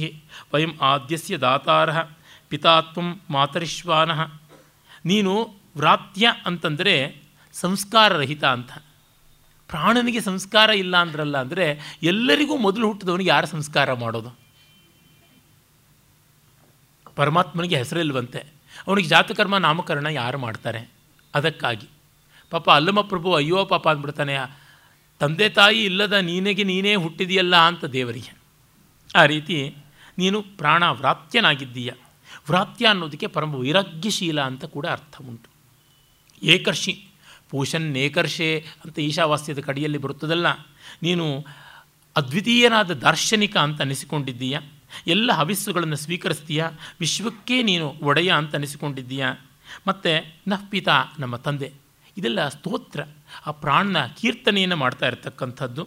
ವಯಂ ಆದ್ಯಸ್ಯ ದಾತಾರಃ ಪಿತಾತ್ವಂ ಮಾತರಿಶ್ವಾನಃ. ನೀನು ವ್ರಾತ್ಯ ಅಂತಂದರೆ ಸಂಸ್ಕಾರರಹಿತ ಅಂತ. ಪ್ರಾಣನಿಗೆ ಸಂಸ್ಕಾರ ಇಲ್ಲ ಅಂದ್ರಲ್ಲ, ಅಂದರೆ ಎಲ್ಲರಿಗೂ ಮೊದಲು ಹುಟ್ಟಿದವನಿಗೆ ಯಾರು ಸಂಸ್ಕಾರ ಮಾಡೋದು? ಪರಮಾತ್ಮನಿಗೆ ಹೆಸರಿಲ್ವಂತೆ, ಅವನಿಗೆ ಜಾತಕರ್ಮ ನಾಮಕರಣ ಯಾರು ಮಾಡ್ತಾರೆ? ಅದಕ್ಕಾಗಿ ಪಾಪ ಅಲ್ಲಮ ಪ್ರಭು ಅಯ್ಯೋ ಪಾಪ ಅಂದ್ಬಿಡ್ತಾನೆ, ತಂದೆ ತಾಯಿ ಇಲ್ಲದ ನೀನೆಗೆ ನೀನೇ ಹುಟ್ಟಿದೆಯಲ್ಲ ಅಂತ ದೇವರಿಗೆ. ಆ ರೀತಿ ನೀನು ಪ್ರಾಣ ವ್ರಾತ್ಯನಾಗಿದ್ದೀಯ. ವ್ರಾತ್ಯ ಅನ್ನೋದಕ್ಕೆ ಪರಮ ವೈರಾಗ್ಯಶೀಲ ಅಂತ ಕೂಡ ಅರ್ಥ ಉಂಟು. ಏಕರ್ಷಿ ಪೂಷನ್ನೇಕರ್ಷೆ ಅಂತ ಈಶಾವಾಸ್ಯದ ಕಡೆಯಲ್ಲಿ ಬರುತ್ತದಲ್ಲ, ನೀನು ಅದ್ವಿತೀಯನಾದ ದಾರ್ಶನಿಕ ಅಂತ ಅನಿಸಿಕೊಂಡಿದ್ದೀಯ, ಎಲ್ಲ ಹವಿಸ್ಸುಗಳನ್ನು ಸ್ವೀಕರಿಸ್ತೀಯ, ವಿಶ್ವಕ್ಕೆ ನೀನು ಒಡೆಯ ಅಂತ ಅನಿಸಿಕೊಂಡಿದ್ದೀಯ. ಮತ್ತು ನಃ ಪಿತಾ, ನಮ್ಮ ತಂದೆ, ಇದೆಲ್ಲ ಸ್ತೋತ್ರ, ಆ ಪ್ರಾಣನ ಕೀರ್ತನೆಯನ್ನು ಮಾಡ್ತಾ ಇರತಕ್ಕಂಥದ್ದು.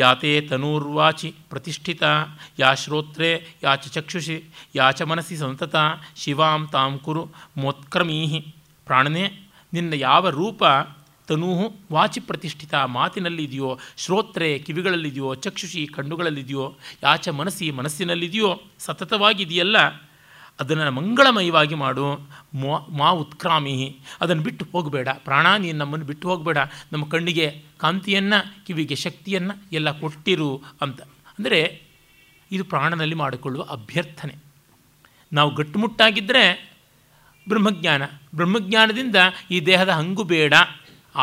ಯಾತೆ ತನೂರ್ವಾಚಿ ಪ್ರತಿಷ್ಠಿತ ಯಾ ಶ್ರೋತ್ರೇ ಯಾ ಚ ಚಕ್ಷುಷಿ ಯಾ ಚ ಮನಸ್ಸಿ ಸಂತತ ಶಿವಾಂ ತಾಂ ಕುರು ಮೋತ್ಕ್ರಮೀಹಿ. ಪ್ರಾಣನೇ, ನಿನ್ನ ಯಾವ ರೂಪ ತನೂಹು ವಾಚಿ ಪ್ರತಿಷ್ಠಿತ ಮಾತಿನಲ್ಲಿದೆಯೋ, ಶ್ರೋತ್ರೇ ಕಿವಿಗಳಲ್ಲಿದೆಯೋ, ಚಕ್ಷುಷಿ ಕಣ್ಣುಗಳಲ್ಲಿದೆಯೋ, ಯಾಚ ಮನಸ್ಸಿ ಮನಸ್ಸಿನಲ್ಲಿದೆಯೋ, ಸತತವಾಗಿದೆಯಲ್ಲ ಅದನ್ನು ಮಂಗಳಮಯವಾಗಿ ಮಾಡು. ಮಾ ಉತ್ಕ್ರಾಮಿಹಿ, ಅದನ್ನು ಬಿಟ್ಟು ಹೋಗಬೇಡ ಪ್ರಾಣ, ನೀನು ನಮ್ಮನ್ನು ಬಿಟ್ಟು ಹೋಗಬೇಡ, ನಮ್ಮ ಕಣ್ಣಿಗೆ ಕಾಂತಿಯನ್ನು ಕಿವಿಗೆ ಶಕ್ತಿಯನ್ನು ಎಲ್ಲ ಕೊಟ್ಟಿರು ಅಂತ. ಅಂದರೆ ಇದು ಪ್ರಾಣನಲ್ಲಿ ಮಾಡಿಕೊಳ್ಳುವ ಅಭ್ಯರ್ಥನೆ. ನಾವು ಗಟ್ಟುಮುಟ್ಟಾಗಿದ್ದರೆ ಬ್ರಹ್ಮಜ್ಞಾನ, ಬ್ರಹ್ಮಜ್ಞಾನದಿಂದ ಈ ದೇಹದ ಹಂಗು ಬೇಡ,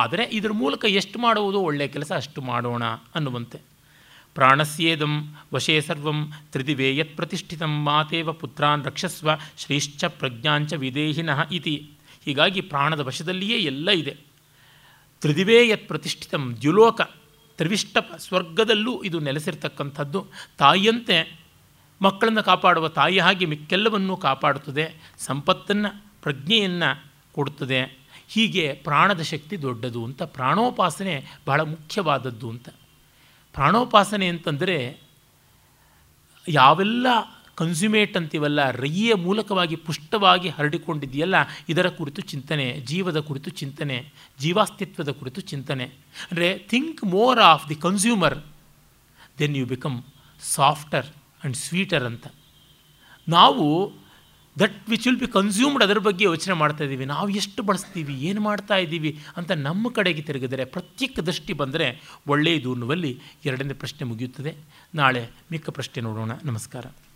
ಆದರೆ ಇದರ ಮೂಲಕ ಎಷ್ಟು ಮಾಡುವುದು ಒಳ್ಳೆಯ ಕೆಲಸ ಅಷ್ಟು ಮಾಡೋಣ ಅನ್ನುವಂತೆ. ಪ್ರಾಣಸ್ಯೇದಂ ವಶೇ ಸರ್ವಂ ತ್ರಿದಿವೇಯತ್ ಪ್ರತಿಷ್ಠಿತಂ ಮಾತೇವ ಪುತ್ರಾನ್ ರಕ್ಷಸ್ವ ಶ್ರೀಶ್ಚ ಪ್ರಜ್ಞಾಂಚ ವಿದೇಹಿನಃ ಇತಿ. ಹೀಗಾಗಿ ಪ್ರಾಣದ ವಶದಲ್ಲಿಯೇ ಎಲ್ಲ ಇದೆ. ತ್ರಿದಿವೇಯತ್ ಪ್ರತಿಷ್ಠಿತಂ, ದ್ಯುಲೋಕ ತ್ರಿವಿಷ್ಟ ಸ್ವರ್ಗದಲ್ಲೂ ಇದು ನೆಲೆಸಿರ್ತಕ್ಕಂಥದ್ದು. ತಾಯಿಯಂತೆ ಮಕ್ಕಳನ್ನು ಕಾಪಾಡುವ ತಾಯಿ ಹಾಗೆ ಮಿಕ್ಕೆಲ್ಲವನ್ನೂ ಕಾಪಾಡುತ್ತದೆ, ಸಂಪತ್ತನ್ನು ಪ್ರಜ್ಞೆಯನ್ನು ಕೊಡುತ್ತದೆ. ಹೀಗೆ ಪ್ರಾಣದ ಶಕ್ತಿ ದೊಡ್ಡದು ಅಂತ ಪ್ರಾಣೋಪಾಸನೆ ಬಹಳ ಮುಖ್ಯವಾದದ್ದು ಅಂತ. ಪ್ರಾಣೋಪಾಸನೆ ಅಂತಂದರೆ ಯಾವೆಲ್ಲ ಕನ್ಸ್ಯೂಮೇಟ್ ಅಂತೀವಲ್ಲ, ರೈಯ ಮೂಲಕವಾಗಿ ಪುಷ್ಟವಾಗಿ ಹರಡಿಕೊಂಡಿದೆಯಲ್ಲ, ಇದರ ಕುರಿತು ಚಿಂತನೆ, ಜೀವದ ಕುರಿತು ಚಿಂತನೆ, ಜೀವಾಸ್ತಿತ್ವದ ಕುರಿತು ಚಿಂತನೆ. ಅಂದರೆ think more of the consumer, then you become softer and sweeter ಅಂತ. ನಾವು that which will be consumed ಅದರ ಬಗ್ಗೆ ಯೋಚನೆ ಮಾಡ್ತಾ ಇದ್ದೀವಿ. ನಾವು ಎಷ್ಟು ಬಳಸ್ತೀವಿ, ಏನು ಮಾಡ್ತಾ ಇದ್ದೀವಿ ಅಂತ ನಮ್ಮ ಕಡೆಗೆ ತಿರುಗಿದರೆ, ಪ್ರತ್ಯೇಕ ದೃಷ್ಟಿ ಬಂದರೆ ಒಳ್ಳೆಯದು ಅನ್ನುವಲ್ಲಿ ಎರಡನೇ ಪ್ರಶ್ನೆ ಮುಗಿಯುತ್ತದೆ. ನಾಳೆ ಮಿಕ್ಕ ಪ್ರಶ್ನೆ ನೋಡೋಣ. ನಮಸ್ಕಾರ.